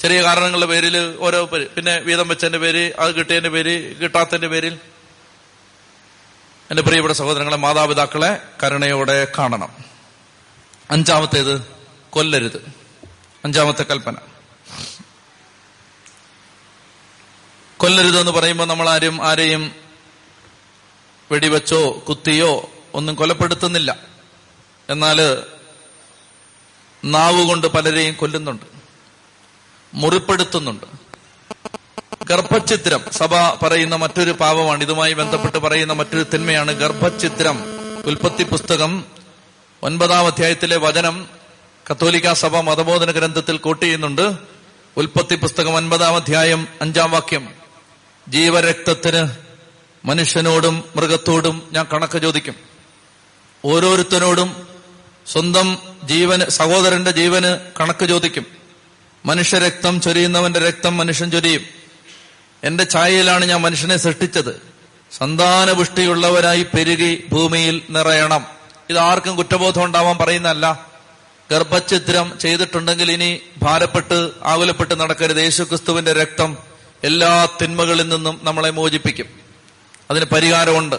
ചെറിയ കാരണങ്ങളുടെ പേരിൽ ഓരോ പേര്, പിന്നെ വീതം വെച്ചതിന്റെ പേര്, അത് കിട്ടിയതിന്റെ പേര്, കിട്ടാത്തതിന്റെ പേരിൽ എന്റെ പ്രിയപ്പെട്ട സഹോദരങ്ങളെ, മാതാപിതാക്കളെ കരുണയോടെ കാണണം. അഞ്ചാമത്തേത് കൊല്ലരുത്. അഞ്ചാമത്തെ കൽപ്പന കൊല്ലരുത് എന്ന് പറയുമ്പോൾ നമ്മൾ ആരും ആരെയും വെടിവെച്ചോ കുത്തിയോ ഒന്നും കൊലപ്പെടുത്തുന്നില്ല. എന്നാൽ നാവ് കൊണ്ട് പലരെയും കൊല്ലുന്നുണ്ട്, മുറിപ്പെടുത്തുന്നുണ്ട്. ഗർഭഛിദ്രം സഭ പറയുന്ന മറ്റൊരു പാപമാണ്. ഇതുമായി ബന്ധപ്പെട്ട് പറയുന്ന മറ്റൊരു തിന്മയാണ് ഗർഭഛിദ്രം. ഉൽപ്പത്തി പുസ്തകം ഒൻപതാം അധ്യായത്തിലെ വചനം കത്തോലിക്കാ സഭ മതബോധന ഗ്രന്ഥത്തിൽ കോട്ട് ചെയ്യുന്നുണ്ട്. ഉൽപ്പത്തി പുസ്തകം ഒൻപതാം അധ്യായം അഞ്ചാം വാക്യം: ജീവരക്തത്തിന് മനുഷ്യനോടും മൃഗത്തോടും ഞാൻ കണക്ക് ചോദിക്കും. ഓരോരുത്തരോടും സ്വന്തം ജീവന്, സഹോദരന്റെ ജീവന് കണക്ക് ചോദിക്കും. മനുഷ്യരക്തം ചൊരിയുന്നവന്റെ രക്തം മനുഷ്യൻ ചൊരിയും. എന്റെ ഛായയിലാണ് ഞാൻ മനുഷ്യനെ സൃഷ്ടിച്ചത്. സന്താനപുഷ്ടിയുള്ളവരായി പെരുകി ഭൂമിയിൽ നിറയണം. ഇതാർക്കും കുറ്റബോധം ഉണ്ടാവാൻ പറയുന്നതല്ല. ഗർഭഛിദ്രം ചെയ്തിട്ടുണ്ടെങ്കിൽ ഇനി ഭാരപ്പെട്ട് ആകുലപ്പെട്ട് നടക്കരുത്. യേശുക്രിസ്തുവിന്റെ രക്തം എല്ലാ തിന്മകളിൽ നിന്നും നമ്മളെ മോചിപ്പിക്കും. അതിന് പരിഹാരമുണ്ട്.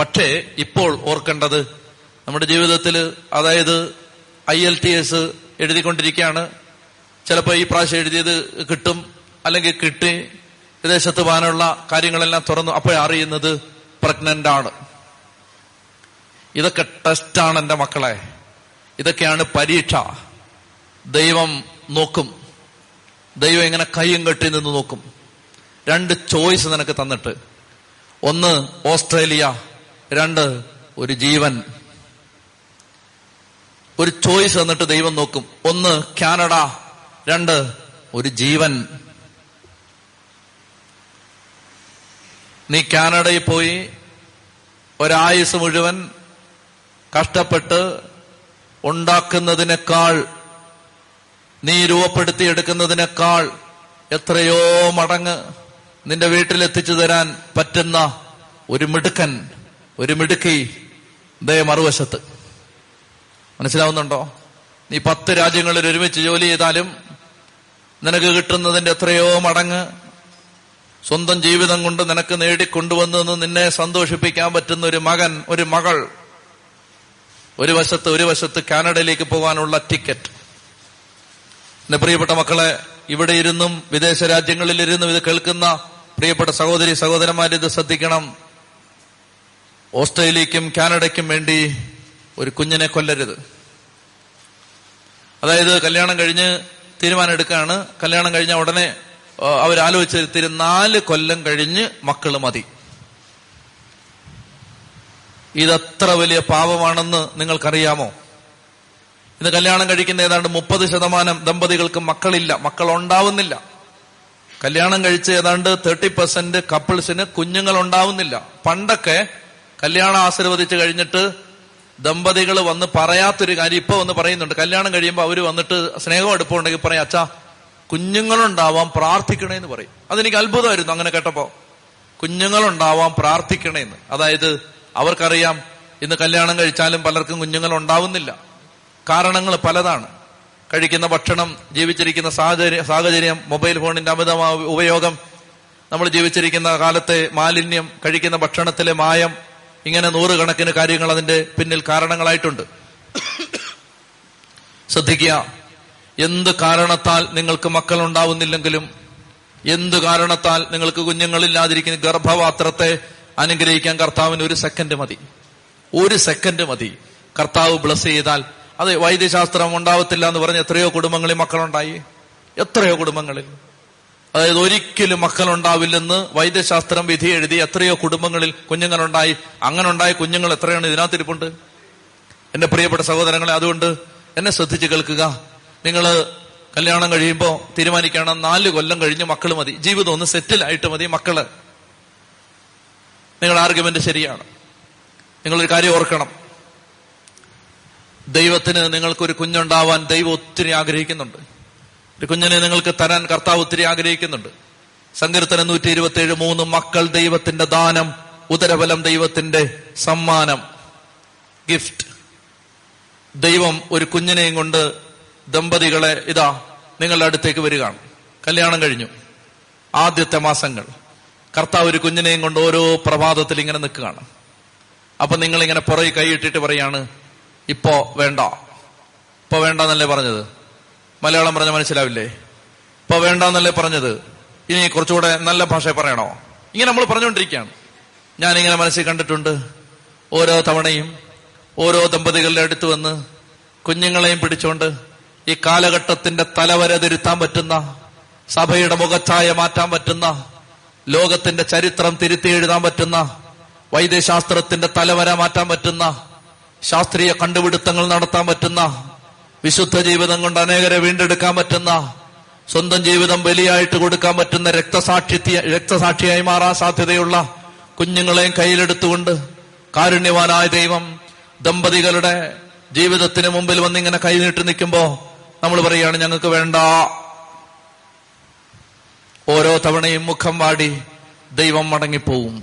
പക്ഷേ ഇപ്പോൾ ഓർക്കേണ്ടത് നമ്മുടെ ജീവിതത്തിൽ, അതായത് ഐ എൽ ടി എസ് എഴുതിക്കൊണ്ടിരിക്കുകയാണ്. ചിലപ്പോൾ ഈ പ്രാവശ്യം എഴുതിയത് കിട്ടും, അല്ലെങ്കിൽ കിട്ടി വിദേശത്ത് പോകാനുള്ള കാര്യങ്ങളെല്ലാം തുറന്നു. അപ്പോഴേ അറിയുന്നത് പ്രഗ്നന്റ് ആണ്. ഇതൊക്കെ ടെസ്റ്റാണ് എൻ്റെ മക്കളെ. ഇതൊക്കെയാണ് പരീക്ഷ. ദൈവം നോക്കും. ദൈവം ഇങ്ങനെ കയ്യും കെട്ടി നിന്ന് നോക്കും. രണ്ട് ചോയ്സ് നിനക്ക് തന്നിട്ട്, ഒന്ന് ഓസ്ട്രേലിയ, രണ്ട് ഒരു ജീവൻ. ഒരു ചോയ്സ് തന്നിട്ട് ദൈവം നോക്കും. ഒന്ന് കാനഡ, രണ്ട് ഒരു ജീവൻ. നീ കാനഡയിൽ പോയി ഒരായുസ് മുഴുവൻ കഷ്ടപ്പെട്ട് ഉണ്ടാക്കുന്നതിനേക്കാൾ, നീ രൂപപ്പെടുത്തിയെടുക്കുന്നതിനേക്കാൾ എത്രയോ മടങ്ങ് നിന്റെ വീട്ടിലെത്തിച്ചു തരാൻ പറ്റുന്ന ഒരു മിടുക്കൻ, ഒരു മിടുക്കി ദേ മറുവശത്ത്. മനസ്സിലാവുന്നുണ്ടോ? നീ പത്ത് രാജ്യങ്ങളിൽ ഒരുമിച്ച് ജോലി ചെയ്താലും നിനക്ക് കിട്ടുന്നതിന്റെ എത്രയോ മടങ്ങ് സ്വന്തം ജീവിതം കൊണ്ട് നിനക്ക് നേടിക്കൊണ്ടുവന്നു നിന്നെ സന്തോഷിപ്പിക്കാൻ പറ്റുന്ന ഒരു മകൻ, ഒരു മകൾ. ഒരു വശത്ത് ഒരു വശത്ത് കാനഡയിലേക്ക് പോകാനുള്ള ടിക്കറ്റ്. എന്റെ പ്രിയപ്പെട്ട മക്കളെ, ഇവിടെ ഇരുന്നും വിദേശ രാജ്യങ്ങളിലിരുന്നും ഇത് കേൾക്കുന്ന പ്രിയപ്പെട്ട സഹോദരി സഹോദരന്മാരിത് ശ്രദ്ധിക്കണം. ഓസ്ട്രേലിയക്കും കാനഡയ്ക്കും വേണ്ടി ഒരു കുഞ്ഞിനെ കൊല്ലരുത്. അതായത് കല്യാണം കഴിഞ്ഞ് തീരുമാനം എടുക്കുകയാണ്, കല്യാണം കഴിഞ്ഞ ഉടനെ അവരാലോചിച്ചിരുത്തി നാല് കൊല്ലം കഴിഞ്ഞ് മക്കള് മതി. ഇതത്ര വലിയ പാപമാണെന്ന് നിങ്ങൾക്കറിയാമോ? ഇന്ന് കല്യാണം കഴിക്കുന്ന ഏതാണ്ട് മുപ്പത് ശതമാനം ദമ്പതികൾക്ക് മക്കളില്ല, മക്കളുണ്ടാവുന്നില്ല. കല്യാണം കഴിച്ച് ഏതാണ്ട് തേർട്ടി പെർസെന്റ് കപ്പിൾസിന് കുഞ്ഞുങ്ങൾ ഉണ്ടാവുന്നില്ല. പണ്ടൊക്കെ കല്യാണം ആശീർവദിച്ച് കഴിഞ്ഞിട്ട് ദമ്പതികൾ വന്ന് പറയാത്തൊരു കാര്യം ഇപ്പൊ വന്ന് പറയുന്നുണ്ട്. കല്യാണം കഴിയുമ്പോൾ അവര് വന്നിട്ട് സ്നേഹം അടുപ്പമുണ്ടെങ്കിൽ പറയാം, അച്ഛാ കുഞ്ഞുങ്ങളുണ്ടാവാൻ പ്രാർത്ഥിക്കണേന്ന് പറയും. അതെനിക്ക് അത്ഭുതമായിരുന്നു അങ്ങനെ കേട്ടപ്പോ. കുഞ്ഞുങ്ങളുണ്ടാവാൻ പ്രാർത്ഥിക്കണേന്ന്. അതായത് അവർക്കറിയാം ഇന്ന് കല്യാണം കഴിച്ചാലും പലർക്കും കുഞ്ഞുങ്ങൾ ഉണ്ടാവുന്നില്ല. കാരണങ്ങൾ പലതാണ്. കഴിക്കുന്ന ഭക്ഷണം, ജീവിച്ചിരിക്കുന്ന സാഹചര്യം സാഹചര്യം മൊബൈൽ ഫോണിന്റെ അമിതമായ ഉപയോഗം, നമ്മൾ ജീവിച്ചിരിക്കുന്ന കാലത്തെ മാലിന്യം, കഴിക്കുന്ന ഭക്ഷണത്തിലെ മായം, ഇങ്ങനെ നൂറുകണക്കിന് കാര്യങ്ങൾ അതിന്റെ പിന്നിൽ കാരണങ്ങളായിട്ടുണ്ട്. ശ്രദ്ധിക്കുക, എന്ത് കാരണത്താൽ നിങ്ങൾക്ക് മക്കൾ ഉണ്ടാവുന്നില്ലെങ്കിലും, എന്ത് കാരണത്താൽ നിങ്ങൾക്ക് കുഞ്ഞുങ്ങളില്ലാതിരിക്കുന്ന ഗർഭപാത്രത്തെ അനുഗ്രഹിക്കാൻ കർത്താവിന് ഒരു സെക്കൻഡ് മതി. ഒരു സെക്കൻഡ് മതി. കർത്താവ് ബ്ലസ് ചെയ്താൽ അത് വൈദ്യശാസ്ത്രം ഉണ്ടാവത്തില്ല എന്ന് പറഞ്ഞ് എത്രയോ കുടുംബങ്ങളിൽ മക്കളുണ്ടായി. എത്രയോ കുടുംബങ്ങളിൽ, അതായത് ഒരിക്കലും മക്കളുണ്ടാവില്ലെന്ന് വൈദ്യശാസ്ത്രം വിധി എഴുതി എത്രയോ കുടുംബങ്ങളിൽ കുഞ്ഞുങ്ങളുണ്ടായി. അങ്ങനെ ഉണ്ടായ കുഞ്ഞുങ്ങൾ എത്രയാണ് ഇതിനകത്തിരിപ്പുണ്ട്. എന്റെ പ്രിയപ്പെട്ട സഹോദരങ്ങളെ, അതുകൊണ്ട് എന്നെ ശ്രദ്ധിച്ച് കേൾക്കുക. നിങ്ങൾ കല്യാണം കഴിയുമ്പോൾ തീരുമാനിക്കണം, നാല് കൊല്ലം കഴിഞ്ഞ് മക്കൾ മതി, ജീവിതം ഒന്ന് സെറ്റിലായിട്ട് മതി മക്കള്. നിങ്ങളുടെ ആർഗ്യുമെന്റ് ശരിയാണ്. നിങ്ങളൊരു കാര്യം ഓർക്കണം, ദൈവത്തിന് നിങ്ങൾക്കൊരു കുഞ്ഞുണ്ടാവാൻ ദൈവം ഒത്തിരി ആഗ്രഹിക്കുന്നുണ്ട്. ഒരു കുഞ്ഞിനെ നിങ്ങൾക്ക് തരാൻ കർത്താവ് ഒത്തിരി ആഗ്രഹിക്കുന്നുണ്ട്. സങ്കീർത്തനം നൂറ്റി ഇരുപത്തി ഏഴ് മൂന്ന്, മക്കൾ ദൈവത്തിന്റെ ദാനം, ഉദരബലം ദൈവത്തിന്റെ സമ്മാനം, ഗിഫ്റ്റ്. ദൈവം ഒരു കുഞ്ഞിനെയും കൊണ്ട് ദമ്പതികളെ ഇതാ നിങ്ങളുടെ അടുത്തേക്ക് വരികയാണ്. കല്യാണം കഴിഞ്ഞു ആദ്യത്തെ മാസങ്ങൾ കർത്താവ് ഒരു കുഞ്ഞിനെയും കൊണ്ട് ഓരോ പ്രഭാതത്തിൽ ഇങ്ങനെ നിൽക്കുകയാണ്. അപ്പൊ നിങ്ങളിങ്ങനെ പുറകെ കൈയിട്ടിട്ട് പറയാണ്, ഇപ്പോ വേണ്ട, ഇപ്പൊ വേണ്ടെന്നല്ലേ പറഞ്ഞത്. മലയാളം പറഞ്ഞാൽ മനസ്സിലാവില്ലേ? ഇപ്പൊ വേണ്ടെന്നല്ലേ പറഞ്ഞത്, ഇനി കുറച്ചുകൂടെ നല്ല ഭാഷ പറയണോ? ഇങ്ങനെ നമ്മൾ പറഞ്ഞുകൊണ്ടിരിക്കുകയാണ്. ഞാനിങ്ങനെ മനസ്സിൽ കണ്ടിട്ടുണ്ട്, ഓരോ തവണയും ഓരോ ദമ്പതികളുടെ അടുത്ത് വന്ന് കുഞ്ഞുങ്ങളെയും പിടിച്ചുകൊണ്ട് ഈ കാലഘട്ടത്തിന്റെ തലവരെ തിരുത്താൻ പറ്റുന്ന, സഭയുടെ മുഖച്ഛായ മാറ്റാൻ പറ്റുന്ന, ലോകത്തിന്റെ ചരിത്രം തിരുത്തി എഴുതാൻ പറ്റുന്ന, വൈദ്യശാസ്ത്രത്തിന്റെ തലവര മാറ്റാൻ പറ്റുന്ന, ശാസ്ത്രീയ കണ്ടുപിടുത്തങ്ങൾ നടത്താൻ പറ്റുന്ന, വിശുദ്ധ ജീവിതം കൊണ്ട് അനേകരെ വീണ്ടെടുക്കാൻ പറ്റുന്ന, സ്വന്തം ജീവിതം ബലിയായിട്ട് കൊടുക്കാൻ പറ്റുന്ന രക്തസാക്ഷി രക്തസാക്ഷിയായി മാറാൻ സാധ്യതയുള്ള കുഞ്ഞുങ്ങളെയും കയ്യിലെടുത്തുകൊണ്ട് കാരുണ്യവാനായ ദൈവം ദമ്പതികളുടെ ജീവിതത്തിന് മുമ്പിൽ വന്നിങ്ങനെ കൈനീട്ടി നിൽക്കുമ്പോ നമ്മൾ പറയുകയാണ് ഞങ്ങൾക്ക് വേണ്ട. ഓരോ തവണയും മുഖം വാടി ദൈവം മടങ്ങിപ്പോവും,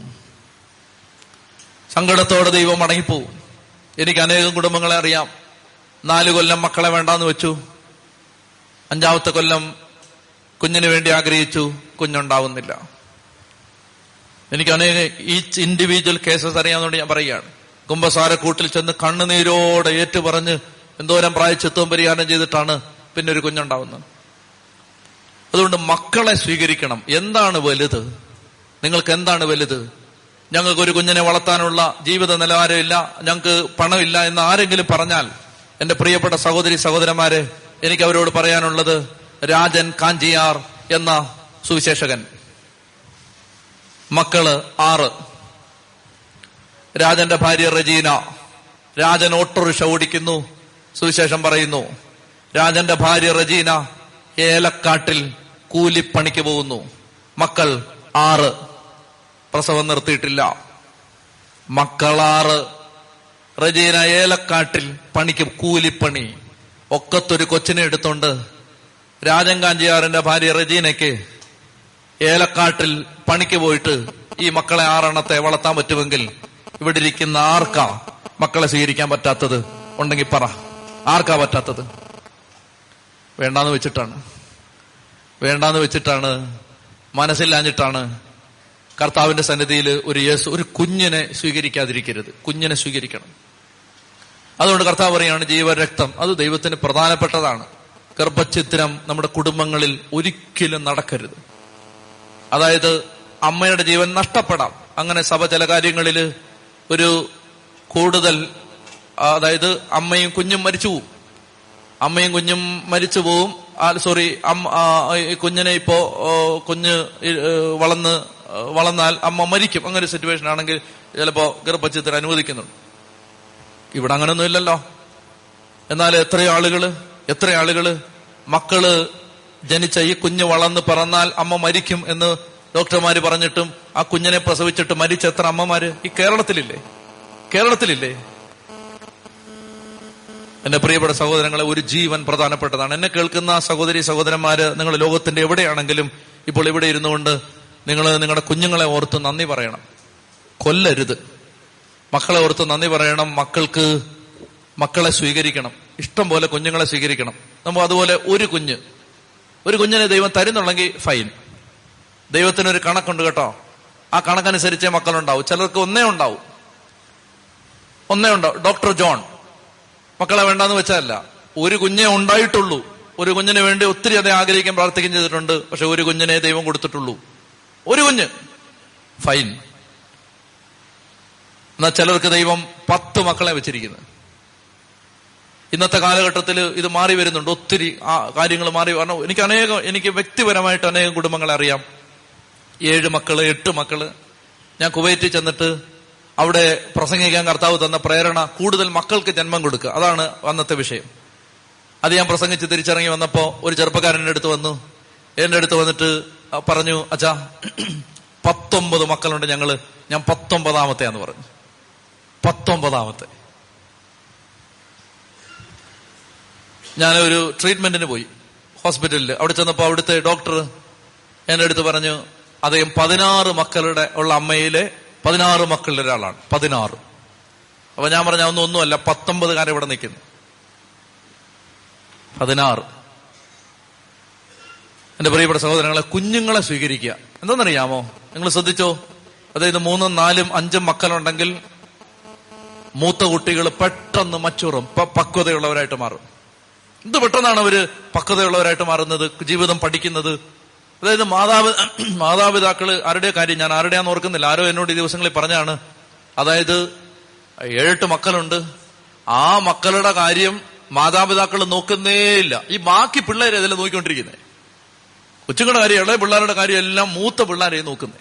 സങ്കടത്തോടെ ദൈവം മടങ്ങിപ്പോവും. എനിക്ക് അനേകം കുടുംബങ്ങളെ അറിയാം, നാലു കൊല്ലം മക്കളെ വേണ്ടാന്ന് വെച്ചു, അഞ്ചാമത്തെ കൊല്ലം കുഞ്ഞിന് വേണ്ടി ആഗ്രഹിച്ചു, കുഞ്ഞുണ്ടാവുന്നില്ല. എനിക്ക് അനേക ഈ ഇൻഡിവിജ്വൽ കേസസ് അറിയാമെന്നുകൊണ്ട് ഞാൻ പറയുകയാണ്. കുംഭസാര കൂട്ടിൽ ചെന്ന് കണ്ണുനീരോടെ ഏറ്റു പറഞ്ഞ് എന്തോരം പ്രായച്ചിത്തവും പരിഹാരം ചെയ്തിട്ടാണ് പിന്നെ ഒരു കുഞ്ഞുണ്ടാവുന്നത്. അതുകൊണ്ട് മക്കളെ സ്വീകരിക്കണം. എന്താണ് വലുത്? നിങ്ങൾക്ക് എന്താണ് വലുത്? ഞങ്ങൾക്ക് ഒരു കുഞ്ഞിനെ വളർത്താനുള്ള ജീവിത നിലവാരമില്ല, ഞങ്ങൾക്ക് പണമില്ല എന്ന് ആരെങ്കിലും പറഞ്ഞാൽ എന്റെ പ്രിയപ്പെട്ട സഹോദരി സഹോദരന്മാരെ, എനിക്ക് അവരോട് പറയാനുള്ളത്, രാജൻ കാഞ്ചിയാർ എന്ന സുവിശേഷകൻ, മക്കള് ആറ്, രാജന്റെ ഭാര്യ റജീന, രാജൻ ഓട്ടോറിക്ഷ ഓടിക്കുന്നു, സുവിശേഷം പറയുന്നു. രാജന്റെ ഭാര്യ റജീന ഏലക്കാട്ടിൽ കൂലിപ്പണിക്ക് പോകുന്നു. മക്കൾ ആറ്, പ്രസവം നിർത്തിയിട്ടില്ല. മക്കളാറ്, റജീന ഏലക്കാട്ടിൽ പണിക്ക്, കൂലിപ്പണി, ഒക്കത്തൊരു കൊച്ചിനെ എടുത്തോണ്ട് രാജൻ കാഞ്ചിയാറിന്റെ ഭാര്യ റജീനയ്ക്ക് ഏലക്കാട്ടിൽ പണിക്ക് പോയിട്ട് ഈ മക്കളെ ആറെണ്ണത്തെ വളർത്താൻ പറ്റുമെങ്കിൽ ഇവിടെ ഇരിക്കുന്ന ആർക്കാ മക്കളെ സ്വീകരിക്കാൻ പറ്റാത്തത്? ഉണ്ടെങ്കിൽ പറ, ആർക്കാ പറ്റാത്തത്? വേണ്ടാന്ന് വെച്ചിട്ടാണ്, വേണ്ടാന്ന് വെച്ചിട്ടാണ്, മനസ്സില്ലാഞ്ഞിട്ടാണ്. കർത്താവിന്റെ സന്നിധിയിൽ ഒരു യേശു ഒരു കുഞ്ഞിനെ സ്വീകരിക്കാതിരിക്കരുത്, കുഞ്ഞിനെ സ്വീകരിക്കണം. അതുകൊണ്ട് കർത്താവ് പറയുകയാണ് ജീവരക്തം, അത് ദൈവത്തിന് പ്രധാനപ്പെട്ടതാണ്. ഗർഭഛിദ്രം നമ്മുടെ കുടുംബങ്ങളിൽ ഒരിക്കലും നടക്കരുത്. അതായത് അമ്മയുടെ ജീവൻ നഷ്ടപ്പെടാം. അങ്ങനെ സഭ ചില കാര്യങ്ങളിൽ ഒരു കൂടുതൽ, അതായത് അമ്മയും കുഞ്ഞും മരിച്ചു പോവും, അമ്മയും കുഞ്ഞും മരിച്ചു പോവും സോറി കുഞ്ഞിനെ ഇപ്പോ കുഞ്ഞ് വളർന്ന് വളർന്നാൽ അമ്മ മരിക്കും. അങ്ങനെ ഒരു സിറ്റുവേഷൻ ആണെങ്കിൽ ചിലപ്പോ ഗർഭഛിദ്രം അനുവദിക്കുന്നുണ്ട്. ഇവിടെ അങ്ങനൊന്നും ഇല്ലല്ലോ. എന്നാൽ എത്രയോ ആളുകള് എത്ര ആളുകള് മക്കള് ജനിച്ച ഈ കുഞ്ഞ് വളർന്ന് പറന്നാൽ അമ്മ മരിക്കും എന്ന് ഡോക്ടർമാര് പറഞ്ഞിട്ടും ആ കുഞ്ഞിനെ പ്രസവിച്ചിട്ട് മരിച്ച എത്ര അമ്മമാര് ഈ കേരളത്തിലില്ലേ കേരളത്തിലില്ലേ എന്റെ പ്രിയപ്പെട്ട സഹോദരങ്ങളെ, ഒരു ജീവൻ പ്രധാനപ്പെട്ടതാണ്. എന്നെ കേൾക്കുന്ന സഹോദരി സഹോദരന്മാര്, നിങ്ങൾ ലോകത്തിന്റെ എവിടെയാണെങ്കിലും ഇപ്പോൾ ഇവിടെ ഇരുന്നു കൊണ്ട് നിങ്ങൾ നിങ്ങളുടെ കുഞ്ഞുങ്ങളെ ഓർത്ത് നന്ദി പറയണം. കൊല്ലരുത്, മക്കളെ ഓർത്ത് നന്ദി പറയണം. മക്കൾക്ക് മക്കളെ സ്വീകരിക്കണം, ഇഷ്ടം പോലെ കുഞ്ഞുങ്ങളെ സ്വീകരിക്കണം. നമ്മൾ അതുപോലെ ഒരു കുഞ്ഞ് ഒരു കുഞ്ഞിനെ ദൈവം തരുന്നുണ്ടെങ്കിൽ ഫൈൻ, ദൈവത്തിനൊരു കണക്കുണ്ട് കേട്ടോ. ആ കണക്കനുസരിച്ചേ മക്കളുണ്ടാവും. ചിലർക്ക് ഒന്നേ ഉണ്ടാവും ഒന്നേ ഉണ്ടാവും ഡോക്ടർ ജോൺ മക്കളെ വേണ്ടെന്ന് വെച്ചാലല്ല, ഒരു കുഞ്ഞേ ഉണ്ടായിട്ടുള്ളൂ. ഒരു കുഞ്ഞിന് വേണ്ടി ഒത്തിരി അതേ ആഗ്രഹിക്കാൻ പ്രാർത്ഥിക്കുകയും ചെയ്തിട്ടുണ്ട്. പക്ഷെ ഒരു കുഞ്ഞിനെ ദൈവം കൊടുത്തിട്ടുള്ളൂ, ഒരു കുഞ്ഞ്. ഫൈൻ. എന്നാൽ ചിലർക്ക് ദൈവം പത്ത് മക്കളെ വെച്ചിരിക്കുന്നത്. ഇന്നത്തെ കാലഘട്ടത്തിൽ ഇത് മാറി വരുന്നുണ്ട്, ഒത്തിരി ആ കാര്യങ്ങൾ മാറി വരണം. എനിക്ക് അനേകം എനിക്ക് വ്യക്തിപരമായിട്ട് അനേകം കുടുംബങ്ങളെ അറിയാം, ഏഴ് മക്കള്, എട്ട് മക്കള്. ഞാൻ കുവൈറ്റിൽ ചെന്നിട്ട് അവിടെ പ്രസംഗിക്കാൻ കർത്താവ് തന്ന പ്രേരണ, കൂടുതൽ മക്കൾക്ക് ജന്മം കൊടുക്കുക, അതാണ് അന്നത്തെ വിഷയം. അത് ഞാൻ പ്രസംഗിച്ച് തിരിച്ചിറങ്ങി വന്നപ്പോൾ ഒരു ചെറുപ്പക്കാരൻ എൻ്റെ അടുത്ത് വന്നു എൻ്റെ അടുത്ത് വന്നിട്ട് പറഞ്ഞു, അച്ഛാ പത്തൊമ്പത് മക്കളുണ്ട് ഞങ്ങള്, ഞാൻ പത്തൊമ്പതാമത്തെയാന്ന് പറഞ്ഞു. പത്തൊമ്പതാമത്തെ. ഞാനൊരു ട്രീറ്റ്മെന്റിന് പോയി ഹോസ്പിറ്റലിൽ. അവിടെ ചെന്നപ്പോൾ അവിടുത്തെ ഡോക്ടർ എൻ്റെ അടുത്ത് പറഞ്ഞു, അദ്ദേഹം പതിനാറ് മക്കളുടെ ഉള്ള അമ്മയിലെ പതിനാറ് മക്കളുടെ ഒരാളാണ്. പതിനാറ്. അപ്പൊ ഞാൻ പറഞ്ഞ ഒന്നും ഒന്നുമല്ല, പത്തൊമ്പതുകാരെ ഇവിടെ നിൽക്കുന്നു, പതിനാറ്. എന്റെ പ്രിയപ്പെട്ട സഹോദരങ്ങളെ, കുഞ്ഞുങ്ങളെ സ്വീകരിക്കുക. എന്താണെന്നറിയാമോ, നിങ്ങൾ ശ്രദ്ധിച്ചോ, അതായത് മൂന്നും നാലും അഞ്ചും മക്കളുണ്ടെങ്കിൽ മൂത്ത കുട്ടികൾ പെട്ടെന്ന് മച്ചൂറും പക്വതയുള്ളവരായിട്ട് മാറും. എന്ത് പെട്ടെന്നാണ് അവര് പക്വതയുള്ളവരായിട്ട് മാറുന്നത്, ജീവിതം പഠിക്കുന്നത്. അതായത് മാതാപി മാതാപിതാക്കള് ആരുടെ കാര്യം ഞാൻ ആരുടെയാന്ന് ഓർക്കുന്നില്ല, ആരോ എന്നോട് ഈ ദിവസങ്ങളിൽ പറഞ്ഞാണ്, അതായത് ഏഴെട്ട് മക്കളുണ്ട്, ആ മക്കളുടെ കാര്യം മാതാപിതാക്കൾ നോക്കുന്നേയില്ല. ഈ ബാക്കി പിള്ളേരെ ഇതിൽ നോക്കിക്കൊണ്ടിരിക്കുന്നത്, കൊച്ചുങ്ങളുടെ കാര്യം, ഇളയ പിള്ളേരുടെ കാര്യം എല്ലാം മൂത്ത പിള്ളേരെ നോക്കുന്നത്.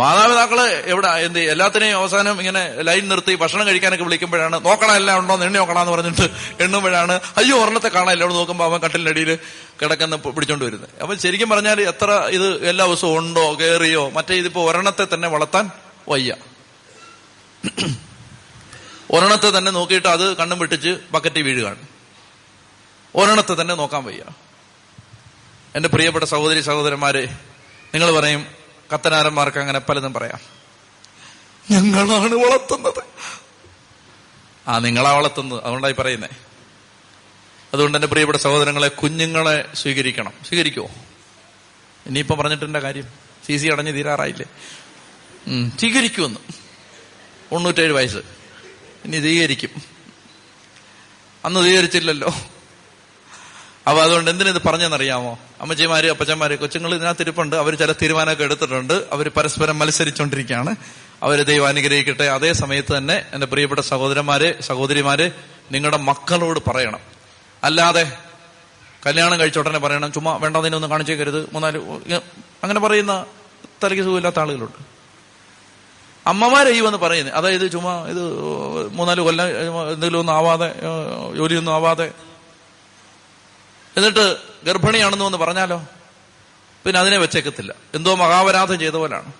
മാതാപിതാക്കള് എവിടെ എന്ത് എല്ലാത്തിനെയും അവസാനം ഇങ്ങനെ ലൈൻ നിർത്തി ഭക്ഷണം കഴിക്കാനൊക്കെ വിളിക്കുമ്പോഴാണ് നോക്കണ എല്ലാം ഉണ്ടോ എണ്ണി നോക്കണമെന്ന് പറഞ്ഞിട്ട് എണ്ണുമ്പോഴാണ് അയ്യോ ഒരെണ്ണത്തെ കാണാൻ എല്ലാവരും നോക്കുമ്പോൾ അവൻ കട്ടിലിനടിയിൽ കിടക്കുന്ന പിടിച്ചോണ്ട് വരുന്നത്. അപ്പൊ ശരിക്കും പറഞ്ഞാൽ എത്ര ഇത് എല്ലാ ദിവസവും ഉണ്ടോ കയറിയോ മറ്റേ ഇതിപ്പോ ഒരെണ്ണത്തെ തന്നെ വളർത്താൻ വയ്യ. ഒരെണ്ണത്തെ തന്നെ നോക്കിയിട്ട് അത് കണ്ണും വെട്ടിച്ച് ബക്കറ്റ് വീഴുകയാണ്. ഒരെണ്ണത്തെ തന്നെ നോക്കാൻ വയ്യ. എന്റെ പ്രിയപ്പെട്ട സഹോദരി സഹോദരന്മാരെ, നിങ്ങൾ പറയും കത്തനാരന്മാർക്ക് അങ്ങനെ പലതും പറയാം, ഞങ്ങളാണ് വളർത്തുന്നത്. ആ നിങ്ങളാ വളർത്തുന്നത്, അതുകൊണ്ടായി പറയുന്നേ. അതുകൊണ്ട് എന്റെ പ്രിയപ്പെട്ട സഹോദരങ്ങളെ, കുഞ്ഞുങ്ങളെ സ്വീകരിക്കണം. സ്വീകരിക്കുവോ? ഇനിയിപ്പോ പറഞ്ഞിട്ടെന്റെ കാര്യം, സി സി അടഞ്ഞ് തീരാറായില്ലേ? സ്വീകരിക്കുമെന്ന്. തൊണ്ണൂറ്റേഴ് വയസ്സ് ഇനി സ്വീകരിക്കും, അന്ന് സ്വീകരിച്ചില്ലല്ലോ. അപ്പൊ അതുകൊണ്ട് എന്തിനത് പറഞ്ഞെന്നറിയാമോ? അമ്മച്ചിമാര് അപ്പച്ചന്മാര് കൊച്ചുങ്ങൾ ഇതിനകത്തിരിപ്പുണ്ട്, അവർ ചില തീരുമാനമൊക്കെ എടുത്തിട്ടുണ്ട്, അവർ പരസ്പരം മത്സരിച്ചുകൊണ്ടിരിക്കുകയാണ്. അവരെ ദൈവം അനുഗ്രഹിക്കട്ടെ. അതേ സമയത്ത് തന്നെ എന്റെ പ്രിയപ്പെട്ട സഹോദരന്മാരെ സഹോദരിമാര്, നിങ്ങളുടെ മക്കളോട് പറയണം. അല്ലാതെ കല്യാണം കഴിച്ച ഉടനെ പറയണം ചുമ്മാ വേണ്ടതിനൊന്നും കാണിച്ചേക്കരുത് മൂന്നാല് അങ്ങനെ പറയുന്ന തലയ്ക്ക് സുഖമില്ലാത്ത ആളുകളുണ്ട്. അമ്മമാരെ ഈ വന്ന് പറയുന്നത്, അതായത് ചുമ്മാ ഇത് മൂന്നാല് കൊല്ലം എന്തെങ്കിലും ഒന്നും ആവാതെ ജോലിയൊന്നും ആവാതെ എന്നിട്ട് ഗർഭിണിയാണെന്ന് വന്ന് പറഞ്ഞാലോ പിന്നെ അതിനെ വെച്ചേക്കത്തില്ല. എന്തോ മഹാപരാധം ചെയ്ത പോലാണ്,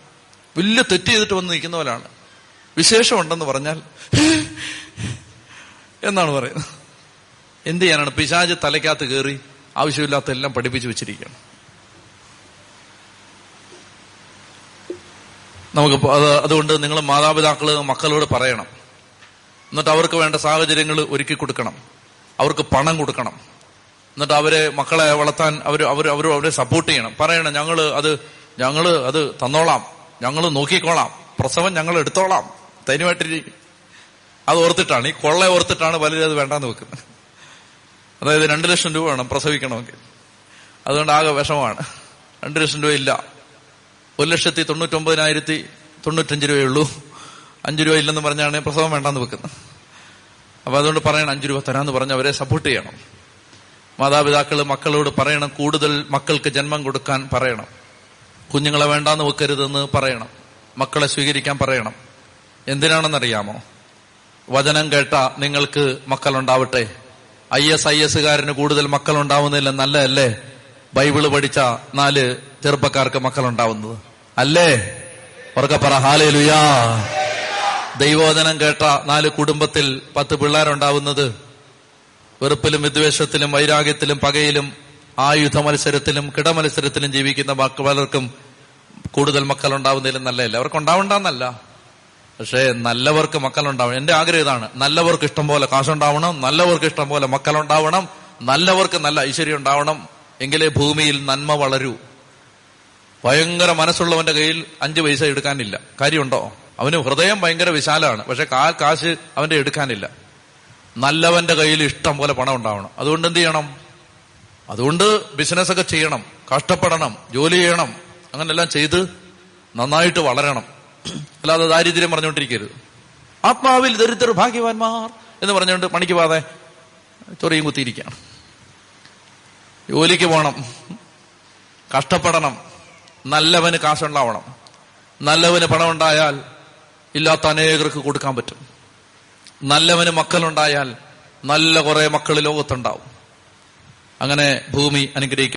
വലിയ തെറ്റ് ചെയ്തിട്ട് വന്ന് നിൽക്കുന്ന പോലാണ്. വിശേഷമുണ്ടെന്ന് പറഞ്ഞാൽ എന്നാണ് പറയുന്നത്. എന്ത് ചെയ്യാനാണ്, പിശാച് തലയ്ക്കകത്ത് കയറി ആവശ്യമില്ലാത്ത എല്ലാം പഠിപ്പിച്ചു വെച്ചിരിക്കുകയാണ്. നമുക്ക് അതുകൊണ്ട് നിങ്ങൾ മാതാപിതാക്കള് മക്കളോട് പറയണം. എന്നിട്ട് അവർക്ക് വേണ്ട സാഹചര്യങ്ങൾ ഒരുക്കി കൊടുക്കണം. അവർക്ക് പണം കൊടുക്കണം. എന്നിട്ട് അവരെ മക്കളെ വളർത്താൻ അവർ അവർ അവരും അവരെ സപ്പോർട്ട് ചെയ്യണം. പറയണം ഞങ്ങള് അത് ഞങ്ങള് അത് തന്നോളാം, ഞങ്ങൾ നോക്കിക്കോളാം, പ്രസവം ഞങ്ങൾ എടുത്തോളാം, തനിമായിട്ട്. അത് ഓർത്തിട്ടാണ്, ഈ കൊള്ള ഓർത്തിട്ടാണ് പലരും അത് വേണ്ടാന്ന് വെക്കുന്നത്. അതായത് രണ്ടു ലക്ഷം രൂപ വേണം പ്രസവിക്കണമെങ്കിൽ, അതുകൊണ്ട് ആകെ വിഷമമാണ്. രണ്ടു ലക്ഷം രൂപ ഇല്ല, ഒരു ലക്ഷത്തി തൊണ്ണൂറ്റൊമ്പതിനായിരത്തി തൊണ്ണൂറ്റഞ്ച് രൂപയേ ഉള്ളൂ, അഞ്ചു രൂപ ഇല്ലെന്ന് പറഞ്ഞാണ് പ്രസവം വേണ്ടാന്ന് വെക്കുന്നത്. അപ്പൊ അതുകൊണ്ട് പറയണം, അഞ്ചു രൂപ തരാമെന്ന് പറഞ്ഞ് അവരെ സപ്പോർട്ട് ചെയ്യണം. മാതാപിതാക്കൾ മക്കളോട് പറയണം, കൂടുതൽ മക്കൾക്ക് ജന്മം കൊടുക്കാൻ പറയണം. കുഞ്ഞുങ്ങളെ വേണ്ടാന്ന് വെക്കരുതെന്ന് പറയണം. മക്കളെ സ്വീകരിക്കാൻ പറയണം. എന്തിനാണെന്നറിയാമോ? വചനം കേട്ട നിങ്ങൾക്ക് മക്കളുണ്ടാവട്ടെ. ഐ എസ് ഐ എസുകാരന് കൂടുതൽ മക്കളുണ്ടാവുന്നില്ല, നല്ലതല്ലേ? ബൈബിള് പഠിച്ച നാല് ചെറുപ്പക്കാർക്ക് മക്കളുണ്ടാവുന്നത് അല്ലേ? ഉറക്കെ പറ ഹല്ലേലൂയാ. ദൈവവചനം കേട്ട നാല് കുടുംബത്തിൽ പത്ത് പിള്ളേരുണ്ടാവുന്നത് വെറുപ്പിലും വിദ്വേഷത്തിലും വൈരാഗ്യത്തിലും പകയിലും ആയുധ മത്സരത്തിലും കിടമത്സരത്തിലും ജീവിക്കുന്ന ബാക്കി പലർക്കും കൂടുതൽ മക്കളുണ്ടാവുന്നതിലും നല്ലതല്ലേ? അവർക്ക് ഉണ്ടാവണ്ടെന്നല്ല, പക്ഷേ നല്ലവർക്ക് മക്കളുണ്ടാവും. എന്റെ ആഗ്രഹം ഇതാണ്, നല്ലവർക്ക് ഇഷ്ടം പോലെ കാശുണ്ടാവണം, നല്ലവർക്ക് ഇഷ്ടം പോലെ മക്കളുണ്ടാവണം, നല്ലവർക്ക് നല്ല ഐശ്വര്യം ഉണ്ടാവണം, എങ്കിലേ ഭൂമിയിൽ നന്മ വളരൂ. ഭയങ്കര മനസ്സുള്ളവന്റെ കയ്യിൽ അഞ്ചു പൈസ എടുക്കാനില്ല. കാര്യമുണ്ടോ? അവന് ഹൃദയം ഭയങ്കര വിശാലമാണ്, പക്ഷെ ആ കാശ് അവന്റെ എടുക്കാനില്ല. നല്ലവന്റെ കയ്യിൽ ഇഷ്ടം പോലെ പണം ഉണ്ടാവണം. അതുകൊണ്ട് എന്ത് ചെയ്യണം? അതുകൊണ്ട് ബിസിനസ്സൊക്കെ ചെയ്യണം, കഷ്ടപ്പെടണം, ജോലി ചെയ്യണം, അങ്ങനെല്ലാം ചെയ്ത് നന്നായിട്ട് വളരണം. അല്ലാതെ ദാരിദ്ര്യം പറഞ്ഞുകൊണ്ടിരിക്കരുത്. ആത്മാവിൽ ദരിദ്രർ ഭാഗ്യവാന്മാർ എന്ന് പറഞ്ഞുകൊണ്ട് പണിക്ക് പോവാതെ ചൊറിയും കുത്തിയിരിക്കുകയാണ്. ജോലിക്ക് പോകണം, കഷ്ടപ്പെടണം, നല്ലവന് കാശുണ്ടാവണം. നല്ലവന് പണം ഉണ്ടായാൽ ഇല്ലാത്ത അനേകർക്ക് കൊടുക്കാൻ പറ്റും. നല്ലവന് മക്കളുണ്ടായാൽ നല്ല കുറെ മക്കൾ ലോകത്തുണ്ടാവും. അങ്ങനെ ഭൂമി അനുഗ്രഹിക്കും.